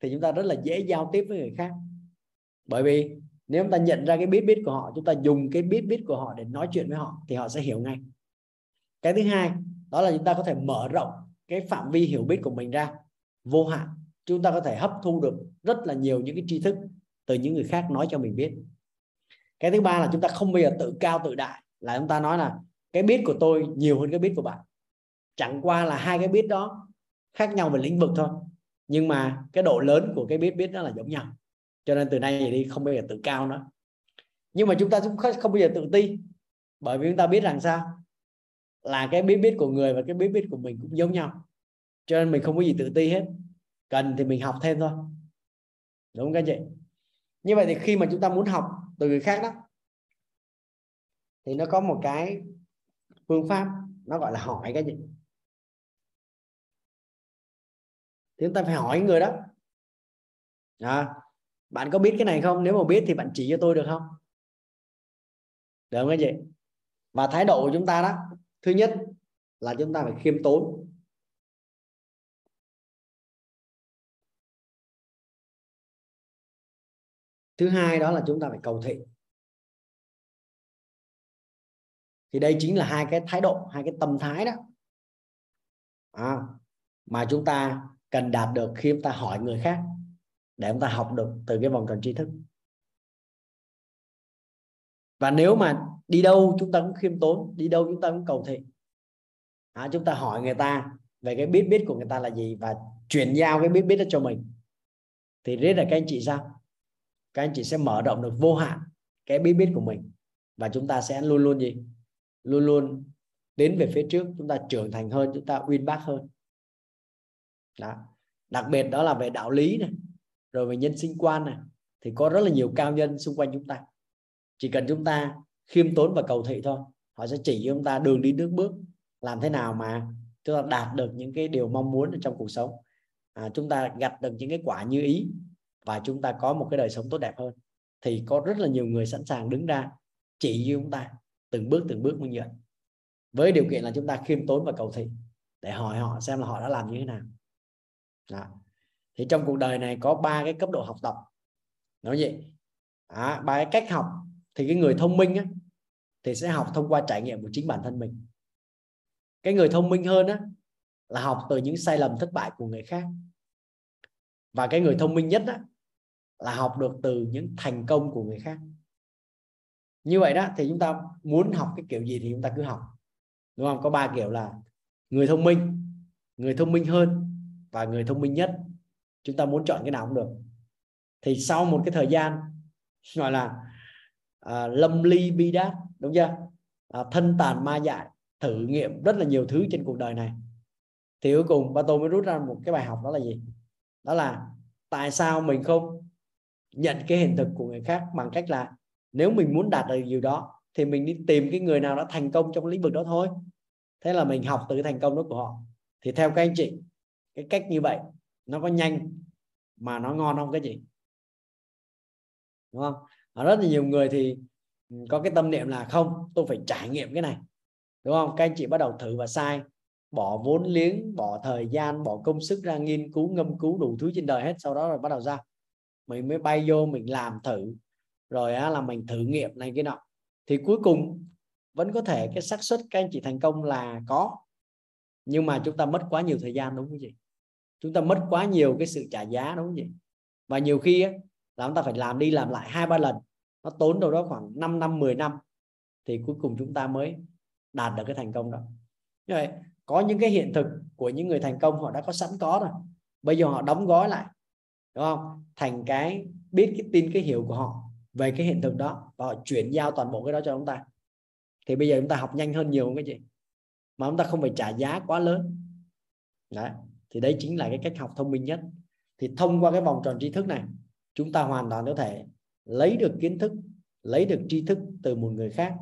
thì chúng ta rất là dễ giao tiếp với người khác. Bởi vì nếu chúng ta nhận ra cái biết biết của họ, chúng ta dùng cái biết biết của họ để nói chuyện với họ thì họ sẽ hiểu ngay. Cái thứ hai đó là chúng ta có thể mở rộng cái phạm vi hiểu biết của mình ra vô hạn. Chúng ta có thể hấp thu được rất là nhiều những cái tri thức từ những người khác nói cho mình biết. Cái thứ ba là chúng ta không bao giờ tự cao tự đại, là chúng ta nói là cái biết của tôi nhiều hơn cái biết của bạn. Chẳng qua là hai cái biết đó khác nhau về lĩnh vực thôi, nhưng mà cái độ lớn của cái biết biết đó là giống nhau. Cho nên từ nay đi không bao giờ tự cao nữa. Nhưng mà chúng ta cũng không bao giờ tự ti, bởi vì chúng ta biết rằng sao? Là cái biết biết của người và cái biết biết của mình cũng giống nhau. Cho nên mình không có gì tự ti hết. Cần thì mình học thêm thôi. Đúng không các anh chị? Như vậy thì khi mà chúng ta muốn học từ người khác đó thì nó có một cái phương pháp, nó gọi là hỏi cái gì. Thì chúng ta phải hỏi người đó. À, bạn có biết cái này không? Nếu mà biết thì bạn chỉ cho tôi được không? Được không các anh chị? Và thái độ của chúng ta đó, thứ nhất là chúng ta phải khiêm tốn. Thứ hai đó là chúng ta phải cầu thị. Thì đây chính là hai cái thái độ, hai cái tâm thái đó à, mà chúng ta cần đạt được khi chúng ta hỏi người khác để chúng ta học được từ cái vòng tròn tri thức. Và nếu mà đi đâu chúng ta cũng khiêm tốn, đi đâu chúng ta cũng cầu thị à, chúng ta hỏi người ta về cái biết biết của người ta là gì và chuyển giao cái biết biết đó cho mình thì rất là các anh chị sao? Các anh chị sẽ mở rộng được vô hạn cái bí biết của mình. Và chúng ta sẽ luôn luôn gì? Luôn luôn đến về phía trước. Chúng ta trưởng thành hơn, chúng ta uyên bác hơn đó. Đặc biệt đó là về đạo lý này, rồi về nhân sinh quan này, thì có rất là nhiều cao nhân xung quanh chúng ta. Chỉ cần chúng ta khiêm tốn và cầu thị thôi, họ sẽ chỉ cho chúng ta đường đi nước bước, làm thế nào mà chúng ta đạt được những cái điều mong muốn trong cuộc sống à, chúng ta gặt được những cái quả như ý và chúng ta có một cái đời sống tốt đẹp hơn. Thì có rất là nhiều người sẵn sàng đứng ra chỉ cho chúng ta từng bước từng bước như vậy, với điều kiện là chúng ta khiêm tốn và cầu thị để hỏi họ xem là họ đã làm như thế nào đó. Thì trong cuộc đời này có ba cái cấp độ học tập nói vậy. À, ba cái cách học thì cái người thông minh á, thì sẽ học thông qua trải nghiệm của chính bản thân mình. Cái người thông minh hơn á, là học từ những sai lầm thất bại của người khác. Và cái người thông minh nhất á, là học được từ những thành công của người khác. Như vậy đó, thì chúng ta muốn học cái kiểu gì thì chúng ta cứ học, đúng không? Có ba kiểu là người thông minh, người thông minh hơn và người thông minh nhất. Chúng ta muốn chọn cái nào cũng được. Thì sau một cái thời gian gọi là à, lâm ly bi đát, đúng chưa? À, thân tàn ma dại, thử nghiệm rất là nhiều thứ trên cuộc đời này, thì cuối cùng ba tôi mới rút ra một cái bài học, đó là gì? Đó là tại sao mình không nhận cái hiện thực của người khác bằng cách là nếu mình muốn đạt được điều đó thì mình đi tìm cái người nào đã thành công trong lĩnh vực đó thôi. Thế là mình học từ cái thành công đó của họ. Thì theo các anh chị, cái cách như vậy nó có nhanh mà nó ngon không các chị? Đúng không? Rất là nhiều người thì có cái tâm niệm là không, tôi phải trải nghiệm cái này, đúng không? Các anh chị bắt đầu thử và sai, bỏ vốn liếng, bỏ thời gian, bỏ công sức ra nghiên cứu, ngâm cứu đủ thứ trên đời hết. Sau đó rồi bắt đầu ra mình mới bay vô mình làm thử, rồi là mình thử nghiệm này cái nọ. Thì cuối cùng vẫn có thể cái xác suất các anh chị thành công là có, nhưng mà chúng ta mất quá nhiều thời gian, đúng không chị? Chúng ta mất quá nhiều cái sự trả giá, đúng không chị? Và nhiều khi ấy, là chúng ta phải làm đi làm lại hai ba lần, nó tốn đâu đó khoảng năm năm mười năm thì cuối cùng chúng ta mới đạt được cái thành công đó. Như vậy có những cái hiện thực của những người thành công họ đã có sẵn có rồi, bây giờ họ đóng gói lại, đúng không, thành cái biết cái tin cái hiểu của họ về cái hiện thực đó và họ chuyển giao toàn bộ cái đó cho chúng ta. Thì bây giờ chúng ta học nhanh hơn nhiều cái gì mà chúng ta không phải trả giá quá lớn. Đấy, thì đấy chính là cái cách học thông minh nhất. Thì thông qua cái vòng tròn tri thức này, chúng ta hoàn toàn có thể lấy được kiến thức, lấy được tri thức từ một người khác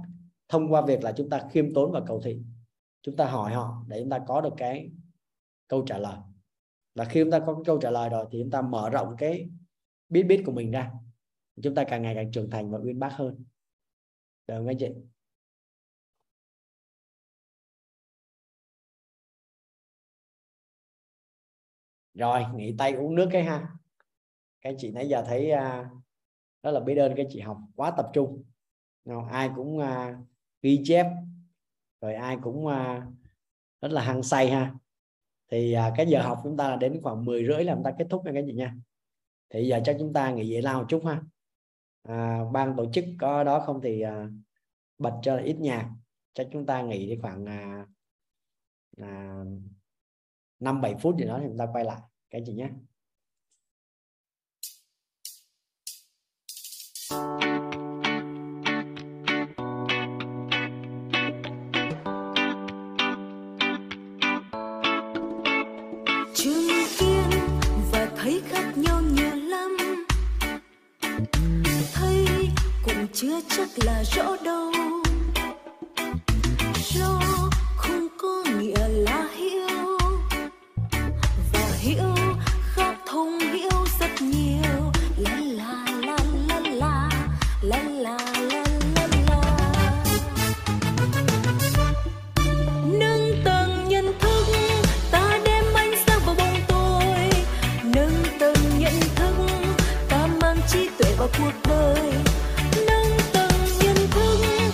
thông qua việc là chúng ta khiêm tốn và cầu thị. Chúng ta hỏi họ để chúng ta có được cái câu trả lời. Và khi chúng ta có cái câu trả lời rồi thì chúng ta mở rộng cái biết biết của mình ra. Chúng ta càng ngày càng trưởng thành và uyên bác hơn. Được không anh chị? Rồi, nghỉ tay uống nước cái ha. Các anh chị nãy giờ thấy uh, rất là biết ơn các anh chị học quá tập trung. Nào, ai cũng uh, ghi chép, rồi ai cũng uh, rất là hăng say ha. Thì uh, cái giờ học chúng ta là đến khoảng mười rưỡi là chúng ta kết thúc nha các anh chị nha. Thì giờ chắc chúng ta nghỉ giải lao một chút ha. À, ban tổ chức có đó không thì uh, bật cho ít nhạc. Chắc chúng ta nghỉ đi khoảng uh, uh, năm bảy phút gì đó thì chúng ta quay lại các anh chị nhé. Chứng kiến và thấy khác nhau nhiều lắm, thấy cũng chưa chắc là rõ đâu. Rõ không có nghĩa là hiểu, và hiểu khác thông hiểu rất nhiều. La la la la la la la la la la. Nâng tầng nhận thức, ta đem ánh sáng vào bóng tối. Nâng tầng nhận thức, ta mang trí tuệ vào cuộc đời. Nâng tầng nhận thức.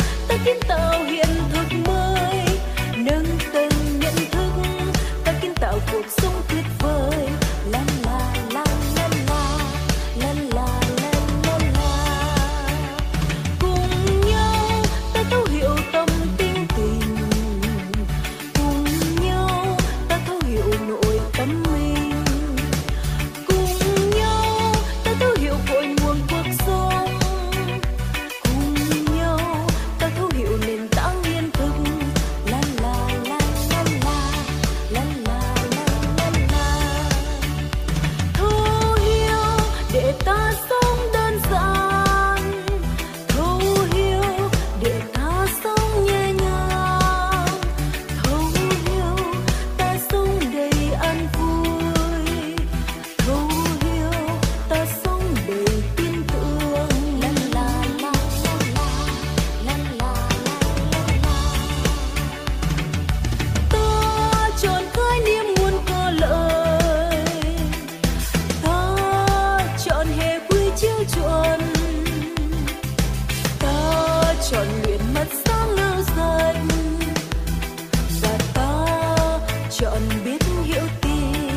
chọn biết hiểu tin.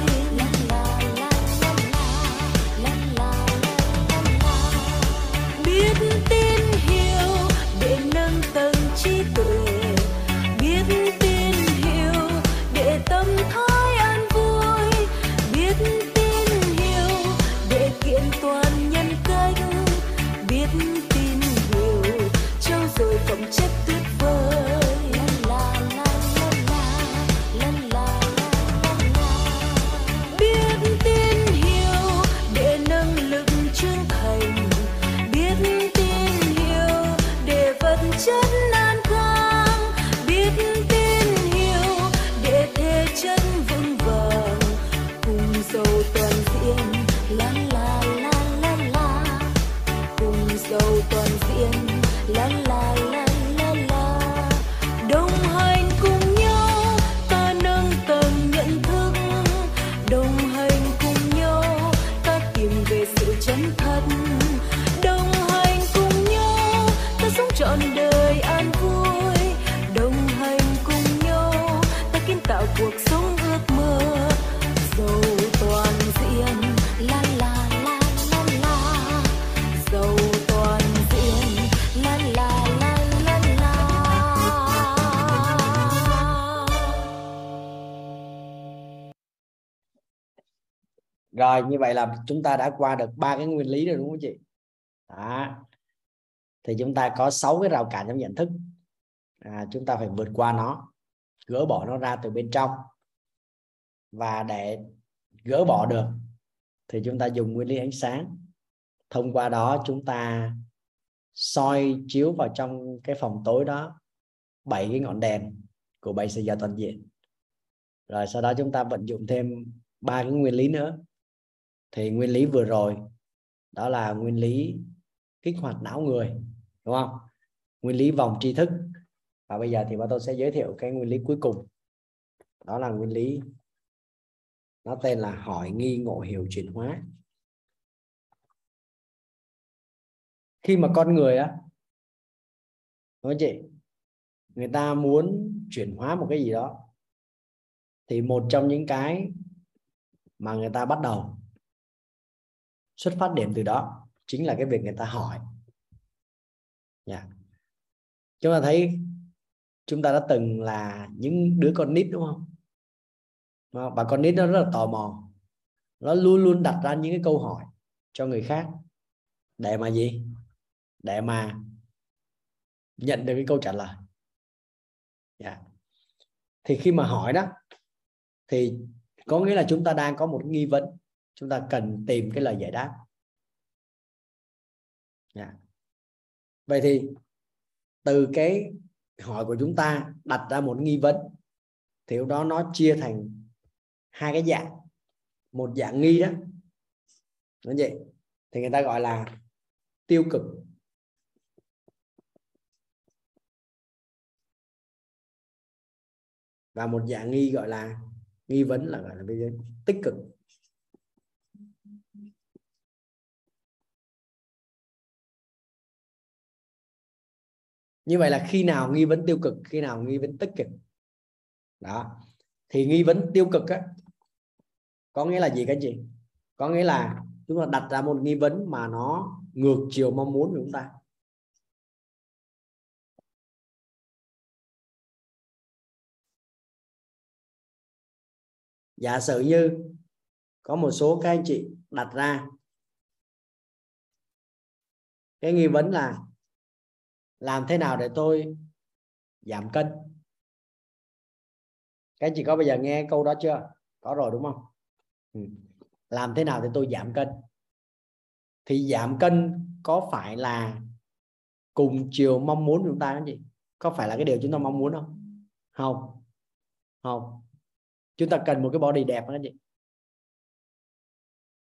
Biết tin hiểu để nâng tầng trí tuệ, biết tin hiểu để tâm thái an vui, biết tin hiểu để kiện toàn nhân cách, biết tin hiểu trau dồi phẩm chất tuyệt vời. Rồi, như vậy là chúng ta đã qua được ba cái nguyên lý rồi đúng không chị? Đó. Thì chúng ta có sáu cái rào cản trong nhận thức. À, chúng ta phải vượt qua nó, gỡ bỏ nó ra từ bên trong. Và để gỡ bỏ được thì chúng ta dùng nguyên lý ánh sáng. Thông qua đó chúng ta soi chiếu vào trong cái phòng tối đó bảy cái ngọn đèn của bảy sự giàu toàn diện. Rồi sau đó chúng ta vận dụng thêm ba cái nguyên lý nữa. Thì nguyên lý vừa rồi đó là nguyên lý kích hoạt não người, đúng không? Nguyên lý vòng tri thức. Và bây giờ thì bà tôi sẽ giới thiệu cái nguyên lý cuối cùng. Đó là nguyên lý nó tên là hỏi nghi ngộ hiểu chuyển hóa. Khi mà con người á, nói chị, người ta muốn chuyển hóa một cái gì đó thì một trong những cái mà người ta bắt đầu xuất phát điểm từ đó chính là cái việc người ta hỏi. Yeah. Chúng ta thấy chúng ta đã từng là những đứa con nít đúng không? Và con nít nó rất là tò mò. Nó luôn luôn đặt ra những cái câu hỏi cho người khác. Để mà gì? Để mà nhận được cái câu trả lời. Yeah. Thì khi mà hỏi đó thì có nghĩa là chúng ta đang có một nghi vấn. Chúng ta cần tìm cái lời giải đáp. Yeah. Vậy thì từ cái hỏi của chúng ta đặt ra một nghi vấn thì lúc đó nó chia thành hai cái dạng. Một dạng nghi đó, đúng vậy, thì người ta gọi là tiêu cực. Và một dạng nghi gọi là nghi vấn là gọi là bây giờ tích cực. Như vậy là khi nào nghi vấn tiêu cực, khi nào nghi vấn tích cực. Đó. Thì nghi vấn tiêu cực á, có nghĩa là gì các chị? Có nghĩa là chúng ta đặt ra một nghi vấn mà nó ngược chiều mong muốn của chúng ta. Giả sử như có một số các anh chị đặt ra cái nghi vấn là làm thế nào để tôi giảm cân. Các anh chị có bây giờ nghe câu đó chưa? Có rồi đúng không? Ừ. Làm thế nào để tôi giảm cân? Thì giảm cân có phải là cùng chiều mong muốn của chúng ta không chị? Có phải là cái điều chúng ta mong muốn không? Không. Không. Chúng ta cần một cái body đẹp đó chị.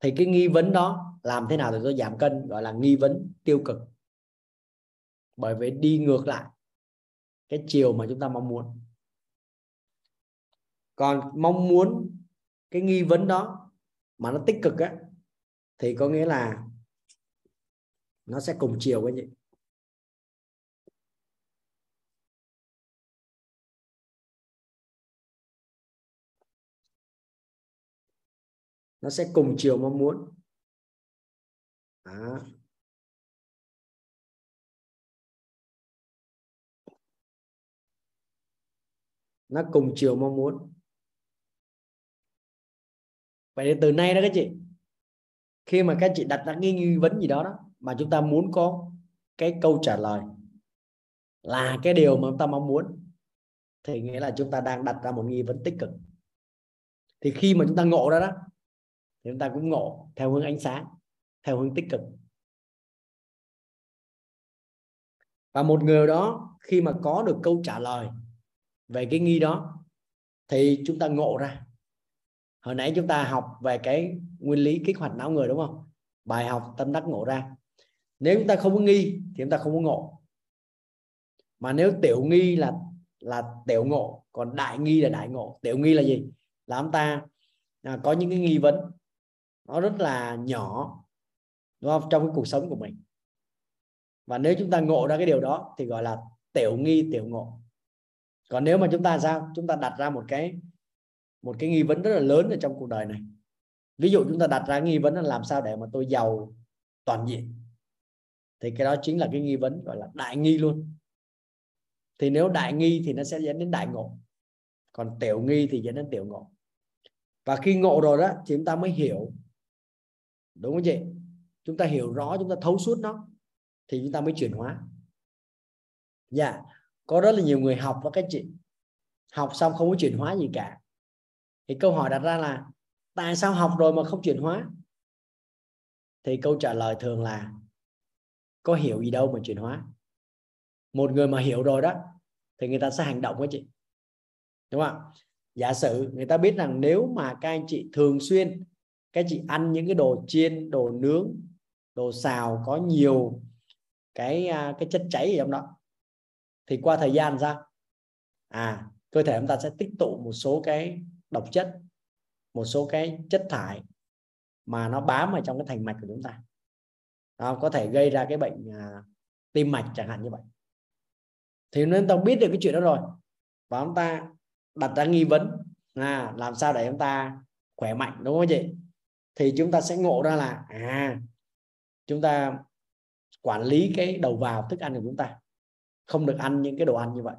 Thì cái nghi vấn đó, làm thế nào để tôi giảm cân, gọi là nghi vấn tiêu cực. Bởi vì đi ngược lại cái chiều mà chúng ta mong muốn. Còn mong muốn cái nghi vấn đó mà nó tích cực á, thì có nghĩa là nó sẽ cùng chiều với chị. nó sẽ cùng chiều mong muốn. Đó. Nó cùng chiều mong muốn. Vậy đến từ nay đó các chị, khi mà các chị đặt ra nghi, nghi vấn gì đó, đó mà chúng ta muốn có cái câu trả lời là cái điều mà chúng ta mong muốn, thì nghĩa là chúng ta đang đặt ra một nghi vấn tích cực. Thì khi mà chúng ta ngộ ra đó, thì chúng ta cũng ngộ theo hướng ánh sáng, theo hướng tích cực. Và một người đó khi mà có được câu trả lời về cái nghi đó thì chúng ta ngộ ra. Hồi nãy chúng ta học về cái nguyên lý kích hoạt não người đúng không? Bài học tâm đắc ngộ ra. Nếu chúng ta không có nghi thì chúng ta không có ngộ. Mà nếu tiểu nghi là là tiểu ngộ, còn đại nghi là đại ngộ. Tiểu nghi là gì? Là chúng ta à, có những cái nghi vấn nó rất là nhỏ, đúng không? Trong cái cuộc sống của mình. Và nếu chúng ta ngộ ra cái điều đó thì gọi là tiểu nghi tiểu ngộ. Còn nếu mà chúng ta sao? Chúng ta đặt ra một cái một cái nghi vấn rất là lớn ở trong cuộc đời này. Ví dụ chúng ta đặt ra nghi vấn là làm sao để mà tôi giàu toàn diện. Thì cái đó chính là cái nghi vấn gọi là đại nghi luôn. Thì nếu đại nghi thì nó sẽ dẫn đến đại ngộ. Còn tiểu nghi thì dẫn đến tiểu ngộ. Và khi ngộ rồi đó thì chúng ta mới hiểu. Đúng không chị? Chúng ta hiểu rõ, chúng ta thấu suốt nó thì chúng ta mới chuyển hóa. Dạ yeah. Có rất là nhiều người học đó các chị, học xong không có chuyển hóa gì cả. Thì câu hỏi đặt ra là tại sao học rồi mà không chuyển hóa? Thì câu trả lời thường là có hiểu gì đâu mà chuyển hóa. Một người mà hiểu rồi đó thì người ta sẽ hành động với chị, đúng không? Giả sử người ta biết rằng nếu mà các anh chị thường xuyên các chị ăn những cái đồ chiên, đồ nướng, đồ xào có nhiều cái cái chất cháy ở trong đó, thì qua thời gian ra à cơ thể chúng ta sẽ tích tụ một số cái độc chất, một số cái chất thải mà nó bám vào trong cái thành mạch của chúng ta. Đó, có thể gây ra cái bệnh à, tim mạch chẳng hạn như vậy. Thì nên ta biết được cái chuyện đó rồi và chúng ta đặt ra nghi vấn à, làm sao để chúng ta khỏe mạnh, đúng không chị? Thì chúng ta sẽ ngộ ra là à chúng ta quản lý cái đầu vào thức ăn của chúng ta, không được ăn những cái đồ ăn như vậy.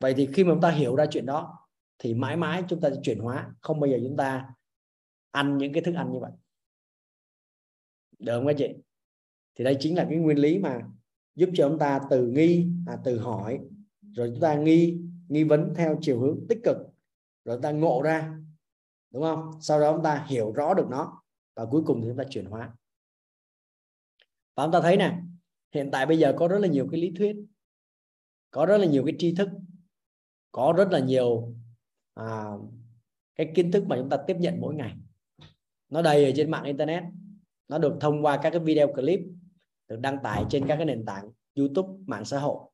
Vậy thì khi mà chúng ta hiểu ra chuyện đó thì mãi mãi chúng ta sẽ chuyển hóa, không bao giờ chúng ta ăn những cái thức ăn như vậy. Được không các chị? Thì đây chính là cái nguyên lý mà giúp cho chúng ta từ nghi, à, từ hỏi, rồi chúng ta nghi, nghi vấn theo chiều hướng tích cực, rồi chúng ta ngộ ra, đúng không? Sau đó chúng ta hiểu rõ được nó và cuối cùng thì chúng ta chuyển hóa. Và chúng ta thấy nè, hiện tại bây giờ có rất là nhiều cái lý thuyết, có rất là nhiều cái tri thức, có rất là nhiều à, cái kiến thức mà chúng ta tiếp nhận mỗi ngày. Nó đầy ở trên mạng internet, nó được thông qua các cái video clip được đăng tải trên các cái nền tảng YouTube, mạng xã hội.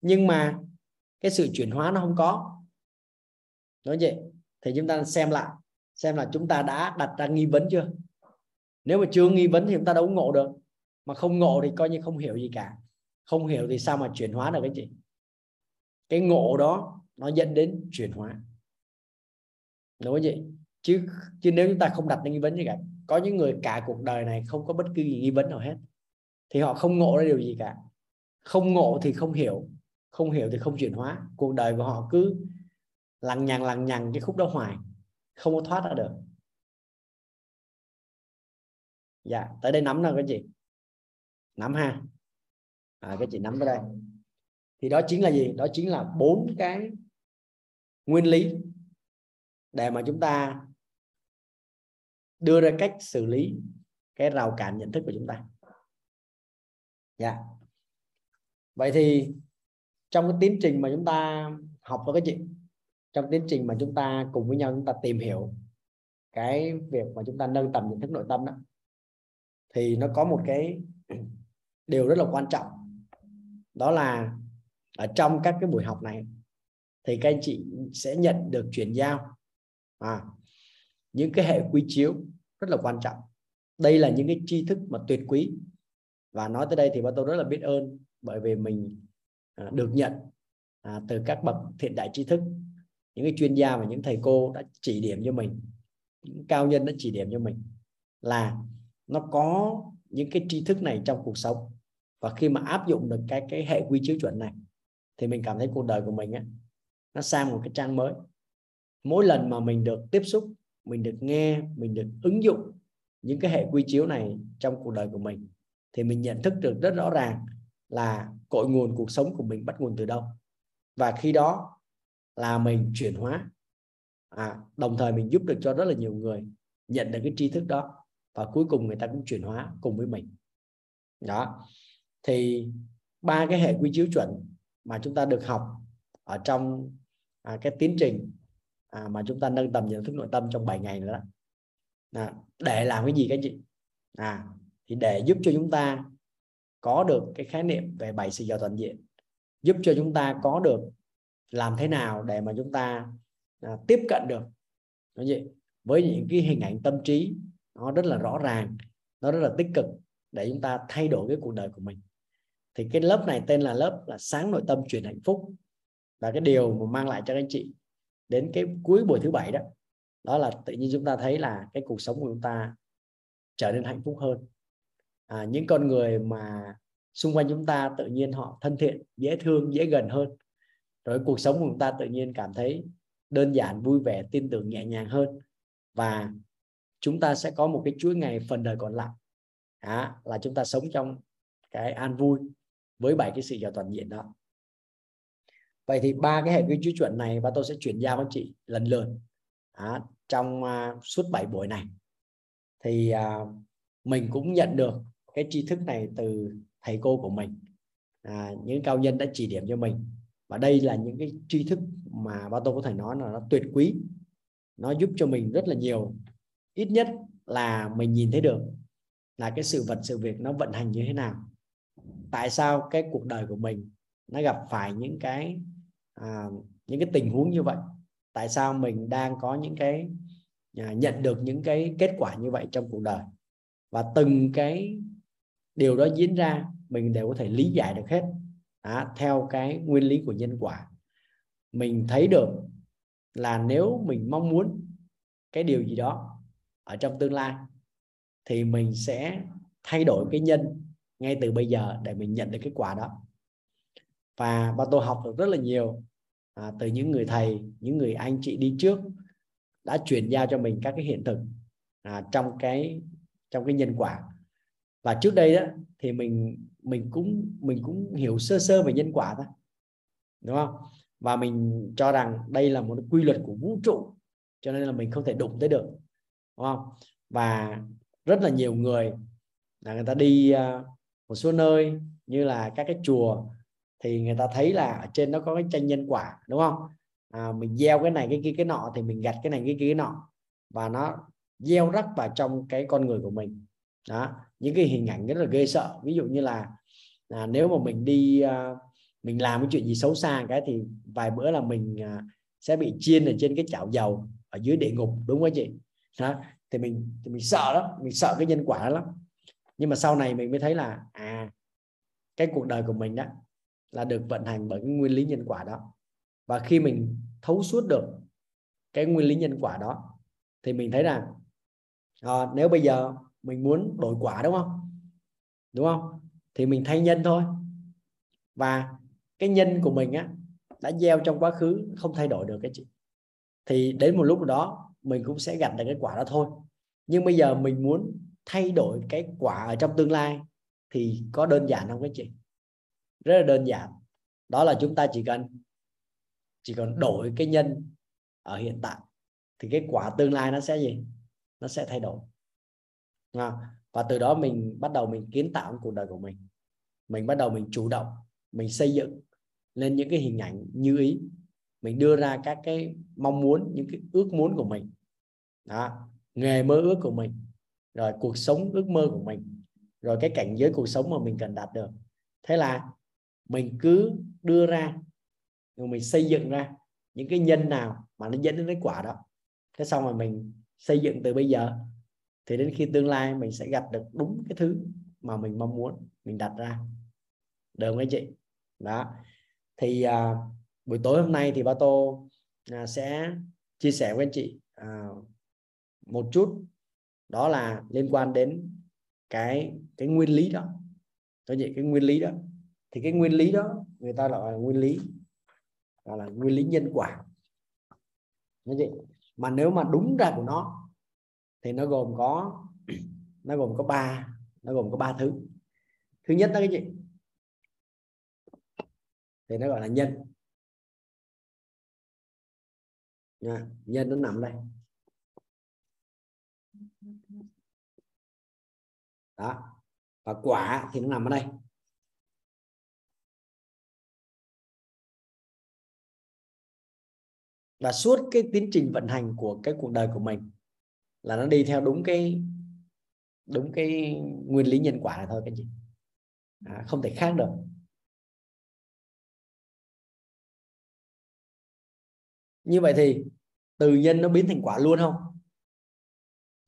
Nhưng mà cái sự chuyển hóa nó không có. Nói vậy thì chúng ta xem lại, xem là chúng ta đã đặt ra nghi vấn chưa. Nếu mà chưa nghi vấn thì chúng ta đâu ngộ được. Mà không ngộ thì coi như không hiểu gì cả. Không hiểu thì sao mà chuyển hóa được cái gì? Cái ngộ đó nó dẫn đến chuyển hóa. Đúng không chị? Chứ, chứ nếu chúng ta không đặt ra nghi vấn gì cả. Có những người cả cuộc đời này không có bất cứ gì nghi vấn nào hết. Thì họ không ngộ ra điều gì cả. Không ngộ thì không hiểu. Không hiểu thì không chuyển hóa. Cuộc đời của họ cứ lằng nhằng lằng nhằng cái khúc đó hoài. Không có thoát ra được. Dạ, tới đây nắm nào các chị. Nắm ha. À, các chị nắm tới đây. Thì đó chính là gì? Đó chính là bốn cái nguyên lý để mà chúng ta đưa ra cách xử lý cái rào cản nhận thức của chúng ta. Dạ. Vậy thì trong cái tiến trình mà chúng ta học đó các chị, trong tiến trình mà chúng ta cùng với nhau chúng ta tìm hiểu cái việc mà chúng ta nâng tầm nhận thức nội tâm đó, thì nó có một cái điều rất là quan trọng. Đó là ở trong các cái buổi học này thì các anh chị sẽ nhận được chuyển giao à, những cái hệ quy chiếu rất là quan trọng. Đây là những cái tri thức mà tuyệt quý. Và nói tới đây thì tôi rất là biết ơn, bởi vì mình à, được nhận à, từ các bậc thiện đại tri thức, những cái chuyên gia và những thầy cô đã chỉ điểm cho mình cao nhân đã chỉ điểm cho mình là nó có những cái tri thức này trong cuộc sống, và khi mà áp dụng được cái cái hệ quy chiếu chuẩn này thì mình cảm thấy cuộc đời của mình á, nó sang một cái trang mới. Mỗi lần mà mình được tiếp xúc, mình được nghe, mình được ứng dụng những cái hệ quy chiếu này trong cuộc đời của mình thì mình nhận thức được rất rõ ràng là cội nguồn cuộc sống của mình bắt nguồn từ đâu, và khi đó là mình chuyển hóa, à, đồng thời mình giúp được cho rất là nhiều người nhận được cái tri thức đó, và cuối cùng người ta cũng chuyển hóa cùng với mình. Đó thì ba cái hệ quy chiếu chuẩn mà chúng ta được học ở trong à, cái tiến trình à, mà chúng ta nâng tầm nhận thức nội tâm trong bảy ngày nữa đó. À, để làm cái gì các chị? À, thì để giúp cho chúng ta có được cái khái niệm về bảy sự giàu toàn diện, giúp cho chúng ta có được làm thế nào để mà chúng ta à, tiếp cận được với những cái hình ảnh tâm trí nó rất là rõ ràng, nó rất là tích cực để chúng ta thay đổi cái cuộc đời của mình. Thì cái lớp này tên là lớp là Sáng Nội Tâm Chuyển Hạnh Phúc, và cái điều mà mang lại cho các anh chị đến cái cuối buổi thứ bảy đó, đó là tự nhiên chúng ta thấy là cái cuộc sống của chúng ta trở nên hạnh phúc hơn. À, những con người mà xung quanh chúng ta tự nhiên họ thân thiện, dễ thương, dễ gần hơn. Rồi cuộc sống của chúng ta tự nhiên cảm thấy đơn giản, vui vẻ, tin tưởng, nhẹ nhàng hơn. Và chúng ta sẽ có một cái chuỗi ngày phần đời còn lại, à, là chúng ta sống trong cái an vui với bảy cái sự giàu toàn diện đó. Vậy thì ba cái hệ quy chiếu chuẩn này và tôi sẽ chuyển giao các chị lần lượt à, trong uh, suốt bảy buổi này. Thì uh, mình cũng nhận được cái tri thức này từ thầy cô của mình, à, những cao nhân đã chỉ điểm cho mình, và đây là những cái tri thức mà ba tôi có thể nói là nó tuyệt quý, nó giúp cho mình rất là nhiều. Ít nhất là mình nhìn thấy được là cái sự vật sự việc nó vận hành như thế nào, tại sao cái cuộc đời của mình nó gặp phải những cái à, những cái tình huống như vậy, tại sao mình đang có những cái à, nhận được những cái kết quả như vậy trong cuộc đời, và từng cái điều đó diễn ra mình đều có thể lý giải được hết, à, theo cái nguyên lý của nhân quả. Mình thấy được là nếu mình mong muốn cái điều gì đó ở trong tương lai thì mình sẽ thay đổi cái nhân ngay từ bây giờ để mình nhận được kết quả đó. Và ba tôi học được rất là nhiều à, từ những người thầy, những người anh chị đi trước đã truyền giao cho mình các cái hiện thực à, trong cái trong cái nhân quả. Và trước đây đó thì mình mình cũng mình cũng hiểu sơ sơ về nhân quả thôi, đúng không? Và mình cho rằng đây là một quy luật của vũ trụ, cho nên là mình không thể đụng tới được, đúng không? Và rất là nhiều người là người ta đi một số nơi như là các cái chùa thì người ta thấy là ở trên nó có cái tranh nhân quả, đúng không? À, mình gieo cái này cái kia cái nọ thì mình gặt cái này cái kia cái nọ, và nó gieo rắc vào trong cái con người của mình đó, những cái hình ảnh rất là ghê sợ. Ví dụ như là à, nếu mà mình đi à, mình làm cái chuyện gì xấu xa cái thì vài bữa là mình à, sẽ bị chiên ở trên cái chảo dầu ở dưới địa ngục, đúng không chị? Đó, thì mình thì mình sợ lắm, mình sợ cái nhân quả lắm. Nhưng mà sau này mình mới thấy là à, cái cuộc đời của mình đó là được vận hành bởi cái nguyên lý nhân quả đó. Và khi mình thấu suốt được cái nguyên lý nhân quả đó thì mình thấy rằng à, nếu bây giờ mình muốn đổi quả, đúng không? Đúng không? Thì mình thay nhân thôi. Và cái nhân của mình á đã gieo trong quá khứ không thay đổi được cái chị, thì đến một lúc đó mình cũng sẽ gặt được cái quả đó thôi. Nhưng bây giờ mình muốn thay đổi cái quả ở trong tương lai thì có đơn giản không các chị? Rất là đơn giản. Đó là chúng ta chỉ cần chỉ cần đổi cái nhân ở hiện tại thì cái quả tương lai nó sẽ gì? Nó sẽ thay đổi. Và từ đó mình bắt đầu mình kiến tạo cuộc đời của mình. Mình bắt đầu mình chủ động, mình xây dựng lên những cái hình ảnh như ý. Mình đưa ra các cái mong muốn, những cái ước muốn của mình đó, nghề mơ ước của mình, rồi cuộc sống ước mơ của mình, rồi cái cảnh giới cuộc sống mà mình cần đạt được. Thế là mình cứ đưa ra, mình xây dựng ra những cái nhân nào mà nó dẫn đến cái quả đó. Thế xong rồi mình xây dựng từ bây giờ thì đến khi tương lai mình sẽ gặp được đúng cái thứ mà mình mong muốn, mình đặt ra, được không anh chị? Đó. Thì à, buổi tối hôm nay thì ba Tô à, sẽ chia sẻ với anh chị à, một chút, đó là liên quan đến cái cái nguyên lý đó. Tôi vậy cái nguyên lý đó thì cái nguyên lý đó người ta gọi là nguyên lý gọi là nguyên lý nhân quả. Nói vậy mà nếu mà đúng ra của nó thì nó gồm có nó gồm có ba nó gồm có ba thứ. Thứ nhất đó cái gì thì nó gọi là nhân. Nha, nhân nó nằm đây. Đó. Và quả thì nó nằm ở đây. Và suốt cái tiến trình vận hành của cái cuộc đời của mình là nó đi theo đúng cái đúng cái nguyên lý nhân quả này thôi các chị. À, không thể khác được. Như vậy thì từ nhân nó biến thành quả luôn không?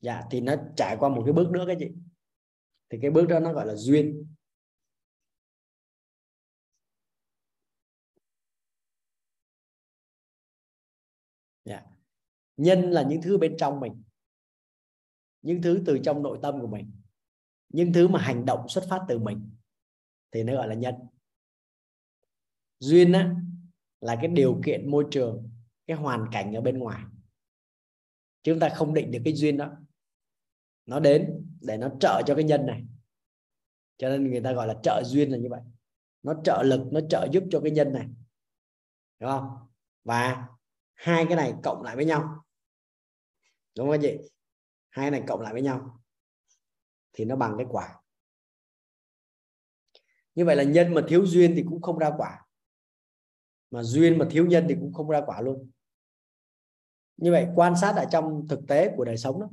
Dạ thì nó trải qua một cái bước nữa các chị. Thì cái bước đó nó gọi là duyên. Dạ. Nhân là những thứ bên trong mình, những thứ từ trong nội tâm của mình, những thứ mà hành động xuất phát từ mình thì nó gọi là nhân. Duyên á, là cái điều kiện môi trường, cái hoàn cảnh ở bên ngoài. Chúng ta không định được cái duyên đó, nó đến để nó trợ cho cái nhân này, cho nên người ta gọi là trợ duyên là như vậy. Nó trợ lực, nó trợ giúp cho cái nhân này, đúng không? Và hai cái này cộng lại với nhau, đúng không anh chị? Hai cái này cộng lại với nhau thì nó bằng cái quả. Như vậy là nhân mà thiếu duyên thì cũng không ra quả, mà duyên mà thiếu nhân thì cũng không ra quả luôn. Như vậy quan sát ở trong thực tế của đời sống đó,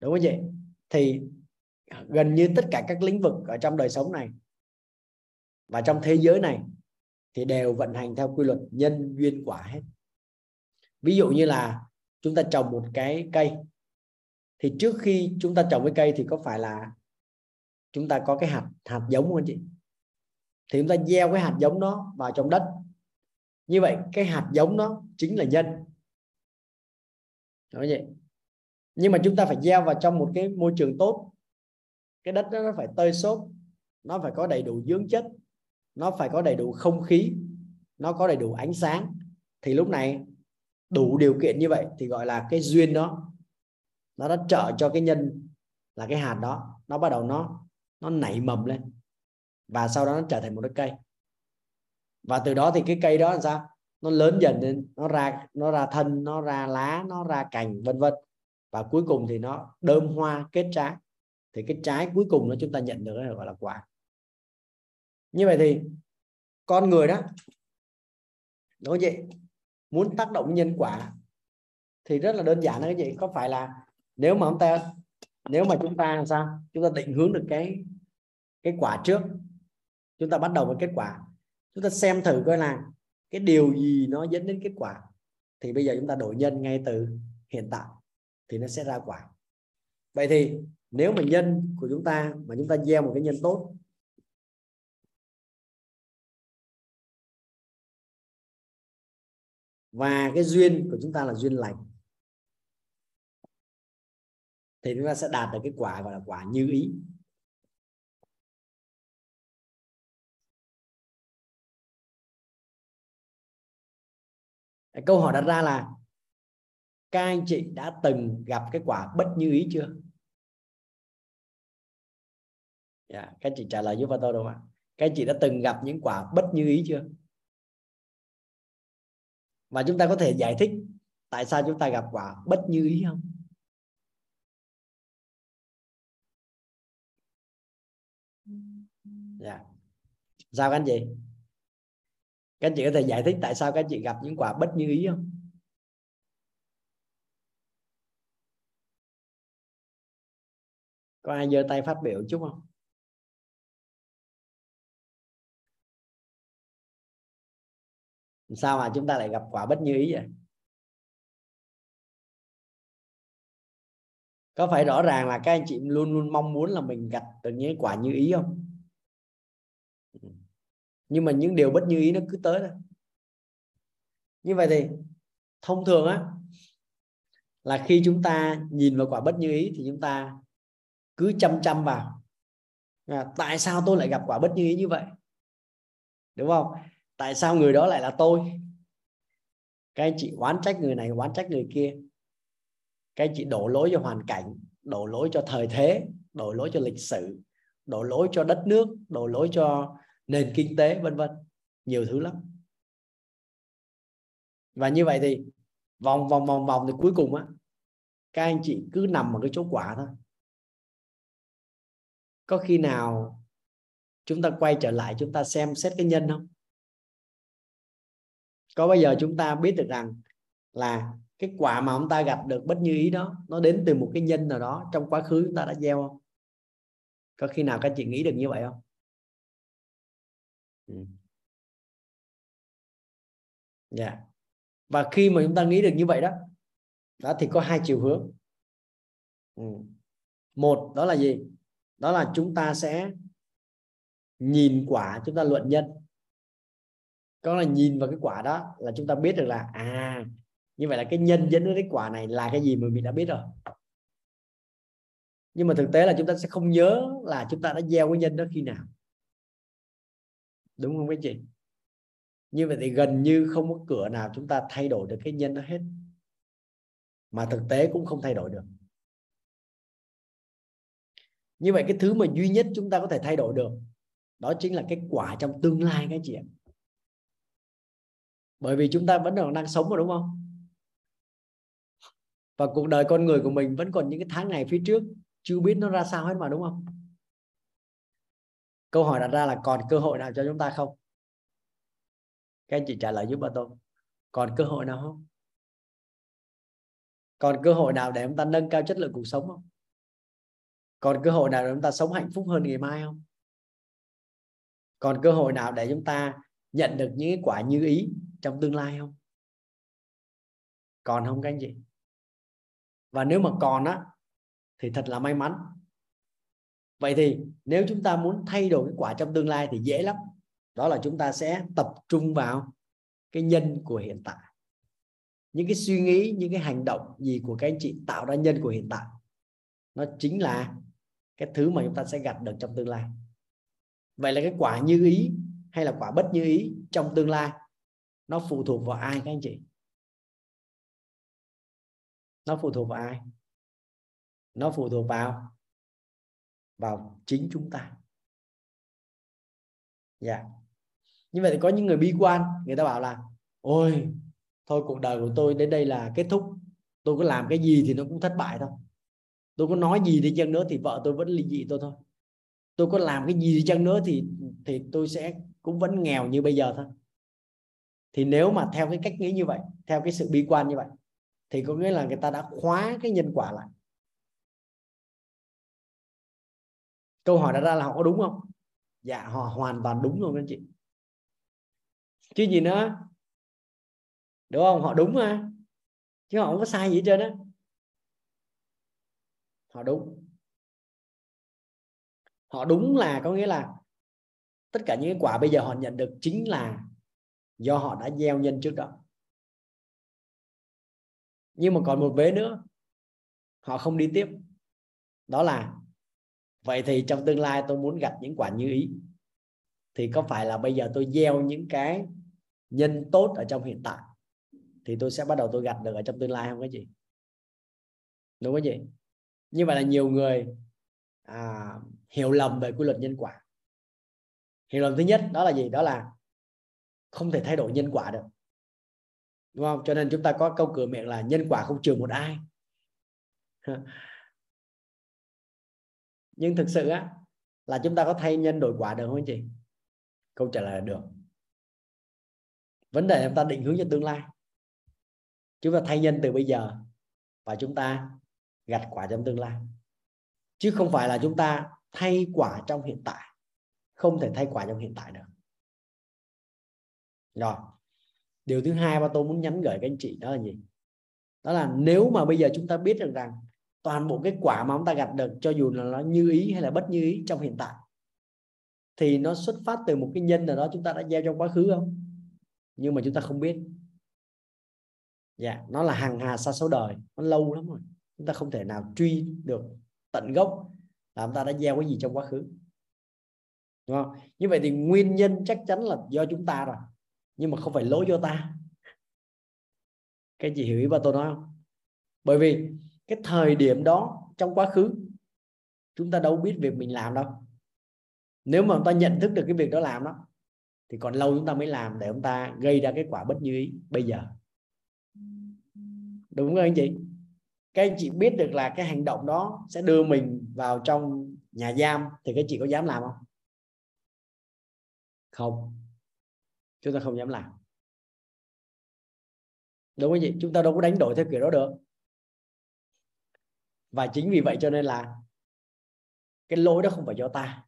đúng không vậy? Thì gần như tất cả các lĩnh vực ở trong đời sống này và trong thế giới này thì đều vận hành theo quy luật nhân duyên quả hết. Ví dụ như là chúng ta trồng một cái cây, thì trước khi chúng ta trồng cái cây thì có phải là chúng ta có cái hạt hạt giống không anh chị? Thì chúng ta gieo cái hạt giống đó vào trong đất. Như vậy cái hạt giống đó chính là nhân. Đúng không vậy? Nhưng mà chúng ta phải gieo vào trong một cái môi trường tốt. Cái đất đó nó phải tơi xốp, nó phải có đầy đủ dưỡng chất, nó phải có đầy đủ không khí, nó có đầy đủ ánh sáng. Thì lúc này đủ điều kiện như vậy thì gọi là cái duyên đó, nó đã trợ cho cái nhân là cái hạt đó, nó bắt đầu nó nó nảy mầm lên và sau đó nó trở thành một cái cây. Và từ đó thì cái cây đó làm sao? Nó lớn dần lên, nó ra nó ra thân, nó ra lá, nó ra cành, vân vân. Và cuối cùng thì nó đơm hoa kết trái. Thì cái trái cuối cùng nó chúng ta nhận được là gọi là quả. Như vậy thì con người đó, đúng không chị? Muốn tác động nhân quả thì rất là đơn giản đó các chị. Có phải là nếu mà chúng ta nếu mà chúng ta làm sao? Chúng ta định hướng được cái cái quả trước. Chúng ta bắt đầu với kết quả. Chúng ta xem thử coi là cái điều gì nó dẫn đến kết quả. Thì bây giờ chúng ta đổi nhân ngay từ hiện tại thì nó sẽ ra quả. Vậy thì nếu mà nhân của chúng ta mà chúng ta gieo một cái nhân tốt, và cái duyên của chúng ta là duyên lành, thì chúng ta sẽ đạt được cái quả gọi là quả như ý. Câu hỏi đặt ra là các anh chị đã từng gặp cái quả bất như ý chưa? Yeah, các anh chị trả lời giúp vào tôi đúng không ạ? Các anh chị đã từng gặp những quả bất như ý chưa? Và chúng ta có thể giải thích tại sao chúng ta gặp quả bất như ý không? Yeah. Sao các anh chị? Các anh chị có thể giải thích tại sao các anh chị gặp những quả bất như ý không? Có ai giơ tay phát biểu chút không? Sao mà chúng ta lại gặp quả bất như ý vậy? Có phải rõ ràng là các anh chị luôn luôn mong muốn là mình gặp được những quả như ý không? Nhưng mà những điều bất như ý nó cứ tới đó. Như vậy thì thông thường á, là khi chúng ta nhìn vào quả bất như ý thì chúng ta cứ chăm chăm vào à, tại sao tôi lại gặp quả bất như ý như vậy, đúng không? Tại sao người đó lại là tôi? Các anh chị oán trách người này, oán trách người kia. Các anh chị đổ lỗi cho hoàn cảnh, đổ lỗi cho thời thế, đổ lỗi cho lịch sử, đổ lỗi cho đất nước, đổ lỗi cho nền kinh tế, vân vân, nhiều thứ lắm. Và như vậy thì vòng vòng vòng vòng thì cuối cùng á, các anh chị cứ nằm ở cái chỗ quả thôi. Có khi nào chúng ta quay trở lại chúng ta xem xét cái nhân không? Có bao giờ chúng ta biết được rằng là cái quả mà ông ta gặp được bất như ý đó, nó đến từ một cái nhân nào đó trong quá khứ chúng ta đã gieo không? Có khi nào các chị nghĩ được như vậy không? Dạ yeah. Và khi mà chúng ta nghĩ được như vậy đó, đó thì có hai chiều hướng. ừ. Một đó là gì? Đó là chúng ta sẽ nhìn quả, chúng ta luận nhân. Có là nhìn vào cái quả đó là chúng ta biết được là à, như vậy là cái nhân dẫn đến cái quả này là cái gì mà mình đã biết rồi. Nhưng mà thực tế là chúng ta sẽ không nhớ là chúng ta đã gieo cái nhân đó khi nào, đúng không các chị? Như vậy thì gần như không có cửa nào chúng ta thay đổi được cái nhân đó hết, mà thực tế cũng không thay đổi được. Như vậy cái thứ mà duy nhất chúng ta có thể thay đổi được đó chính là cái quả trong tương lai các chị ạ. Bởi vì chúng ta vẫn còn đang sống mà, đúng không? Và cuộc đời con người của mình vẫn còn những cái tháng ngày phía trước chưa biết nó ra sao hết mà, đúng không? Câu hỏi đặt ra là còn cơ hội nào cho chúng ta không? Các anh chị trả lời giúp bà tôi. Còn cơ hội nào không? Còn cơ hội nào để chúng ta nâng cao chất lượng cuộc sống không? Còn cơ hội nào để chúng ta sống hạnh phúc hơn ngày mai không? Còn cơ hội nào để chúng ta nhận được những quả như ý trong tương lai không? Còn không các anh chị? Và nếu mà còn á thì thật là may mắn. Vậy thì nếu chúng ta muốn thay đổi cái quả trong tương lai thì dễ lắm. Đó là chúng ta sẽ tập trung vào cái nhân của hiện tại. Những cái suy nghĩ, những cái hành động gì của các anh chị tạo ra nhân của hiện tại, nó chính là cái thứ mà chúng ta sẽ gặt được trong tương lai. Vậy là cái quả như ý hay là quả bất như ý trong tương lai nó phụ thuộc vào ai các anh chị? Nó phụ thuộc vào ai? Nó phụ thuộc vào Vào chính chúng ta. Dạ yeah. Như vậy thì có những người bi quan, người ta bảo là ôi, thôi cuộc đời của tôi đến đây là kết thúc. Tôi có làm cái gì thì nó cũng thất bại thôi. Tôi có nói gì đi chăng nữa thì vợ tôi vẫn ly dị tôi thôi. Tôi có làm cái gì đi chăng nữa thì Thì tôi sẽ cũng vẫn nghèo như bây giờ thôi. Thì nếu mà theo cái cách nghĩ như vậy, theo cái sự bi quan như vậy, thì có nghĩa là người ta đã khóa cái nhân quả lại. Câu hỏi đặt ra là họ có đúng không? Dạ họ hoàn toàn đúng luôn anh chị. Chứ gì nữa, đúng không? Họ đúng ha. Chứ họ không có sai gì hết trơn á. Họ đúng. Họ đúng là có nghĩa là tất cả những cái quả bây giờ họ nhận được chính là do họ đã gieo nhân trước đó. Nhưng mà còn một vế nữa, họ không đi tiếp. Đó là vậy thì trong tương lai tôi muốn gặt những quả như ý, thì có phải là bây giờ tôi gieo những cái nhân tốt ở trong hiện tại thì tôi sẽ bắt đầu tôi gặt được ở trong tương lai không các chị? Đúng không chị? Như vậy là nhiều người à, hiểu lầm về quy luật nhân quả. Hiểu lầm thứ nhất đó là gì? Đó là không thể thay đổi nhân quả được, đúng không? Cho nên chúng ta có câu cửa miệng là nhân quả không trừ một ai. Nhưng thực sự á, là chúng ta có thay nhân đổi quả được không anh chị? Câu trả lời là được. Vấn đề là chúng ta định hướng cho tương lai. Chúng ta thay nhân từ bây giờ và chúng ta gặt quả trong tương lai. Chứ không phải là chúng ta thay quả trong hiện tại. Không thể thay quả trong hiện tại được. Rồi. Điều thứ hai mà tôi muốn nhắn gửi các anh chị đó là gì? Đó là nếu mà bây giờ chúng ta biết được rằng toàn bộ cái quả mà chúng ta gặt được, cho dù là nó như ý hay là bất như ý trong hiện tại, thì nó xuất phát từ một cái nhân nào đó chúng ta đã gieo trong quá khứ không? Nhưng mà chúng ta không biết. Dạ, nó là hàng hà sa số đời, nó lâu lắm rồi, chúng ta không thể nào truy được tận gốc là chúng ta đã gieo cái gì trong quá khứ, đúng không? Như vậy thì nguyên nhân chắc chắn là do chúng ta rồi, nhưng mà không phải lỗi do ta. Các chị hiểu ý bà tôi nói không? Bởi vì cái thời điểm đó trong quá khứ chúng ta đâu biết việc mình làm đâu. Nếu mà chúng ta nhận thức được cái việc đó làm đó thì còn lâu chúng ta mới làm để chúng ta gây ra cái quả bất như ý bây giờ, đúng không anh chị? Các anh chị biết được là cái hành động đó sẽ đưa mình vào trong nhà giam thì các chị có dám làm không? Không, chúng ta không dám làm, đúng không chị? Chúng ta đâu có đánh đổi theo kiểu đó được. Và chính vì vậy cho nên là cái lỗi đó không phải do ta.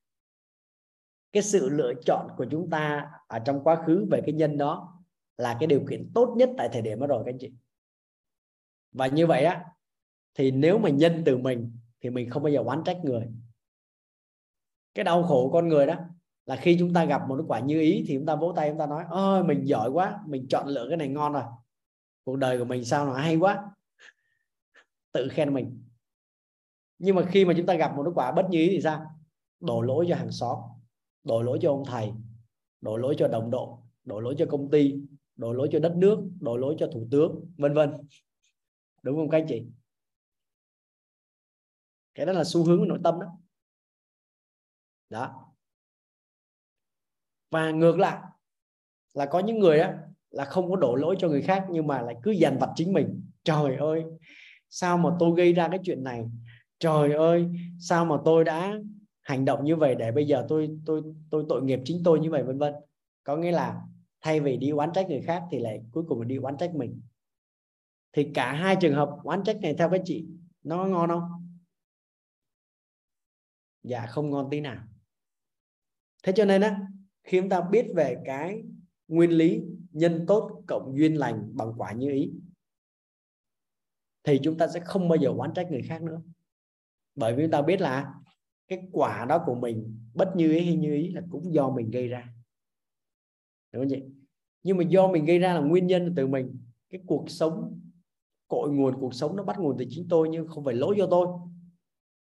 Cái sự lựa chọn của chúng ta ở trong quá khứ về cái nhân đó là cái điều kiện tốt nhất tại thời điểm đó rồi các anh chị. Và như vậy á, thì nếu mà nhân từ mình thì mình không bao giờ oán trách người. Cái đau khổ con người đó là khi chúng ta gặp một cái quả như ý thì chúng ta vỗ tay, chúng ta nói ôi mình giỏi quá, mình chọn lựa cái này ngon rồi, cuộc đời của mình sao nó hay quá, tự khen mình. Nhưng mà khi mà chúng ta gặp một cái quả bất như ý thì sao? Đổ lỗi cho hàng xóm, đổ lỗi cho ông thầy, đổ lỗi cho đồng đội, đổ lỗi cho công ty, đổ lỗi cho đất nước, đổ lỗi cho thủ tướng, vân vân. Đúng không các anh chị? Cái đó là xu hướng của nội tâm đó. Đó. Và ngược lại là có những người đó là không có đổ lỗi cho người khác nhưng mà lại cứ dằn vặt chính mình. Trời ơi, sao mà tôi gây ra cái chuyện này? Trời ơi, sao mà tôi đã hành động như vậy để bây giờ tôi tôi tôi tội nghiệp chính tôi như vậy, vân vân. Có nghĩa là thay vì đi oán trách người khác thì lại cuối cùng là đi oán trách mình. Thì cả hai trường hợp oán trách này theo các chị nó ngon không? Dạ không ngon tí nào. Thế cho nên á, khi chúng ta biết về cái nguyên lý nhân tốt cộng duyên lành bằng quả như ý thì chúng ta sẽ không bao giờ oán trách người khác nữa. Bởi vì chúng ta biết là cái quả đó của mình bất như ý hay như ý là cũng do mình gây ra, đúng không chị? Nhưng mà do mình gây ra là nguyên nhân từ mình. Cái cuộc sống, cội nguồn cuộc sống nó bắt nguồn từ chính tôi nhưng không phải lỗi do tôi,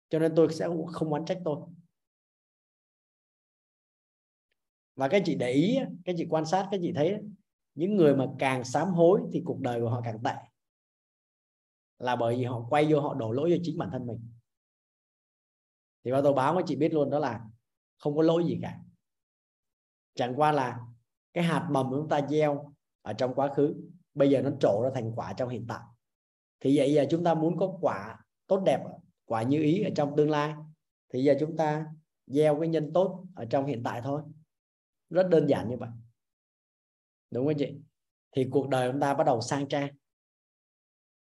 cho nên tôi sẽ không oán trách tôi. Và các chị để ý, các chị quan sát, các chị thấy những người mà càng sám hối thì cuộc đời của họ càng tệ, là bởi vì họ quay vô họ đổ lỗi cho chính bản thân mình. Thì bao tôi báo các chị biết luôn đó là không có lỗi gì cả, chẳng qua là cái hạt mầm chúng ta gieo ở trong quá khứ bây giờ nó trổ ra thành quả trong hiện tại. Thì vậy giờ chúng ta muốn có quả tốt đẹp, quả như ý ở trong tương lai thì giờ chúng ta gieo cái nhân tốt ở trong hiện tại thôi. Rất đơn giản như vậy, đúng không chị? Thì cuộc đời chúng ta bắt đầu sang trang.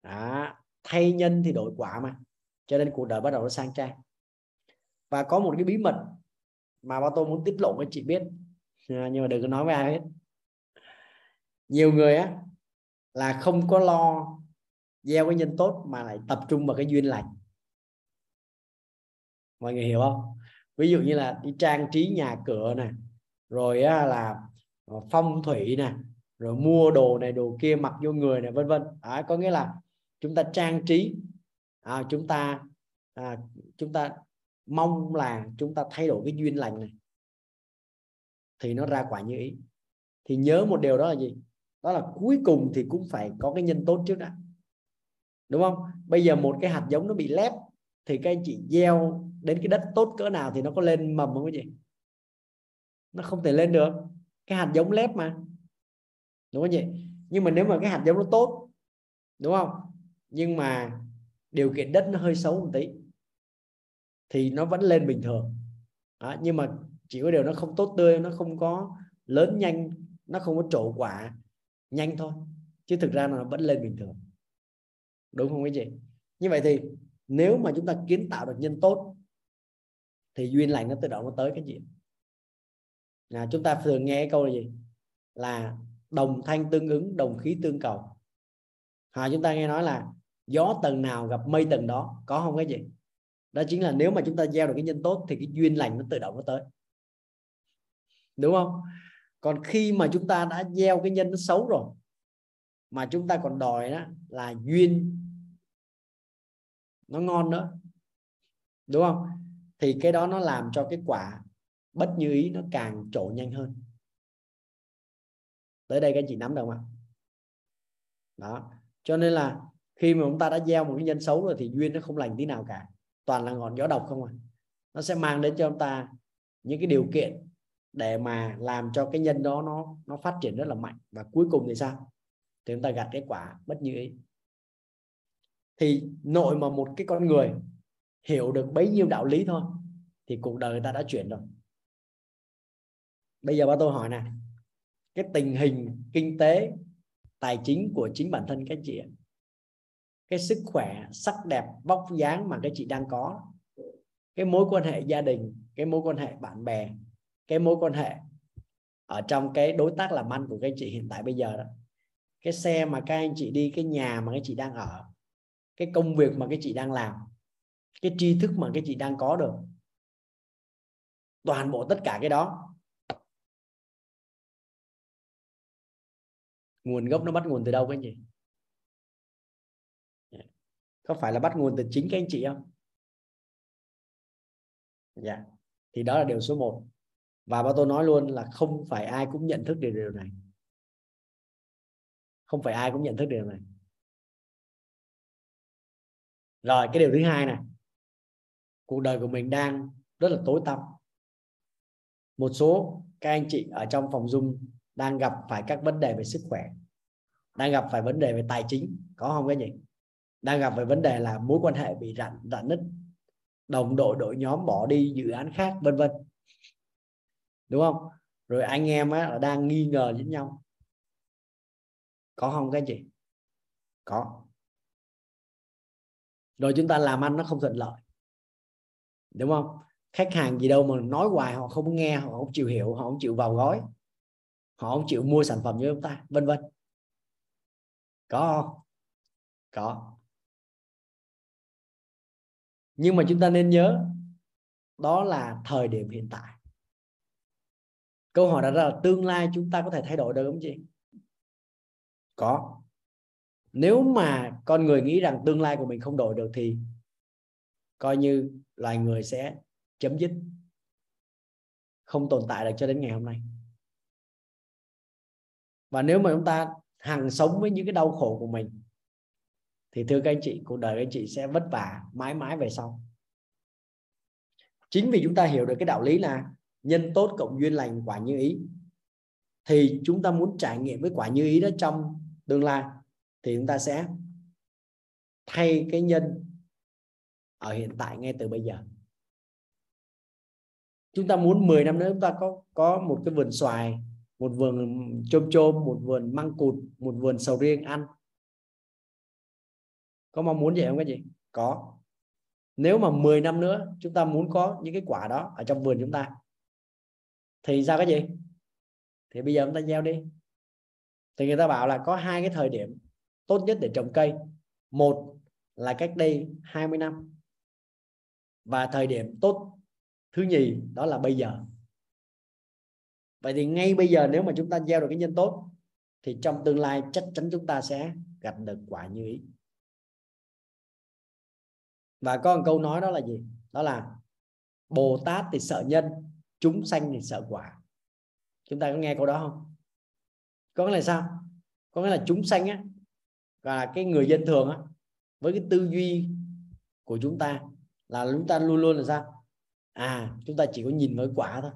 Đó, thay nhân thì đổi quả mà, cho nên cuộc đời bắt đầu nó sang trang. Và có một cái bí mật mà ba tôi muốn tiết lộ cho chị biết, nhưng mà đừng có nói với ai hết. Nhiều người á là không có lo gieo cái nhân tốt mà lại tập trung vào cái duyên lành. Mọi người hiểu không? Ví dụ như là đi trang trí nhà cửa nè, rồi là phong thủy nè, rồi mua đồ này đồ kia mặc vô người nè, vân vân. À, có nghĩa là chúng ta trang trí, à, chúng ta à, chúng ta mong là chúng ta thay đổi cái duyên lành này thì nó ra quả như ý. Thì nhớ một điều đó là gì? Đó là cuối cùng thì cũng phải có cái nhân tốt trước đã, đúng không? Bây giờ một cái hạt giống nó bị lép thì các anh chị gieo đến cái đất tốt cỡ nào thì nó có lên mầm không cái gì? Nó không thể lên được. Cái hạt giống lép mà, đúng không chị? Nhưng mà nếu mà cái hạt giống nó tốt, đúng không, nhưng mà điều kiện đất nó hơi xấu một tí thì nó vẫn lên bình thường. Đó, nhưng mà chỉ có điều nó không tốt tươi, nó không có lớn nhanh, nó không có trổ quả nhanh thôi, chứ thực ra là nó vẫn lên bình thường, đúng không quý chị? Như vậy thì nếu mà chúng ta kiến tạo được nhân tốt thì duyên lành nó tự động nó tới cái gì. À, chúng ta thường nghe câu là gì? Là đồng thanh tương ứng, đồng khí tương cầu. À, chúng ta nghe nói là gió tầng nào gặp mây tầng đó, có không cái gì? Đó chính là nếu mà chúng ta gieo được cái nhân tốt thì cái duyên lành nó tự động nó tới, đúng không? Còn khi mà chúng ta đã gieo cái nhân nó xấu rồi mà chúng ta còn đòi đó là duyên nó ngon nữa, đúng không? Thì cái đó nó làm cho cái quả bất như ý nó càng trổ nhanh hơn. Tới đây các anh chị nắm được không ạ? Đó, cho nên là khi mà chúng ta đã gieo một cái nhân xấu rồi thì duyên nó không lành tí nào cả, toàn là ngọn gió độc không ạ. Nó sẽ mang đến cho chúng ta những cái điều kiện để mà làm cho cái nhân đó nó nó phát triển rất là mạnh, và cuối cùng thì sao? Thì chúng ta gặt cái quả bất như ý. Thì nội mà một cái con người hiểu được bấy nhiêu đạo lý thôi thì cuộc đời người ta đã chuyển rồi. Bây giờ ba tôi hỏi nè, cái tình hình kinh tế, tài chính của chính bản thân các chị, cái sức khỏe, sắc đẹp, vóc dáng mà các chị đang có, cái mối quan hệ gia đình, cái mối quan hệ bạn bè, cái mối quan hệ ở trong cái đối tác làm ăn của các chị hiện tại bây giờ đó, cái xe mà các anh chị đi, cái nhà mà các chị đang ở, cái công việc mà các chị đang làm, cái tri thức mà các chị đang có được, toàn bộ tất cả cái đó nguồn gốc nó bắt nguồn từ đâu các anh chị? Có phải là bắt nguồn từ chính các anh chị không? Dạ yeah. Thì đó là điều số một. Và bà tôi nói luôn là không phải ai cũng nhận thức được điều này. Không phải ai cũng nhận thức điều này. Rồi cái điều thứ hai này, cuộc đời của mình đang rất là tối tăm. Một số các anh chị ở trong phòng Zoom đang gặp phải các vấn đề về sức khỏe, đang gặp phải vấn đề về tài chính, có không cái gì? Đang gặp phải vấn đề là mối quan hệ bị rạn rạn nứt, đồng đội đội nhóm bỏ đi, dự án khác vân vân, đúng không? Rồi anh em á đang nghi ngờ với nhau, có không các anh chị? Có. Rồi chúng ta làm ăn nó không thuận lợi, đúng không? Khách hàng gì đâu mà nói hoài họ không nghe, họ không chịu hiểu, họ không chịu vào gói, họ không chịu mua sản phẩm với chúng ta, vân vân. Có không? Có. Nhưng mà chúng ta nên nhớ đó là thời điểm hiện tại. Câu hỏi đặt ra là tương lai chúng ta có thể thay đổi được không chị? Có. Nếu mà con người nghĩ rằng tương lai của mình không đổi được thì coi như loài người sẽ chấm dứt, không tồn tại được cho đến ngày hôm nay. Và nếu mà chúng ta hằng sống với những cái đau khổ của mình thì thưa các anh chị, cuộc đời các anh chị sẽ vất vả mãi mãi về sau. Chính vì chúng ta hiểu được cái đạo lý là nhân tốt cộng duyên lành quả như ý, thì chúng ta muốn trải nghiệm với quả như ý đó trong tương lai thì chúng ta sẽ thay cái nhân ở hiện tại ngay từ bây giờ. Chúng ta muốn mười năm nữa chúng ta có, có một cái vườn xoài, một vườn chôm chôm, một vườn măng cụt, một vườn sầu riêng ăn. Có mong muốn gì không các chị? Có. Nếu mà mười năm nữa chúng ta muốn có những cái quả đó ở trong vườn chúng ta thì sao các chị? Thì bây giờ chúng ta gieo đi. Thì người ta bảo là có hai cái thời điểm tốt nhất để trồng cây. Một là cách đây hai mươi năm, và thời điểm tốt thứ nhì đó là bây giờ. Vậy thì ngay bây giờ nếu mà chúng ta gieo được cái nhân tốt thì trong tương lai chắc chắn chúng ta sẽ gặt được quả như ý. Và có một câu nói đó là gì? Đó là Bồ Tát thì sợ nhân, chúng sanh thì sợ quả. Chúng ta có nghe câu đó không? Có nghĩa là sao? Có nghĩa là chúng sanh á, và cái người dân thường á, với cái tư duy của chúng ta là chúng ta luôn luôn là sao? À, chúng ta chỉ có nhìn vào quả thôi.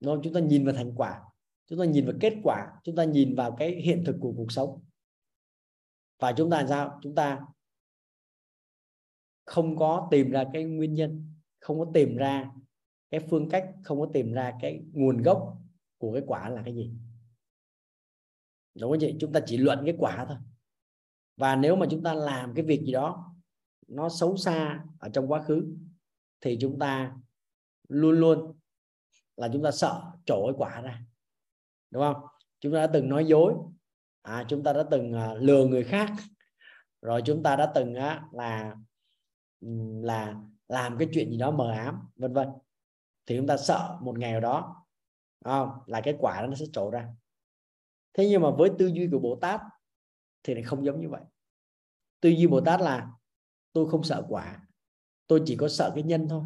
Đúng không? Chúng ta nhìn vào thành quả, chúng ta nhìn vào kết quả, chúng ta nhìn vào cái hiện thực của cuộc sống. Và chúng ta làm sao? Chúng ta không có tìm ra cái nguyên nhân, không có tìm ra cái phương cách, không có tìm ra cái nguồn gốc của cái quả là cái gì. Đúng không chị? Chúng ta chỉ luận cái quả thôi. Và nếu mà chúng ta làm cái việc gì đó nó xấu xa ở trong quá khứ thì chúng ta luôn luôn là chúng ta sợ trổ cái quả ra, đúng không? Chúng ta đã từng nói dối, à, chúng ta đã từng uh, lừa người khác, rồi chúng ta đã từng uh, là là làm cái chuyện gì đó mờ ám vân vân, thì chúng ta sợ một ngày nào đó, đúng không, là cái quả đó nó sẽ trổ ra. Thế nhưng mà với tư duy của Bồ Tát thì lại không giống như vậy. Tư duy Bồ Tát là tôi không sợ quả, tôi chỉ có sợ cái nhân thôi.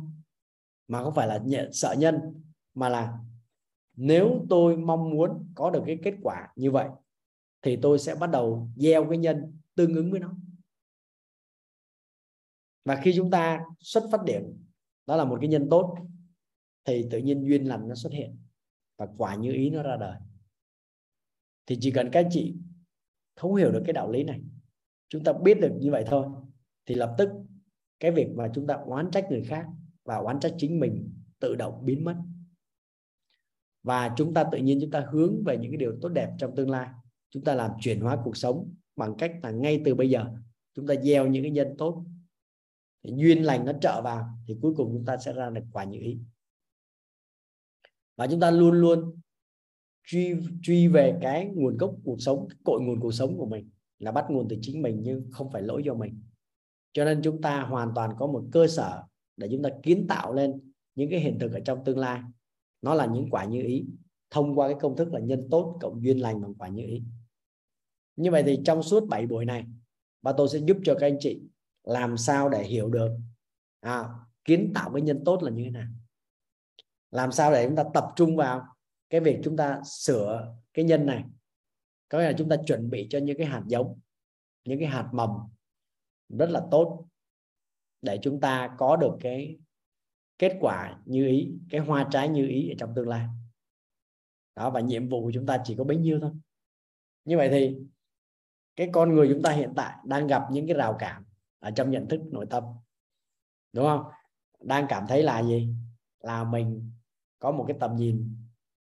Mà không phải là nhận, sợ nhân, mà là nếu tôi mong muốn có được cái kết quả như vậy thì tôi sẽ bắt đầu gieo cái nhân tương ứng với nó. Và khi chúng ta xuất phát điểm đó là một cái nhân tốt thì tự nhiên duyên lành nó xuất hiện và quả như ý nó ra đời. Thì chỉ cần các chị thấu hiểu được cái đạo lý này, chúng ta biết được như vậy thôi, thì lập tức cái việc mà chúng ta oán trách người khác và oán trách chính mình tự động biến mất. Và chúng ta tự nhiên chúng ta hướng về những cái điều tốt đẹp trong tương lai. Chúng ta làm chuyển hóa cuộc sống bằng cách là ngay từ bây giờ chúng ta gieo những cái nhân tốt, thì duyên lành nó trợ vào, thì cuối cùng chúng ta sẽ ra được quả như ý. Và chúng ta luôn luôn truy, truy về cái nguồn gốc cuộc sống, cội nguồn cuộc sống của mình là bắt nguồn từ chính mình nhưng không phải lỗi do mình. Cho nên chúng ta hoàn toàn có một cơ sở để chúng ta kiến tạo lên những cái hiện thực ở trong tương lai. Nó là những quả như ý thông qua cái công thức là nhân tốt cộng duyên lành bằng quả như ý. Như vậy thì trong suốt bảy buổi này, và tôi sẽ giúp cho các anh chị làm sao để hiểu được à, kiến tạo cái nhân tốt là như thế nào, làm sao để chúng ta tập trung vào cái việc chúng ta sửa cái nhân này. Có nghĩa là chúng ta chuẩn bị cho những cái hạt giống, những cái hạt mầm rất là tốt để chúng ta có được cái kết quả như ý, cái hoa trái như ý ở trong tương lai. Đó, và nhiệm vụ của chúng ta chỉ có bấy nhiêu thôi. Như vậy thì cái con người chúng ta hiện tại đang gặp những cái rào cản ở trong nhận thức nội tâm, đúng không? Đang cảm thấy là gì? Là mình có một cái tầm nhìn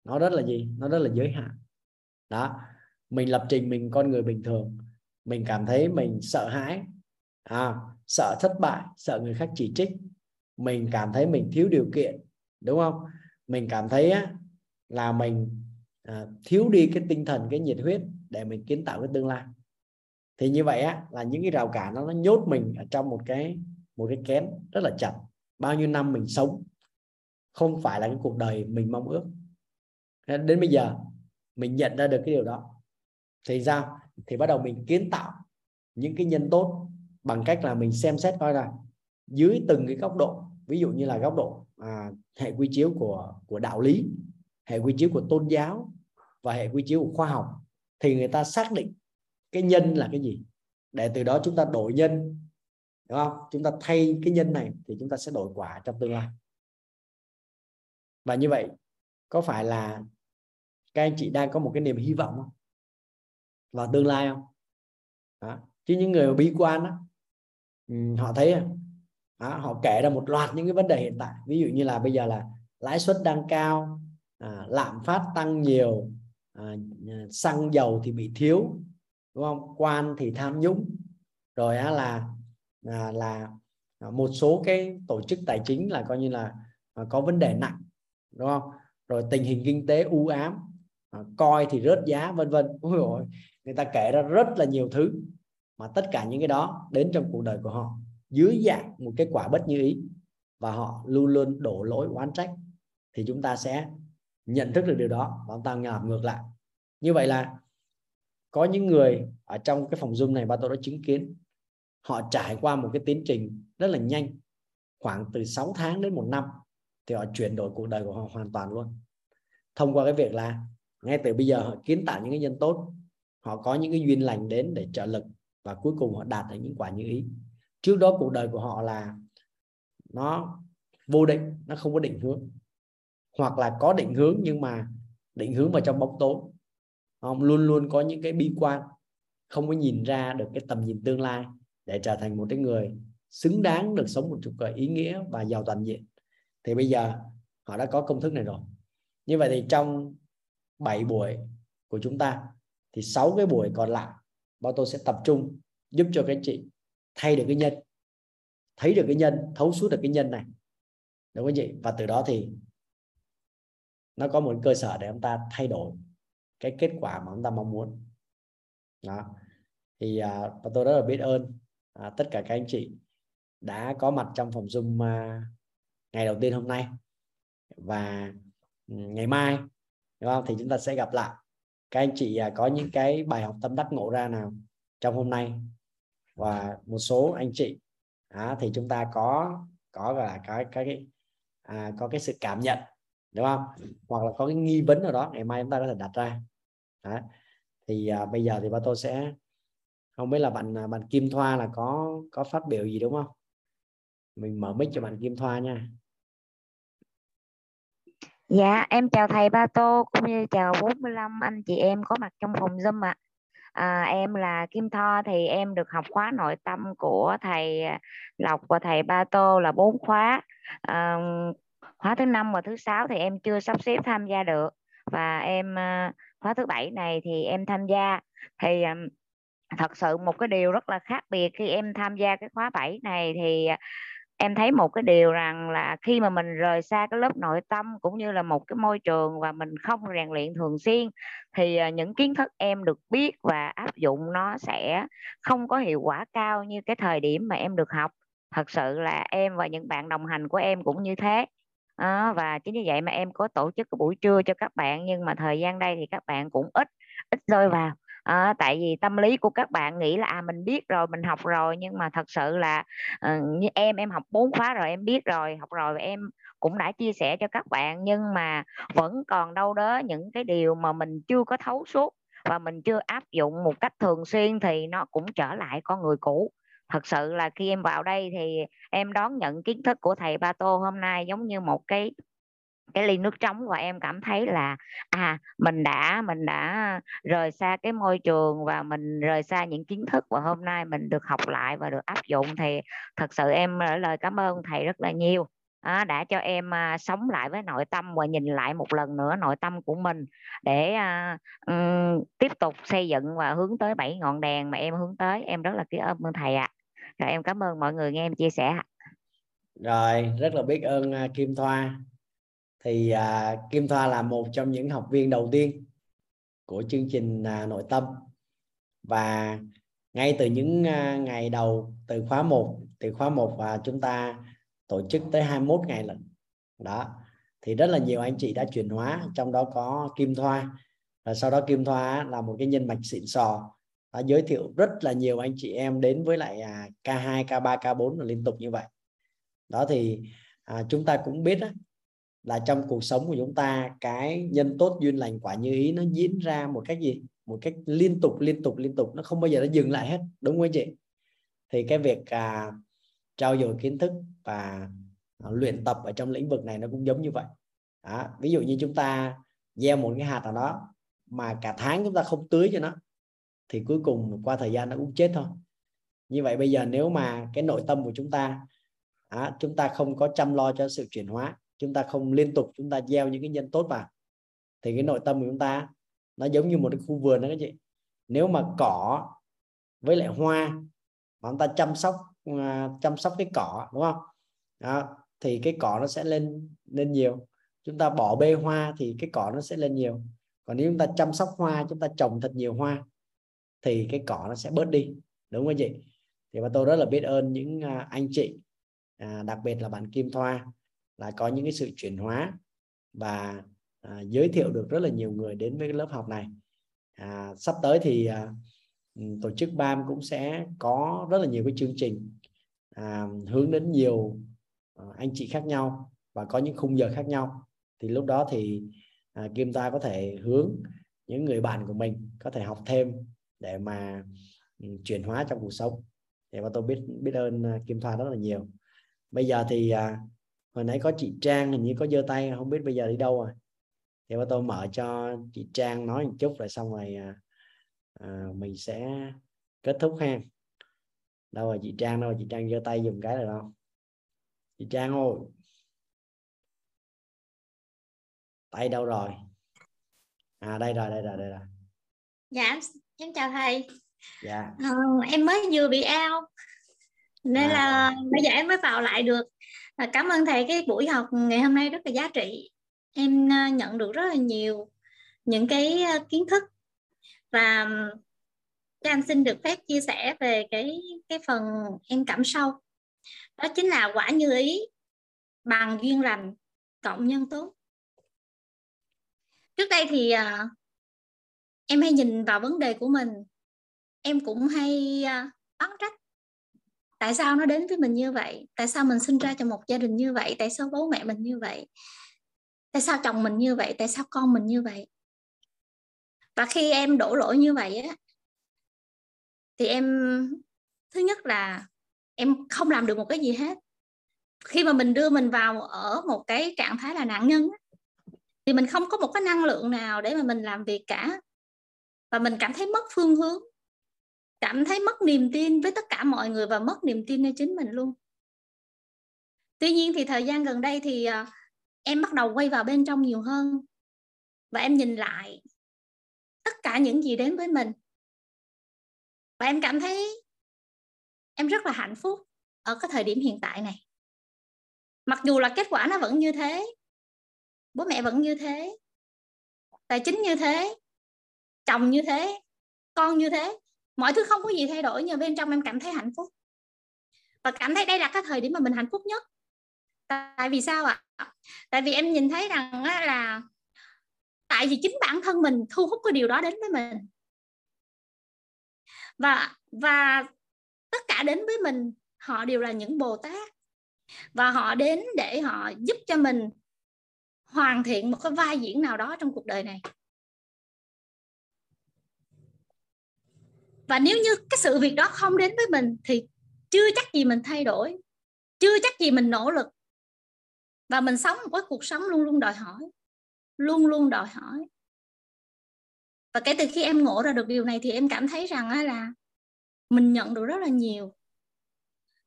nó rất là gì? Nó rất là giới hạn. Đó, mình lập trình mình con người bình thường, mình cảm thấy mình sợ hãi, à, sợ thất bại, sợ người khác chỉ trích, mình cảm thấy mình thiếu điều kiện, đúng không? Mình cảm thấy á, là mình à, thiếu đi cái tinh thần, cái nhiệt huyết để mình kiến tạo cái tương lai. Thì như vậy á, là những cái rào cản đó, nó nhốt mình ở trong một cái một cái kén rất là chặt. Bao nhiêu năm mình sống không phải là cái cuộc đời mình mong ước. Đến bây giờ mình nhận ra được cái điều đó thì sao? Thì bắt đầu mình kiến tạo những cái nhân tốt bằng cách là mình xem xét coi là dưới từng cái góc độ, ví dụ như là góc độ à, hệ quy chiếu của của đạo lý, hệ quy chiếu của tôn giáo và hệ quy chiếu của khoa học, thì người ta xác định cái nhân là cái gì, để từ đó chúng ta đổi nhân, đúng không? Chúng ta thay cái nhân này thì chúng ta sẽ đổi quả trong tương lai. Và như vậy có phải là các anh chị đang có một cái niềm hy vọng không vào tương lai không? Đó. Chứ những người bi quan đó, họ thấy đó, họ kể ra một loạt những cái vấn đề hiện tại, ví dụ như là bây giờ là lãi suất đang cao, à, lạm phát tăng nhiều, à, xăng dầu thì bị thiếu, đúng không? Quan thì tham nhũng, rồi á là à, là một số cái tổ chức tài chính là coi như là à, có vấn đề nặng, đúng không? Rồi tình hình kinh tế u ám, à, coi thì rớt giá, vân vân. Người ta kể ra rất là nhiều thứ, mà tất cả những cái đó đến trong cuộc đời của họ dưới dạng một cái quả bất như ý, và họ luôn luôn đổ lỗi oán trách. Thì chúng ta sẽ nhận thức được điều đó và chúng ta làm ngược lại. Như vậy là có những người ở trong cái phòng Zoom này, ba tôi đã chứng kiến họ trải qua một cái tiến trình rất là nhanh, khoảng từ sáu tháng đến một năm, thì họ chuyển đổi cuộc đời của họ hoàn toàn luôn, thông qua cái việc là ngay từ bây giờ họ kiến tạo những cái nhân tốt, họ có những cái duyên lành đến để trợ lực, và cuối cùng họ đạt được những quả như ý. Trước đó cuộc đời của họ là nó vô định, nó không có định hướng, hoặc là có định hướng nhưng mà định hướng vào trong bóng tối, không, luôn luôn có những cái bi quan, không có nhìn ra được cái tầm nhìn tương lai để trở thành một cái người xứng đáng được sống một cuộc đời ý nghĩa và giàu toàn diện. Thì bây giờ họ đã có công thức này rồi. Như vậy thì trong bảy buổi của chúng ta, thì sáu cái buổi còn lại bọn tôi sẽ tập trung giúp cho các anh chị thay được cái nhân, thấy được cái nhân, thấu suốt được cái nhân này, đúng không chị? Và từ đó thì nó có một cơ sở để chúng ta thay đổi cái kết quả mà chúng ta mong muốn. Đó. Thì à, tôi rất là biết ơn à, tất cả các anh chị đã có mặt trong phòng Zoom à, ngày đầu tiên hôm nay, và ngày mai, đúng không? Thì chúng ta sẽ gặp lại các anh chị có những cái bài học tâm đắc ngộ ra nào trong hôm nay, và một số anh chị à, thì chúng ta có có là cái cái à, có cái sự cảm nhận, đúng không, hoặc là có cái nghi vấn nào đó ngày mai chúng ta có thể đặt ra. Đó. Thì à, bây giờ thì ba tôi sẽ không biết là bạn bạn Kim Thoa là có có phát biểu gì đúng không? Mình mở mic cho bạn Kim Thoa nha. Dạ, em chào thầy Ba Tô cũng như chào bốn mươi lăm anh chị em có mặt trong phòng Zoom ạ. À, em là Kim Thoa, thì em được học khóa nội tâm của thầy Lộc và thầy Ba Tô là bốn khóa. À, khóa thứ năm và thứ sáu thì em chưa sắp xếp tham gia được, và em khóa thứ bảy này thì em tham gia. Thì thật sự một cái điều rất là khác biệt khi em tham gia cái khóa bảy này, thì em thấy một cái điều rằng là khi mà mình rời xa cái lớp nội tâm cũng như là một cái môi trường và mình không rèn luyện thường xuyên, thì những kiến thức em được biết và áp dụng nó sẽ không có hiệu quả cao như cái thời điểm mà em được học. Thật sự là em và những bạn đồng hành của em cũng như thế. À, và chính như vậy mà em có tổ chức cái buổi trưa cho các bạn, nhưng mà thời gian đây thì các bạn cũng ít ít rơi vào. À, tại vì tâm lý của các bạn nghĩ là à, mình biết rồi, mình học rồi, nhưng mà thật sự là à, như em em học bốn khóa rồi, em biết rồi, học rồi, và em cũng đã chia sẻ cho các bạn, nhưng mà vẫn còn đâu đó những cái điều mà mình chưa có thấu suốt và mình chưa áp dụng một cách thường xuyên thì nó cũng trở lại con người cũ. Thật sự là khi em vào đây thì em đón nhận kiến thức của thầy Ba Tô hôm nay giống như một cái cái ly nước trống, và em cảm thấy là à mình đã mình đã rời xa cái môi trường và mình rời xa những kiến thức, và hôm nay mình được học lại và được áp dụng, thì thật sự em lời cảm ơn thầy rất là nhiều à, đã cho em à, sống lại với nội tâm và nhìn lại một lần nữa nội tâm của mình để à, um, tiếp tục xây dựng và hướng tới bảy ngọn đèn mà em hướng tới. Em rất là biết ơn thầy ạ. À. Rồi em cảm ơn mọi người nghe em chia sẻ. Rồi, rất là biết ơn Kim Thoa. Thì à, Kim Thoa là một trong những học viên đầu tiên của chương trình à, nội tâm, và ngay từ những à, ngày đầu từ khóa một từ khóa một và chúng ta tổ chức tới hai mươi mốt ngày lần đó, thì rất là nhiều anh chị đã chuyển hóa, trong đó có Kim Thoa. Và sau đó Kim Thoa là một cái nhân mạch xịn sò, đã giới thiệu rất là nhiều anh chị em đến với lại à, K hai, K ba, K bốn và liên tục như vậy. Đó thì à, chúng ta cũng biết đó, là trong cuộc sống của chúng ta, cái nhân tốt duyên lành quả như ý nó diễn ra một cách gì? Một cách liên tục, liên tục, liên tục. Nó không bao giờ nó dừng lại hết. Đúng không anh chị? Thì cái việc à, trao dồi kiến thức và à, luyện tập ở trong lĩnh vực này nó cũng giống như vậy. Đó. Ví dụ như chúng ta gieo một cái hạt nào đó mà cả tháng chúng ta không tưới cho nó, thì cuối cùng qua thời gian nó cũng chết thôi. Như vậy bây giờ nếu mà cái nội tâm của chúng ta, à, chúng ta không có chăm lo cho sự chuyển hóa, chúng ta không liên tục chúng ta gieo những cái nhân tốt vào, thì cái nội tâm của chúng ta nó giống như một cái khu vườn đó các chị. Nếu mà cỏ với lại hoa mà chúng ta chăm sóc chăm sóc cái cỏ, đúng không? Đó, thì cái cỏ nó sẽ lên lên nhiều. Chúng ta bỏ bê hoa thì cái cỏ nó sẽ lên nhiều. Còn nếu chúng ta chăm sóc hoa, chúng ta trồng thật nhiều hoa thì cái cỏ nó sẽ bớt đi, đúng không chị? Thì mà tôi rất là biết ơn những anh chị, đặc biệt là bạn Kim Thoa, là có những cái sự chuyển hóa và à, giới thiệu được rất là nhiều người đến với cái lớp học này. À, sắp tới thì à, tổ chức bam cũng sẽ có rất là nhiều cái chương trình à, hướng đến nhiều à, anh chị khác nhau và có những khung giờ khác nhau. Thì lúc đó thì à, Kim Thoa có thể hướng những người bạn của mình có thể học thêm để mà chuyển hóa trong cuộc sống. Để mà tôi biết biết ơn Kim Thoa rất là nhiều. Bây giờ thì à, hồi nãy có chị Trang hình như có giơ tay, không biết bây giờ đi đâu rồi. Thì bà tôi mở cho chị Trang nói một chút rồi xong rồi à, mình sẽ kết thúc ha. Đâu rồi chị Trang, đâu rồi chị Trang giơ tay dùm cái được không? Chị Trang ơi, tay đâu rồi? À đây rồi, đây rồi, đây rồi. Dạ, em chào thầy. Dạ. Ờ, em mới vừa bị out nên à. là bây giờ em mới vào lại được. Cảm ơn thầy, cái buổi học ngày hôm nay rất là giá trị. Em nhận được rất là nhiều những cái kiến thức, và các anh xin được phép chia sẻ về cái cái phần em cảm sâu. Đó chính là quả như ý bằng duyên lành cộng nhân tốt. Trước đây thì Em hay nhìn vào vấn đề của mình, em cũng hay oán trách. Tại sao nó đến với mình như vậy? Tại sao mình sinh ra trong một gia đình như vậy? Tại sao bố mẹ mình như vậy? Tại sao chồng mình như vậy? Tại sao con mình như vậy? Và khi em đổ lỗi như vậy á, thì em thứ nhất là em không làm được một cái gì hết. Khi mà mình đưa mình vào ở một cái trạng thái là nạn nhân á, thì mình không có một cái năng lượng nào để mà mình làm việc cả. Và mình cảm thấy mất phương hướng, cảm thấy mất niềm tin với tất cả mọi người và mất niềm tin nơi chính mình luôn. Tuy nhiên thì thời gian gần đây thì em bắt đầu quay vào bên trong nhiều hơn. Và em nhìn lại tất cả những gì đến với mình. Và em cảm thấy em rất là hạnh phúc ở cái thời điểm hiện tại này. Mặc dù là kết quả nó vẫn như thế, bố mẹ vẫn như thế, tài chính như thế, chồng như thế, con như thế, mọi thứ không có gì thay đổi, nhưng bên trong em cảm thấy hạnh phúc. Và cảm thấy đây là cái thời điểm mà mình hạnh phúc nhất. Tại vì sao ạ? Tại vì em nhìn thấy rằng là tại vì chính bản thân mình thu hút cái điều đó đến với mình. Và, và tất cả đến với mình, họ đều là những Bồ Tát. Và họ đến để họ giúp cho mình hoàn thiện một cái vai diễn nào đó trong cuộc đời này. Và nếu như cái sự việc đó không đến với mình thì chưa chắc gì mình thay đổi, chưa chắc gì mình nỗ lực. Và mình sống một cái cuộc sống luôn luôn đòi hỏi, luôn luôn đòi hỏi. Và kể từ khi em ngộ ra được điều này thì em cảm thấy rằng là mình nhận được rất là nhiều.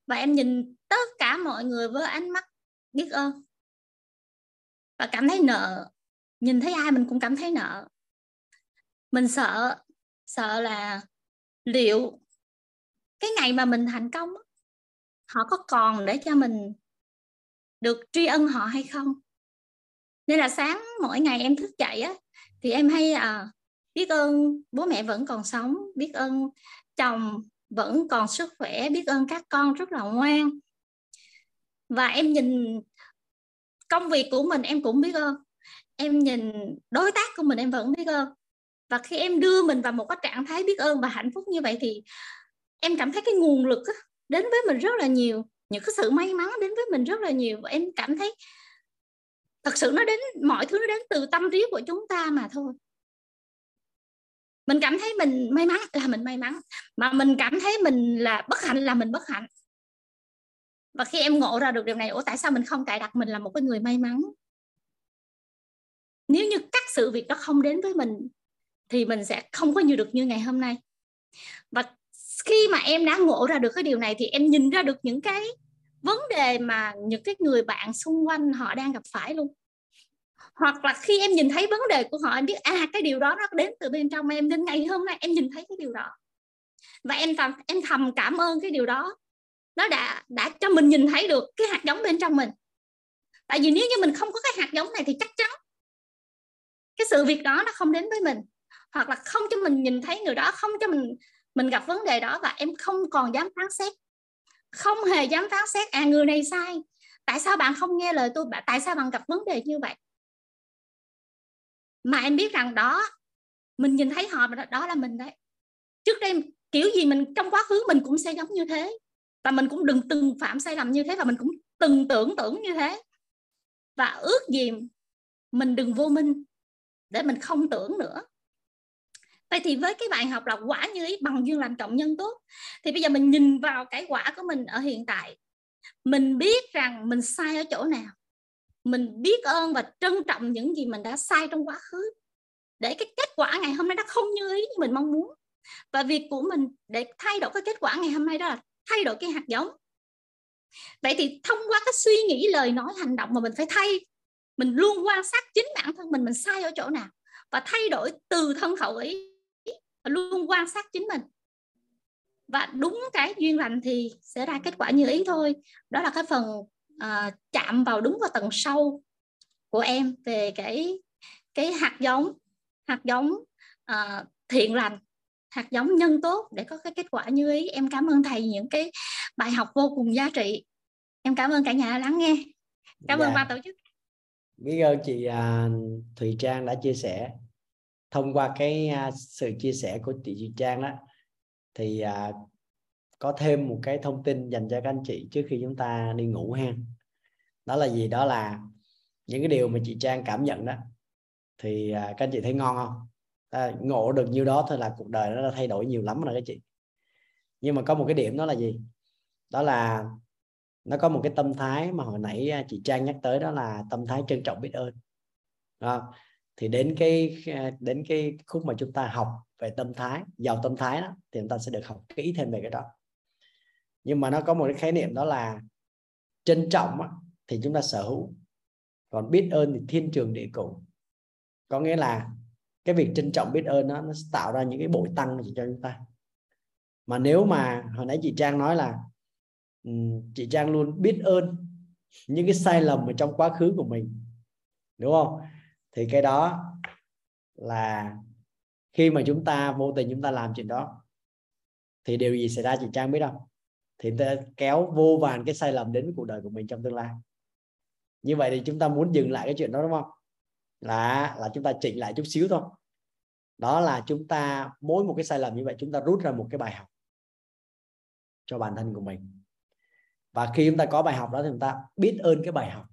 Và em nhìn tất cả mọi người với ánh mắt biết ơn. Và cảm thấy nợ, nhìn thấy ai mình cũng cảm thấy nợ. Mình sợ, sợ là liệu cái ngày mà mình thành công, họ có còn để cho mình được tri ân họ hay không? Nên là sáng mỗi ngày em thức dậy á, thì em hay à, biết ơn bố mẹ vẫn còn sống, biết ơn chồng vẫn còn sức khỏe, biết ơn các con rất là ngoan. Và em nhìn công việc của mình em cũng biết ơn. Em nhìn đối tác của mình em vẫn biết ơn. Và khi em đưa mình vào một cái trạng thái biết ơn và hạnh phúc như vậy thì em cảm thấy cái nguồn lực đến với mình rất là nhiều. Những cái sự may mắn đến với mình rất là nhiều. Và em cảm thấy thật sự nó đến, mọi thứ nó đến từ tâm trí của chúng ta mà thôi. Mình cảm thấy mình may mắn là mình may mắn. Mà mình cảm thấy mình là bất hạnh là mình bất hạnh. Và khi em ngộ ra được điều này, ủa tại sao mình không cài đặt mình là một cái người may mắn? Nếu như các sự việc đó không đến với mình thì mình sẽ không có nhiều được như ngày hôm nay. Và khi mà em đã ngộ ra được cái điều này thì em nhìn ra được những cái vấn đề mà những cái người bạn xung quanh họ đang gặp phải luôn. Hoặc là khi em nhìn thấy vấn đề của họ, em biết à cái điều đó nó đến từ bên trong em, nên ngày hôm nay em nhìn thấy cái điều đó. Và em thầm, em thầm cảm ơn cái điều đó. Nó đã, đã cho mình nhìn thấy được cái hạt giống bên trong mình. Tại vì nếu như mình không có cái hạt giống này thì chắc chắn cái sự việc đó nó không đến với mình. Hoặc là không cho mình nhìn thấy người đó, không cho mình mình gặp vấn đề đó. Và em không còn dám phán xét, không hề dám phán xét à người này sai, tại sao bạn không nghe lời tôi, tại sao bạn gặp vấn đề như vậy. Mà em biết rằng đó, mình nhìn thấy họ đó là mình đấy. Trước đây kiểu gì mình trong quá khứ mình cũng sẽ giống như thế. Và mình cũng đừng từng phạm sai lầm như thế. Và mình cũng từng tưởng tưởng như thế. Và ước gì mình đừng vô minh, để mình không tưởng nữa. Vậy thì với cái bài học là quả như ý bằng duyên lành cộng nhân tốt, thì bây giờ mình nhìn vào cái quả của mình ở hiện tại. Mình biết rằng mình sai ở chỗ nào. Mình biết ơn và trân trọng những gì mình đã sai trong quá khứ, để cái kết quả ngày hôm nay nó không như ý như mình mong muốn. Và việc của mình để thay đổi cái kết quả ngày hôm nay đó là thay đổi cái hạt giống. Vậy thì thông qua cái suy nghĩ, lời nói, hành động mà mình phải thay. Mình luôn quan sát chính bản thân mình, mình sai ở chỗ nào, và thay đổi từ thân khẩu ý. Và luôn quan sát chính mình. Và đúng cái duyên lành thì sẽ ra kết quả như ý thôi. Đó là cái phần uh, chạm vào đúng vào tầng sâu của em về cái, cái hạt giống, hạt giống uh, thiện lành, hạt giống nhân tốt để có cái kết quả như ý. Em cảm ơn thầy những cái bài học vô cùng giá trị. Em cảm ơn cả nhà đã lắng nghe. Cảm dạ. ơn ban tổ chức. Biết ơn chị Thủy Trang đã chia sẻ. thông qua cái sự chia sẻ của chị Thủy Trang đó thì à, có thêm một cái thông tin dành cho các anh chị trước khi chúng ta đi ngủ ha. Đó là gì? Đó là những cái điều mà chị Trang cảm nhận đó thì à, các anh chị thấy ngon không? À, ngộ được nhiêu đó thôi là cuộc đời nó đã thay đổi nhiều lắm rồi các chị. Nhưng mà có một cái điểm đó là gì? Đó là nó có một cái tâm thái mà hồi nãy chị Trang nhắc tới, đó là tâm thái trân trọng biết ơn. Đó. Thì đến cái đến cái khúc mà chúng ta học về tâm thái, giàu tâm thái đó, thì chúng ta sẽ được học kỹ thêm về cái đó. Nhưng mà nó có một cái khái niệm đó là trân trọng đó, thì chúng ta sở hữu, còn biết ơn thì thiên trường địa cửu. Có nghĩa là cái việc trân trọng biết ơn đó, nó tạo ra những cái bội tăng cho chúng ta. Mà nếu mà hồi nãy chị Trang nói là chị Trang luôn biết ơn những cái sai lầm ở trong quá khứ của mình, đúng không? Thì cái đó là khi mà chúng ta vô tình chúng ta làm chuyện đó thì điều gì xảy ra chị Trang biết không? Thì ta kéo vô vàn cái sai lầm đến với cuộc đời của mình trong tương lai. Như vậy thì chúng ta muốn dừng lại cái chuyện đó đúng không? Là, là chúng ta chỉnh lại chút xíu thôi. Đó là chúng ta mỗi một cái sai lầm như vậy chúng ta rút ra một cái bài học cho bản thân của mình. Và khi chúng ta có bài học đó thì chúng ta biết ơn cái bài học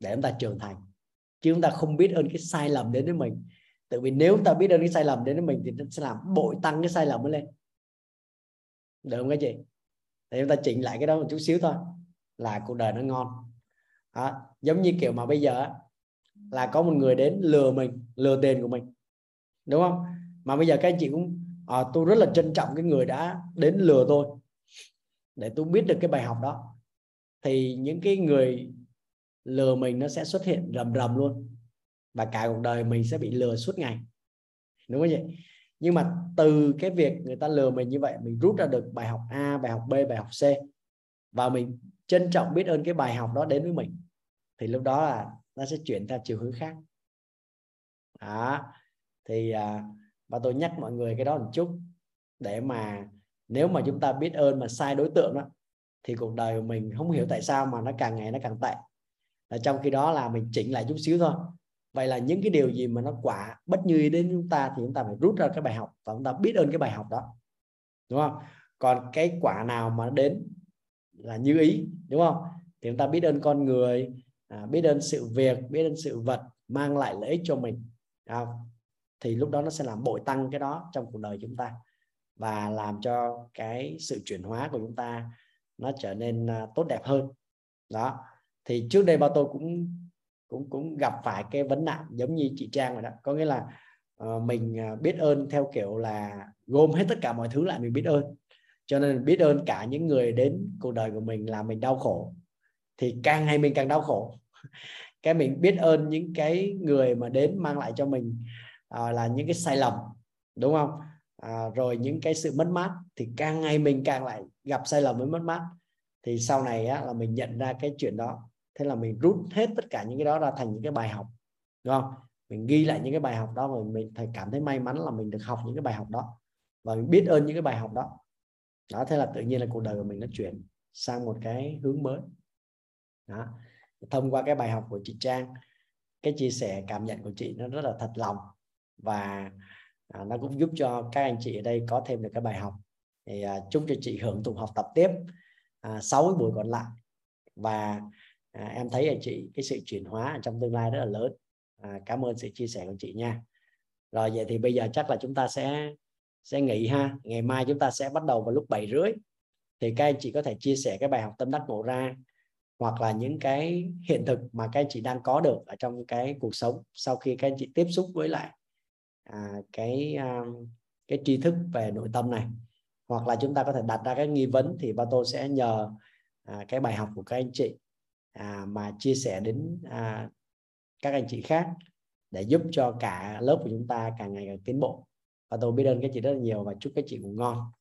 để chúng ta trưởng thành. Chứ chúng ta không biết ơn cái sai lầm đến với mình. Tại vì nếu ta biết ơn cái sai lầm đến với mình thì nó sẽ làm bội tăng cái sai lầm lên. Được không các chị? Thì chúng ta chỉnh lại cái đó một chút xíu thôi là cuộc đời nó ngon. Đó. Giống như kiểu mà bây giờ là có một người đến lừa mình, lừa tiền của mình, đúng không? Mà bây giờ các anh chị cũng à, tôi rất là trân trọng cái người đã đến lừa tôi để tôi biết được cái bài học đó. Thì những cái người lừa mình nó sẽ xuất hiện rầm rầm luôn, và cả cuộc đời mình sẽ bị lừa suốt ngày, đúng không vậy? Nhưng mà từ cái việc người ta lừa mình như vậy, mình rút ra được bài học A, bài học B, bài học C, và mình trân trọng biết ơn cái bài học đó đến với mình, thì lúc đó là nó sẽ chuyển theo chiều hướng khác. Đó. Thì và tôi nhắc mọi người cái đó một chút, để mà nếu mà chúng ta biết ơn mà sai đối tượng đó thì cuộc đời của mình không hiểu tại sao mà nó càng ngày nó càng tệ. Là trong khi đó là mình chỉnh lại chút xíu thôi. Vậy là những cái điều gì mà nó quả bất như ý đến chúng ta thì chúng ta phải rút ra cái bài học và chúng ta biết ơn cái bài học đó, đúng không? Còn cái quả nào mà đến là như ý, đúng không? Thì chúng ta biết ơn con người, biết ơn sự việc, biết ơn sự vật mang lại lợi ích cho mình, thì lúc đó nó sẽ làm bội tăng cái đó trong cuộc đời chúng ta và làm cho cái sự chuyển hóa của chúng ta nó trở nên tốt đẹp hơn. Đó. Thì trước đây ba tôi cũng cũng cũng gặp phải cái vấn nạn giống như chị Trang rồi đó. Có nghĩa là uh, mình biết ơn theo kiểu là gom hết tất cả mọi thứ lại mình biết ơn. Cho nên biết ơn cả những người đến cuộc đời của mình làm mình đau khổ. Thì càng ngày mình càng đau khổ. Cái mình biết ơn những cái người mà đến mang lại cho mình uh, là những cái sai lầm, đúng không? Uh, rồi những cái sự mất mát. Thì càng ngày mình càng lại gặp sai lầm với mất mát. Thì sau này á, là mình nhận ra cái chuyện đó. Thế là mình rút hết tất cả những cái đó ra thành những cái bài học, đúng không? Mình ghi lại những cái bài học đó, rồi mình cảm thấy may mắn là mình được học những cái bài học đó và mình biết ơn những cái bài học đó. Đó, thế là tự nhiên là cuộc đời của mình nó chuyển sang một cái hướng mới. Đó. Thông qua cái bài học của chị Trang, cái chia sẻ cảm nhận của chị nó rất là thật lòng và nó cũng giúp cho các anh chị ở đây có thêm được cái bài học. Thì chúc cho chị hưởng thụ học tập tiếp sáu buổi còn lại, và À, em thấy là chị cái sự chuyển hóa trong tương lai rất là lớn. À, cảm ơn sự chia sẻ của chị nha. Rồi vậy thì bây giờ chắc là chúng ta sẽ sẽ nghỉ ha. Ngày mai chúng ta sẽ bắt đầu vào lúc bảy rưỡi. Thì các anh chị có thể chia sẻ cái bài học tâm đắc ngộ ra hoặc là những cái hiện thực mà các anh chị đang có được ở trong cái cuộc sống sau khi các anh chị tiếp xúc với lại à, cái à, cái tri thức về nội tâm này. Hoặc là chúng ta có thể đặt ra cái nghi vấn thì ba tôi sẽ nhờ à, cái bài học của các anh chị À, mà chia sẻ đến à, các anh chị khác để giúp cho cả lớp của chúng ta càng ngày càng tiến bộ. Và tôi biết ơn các chị rất là nhiều và chúc các chị ngủ ngon.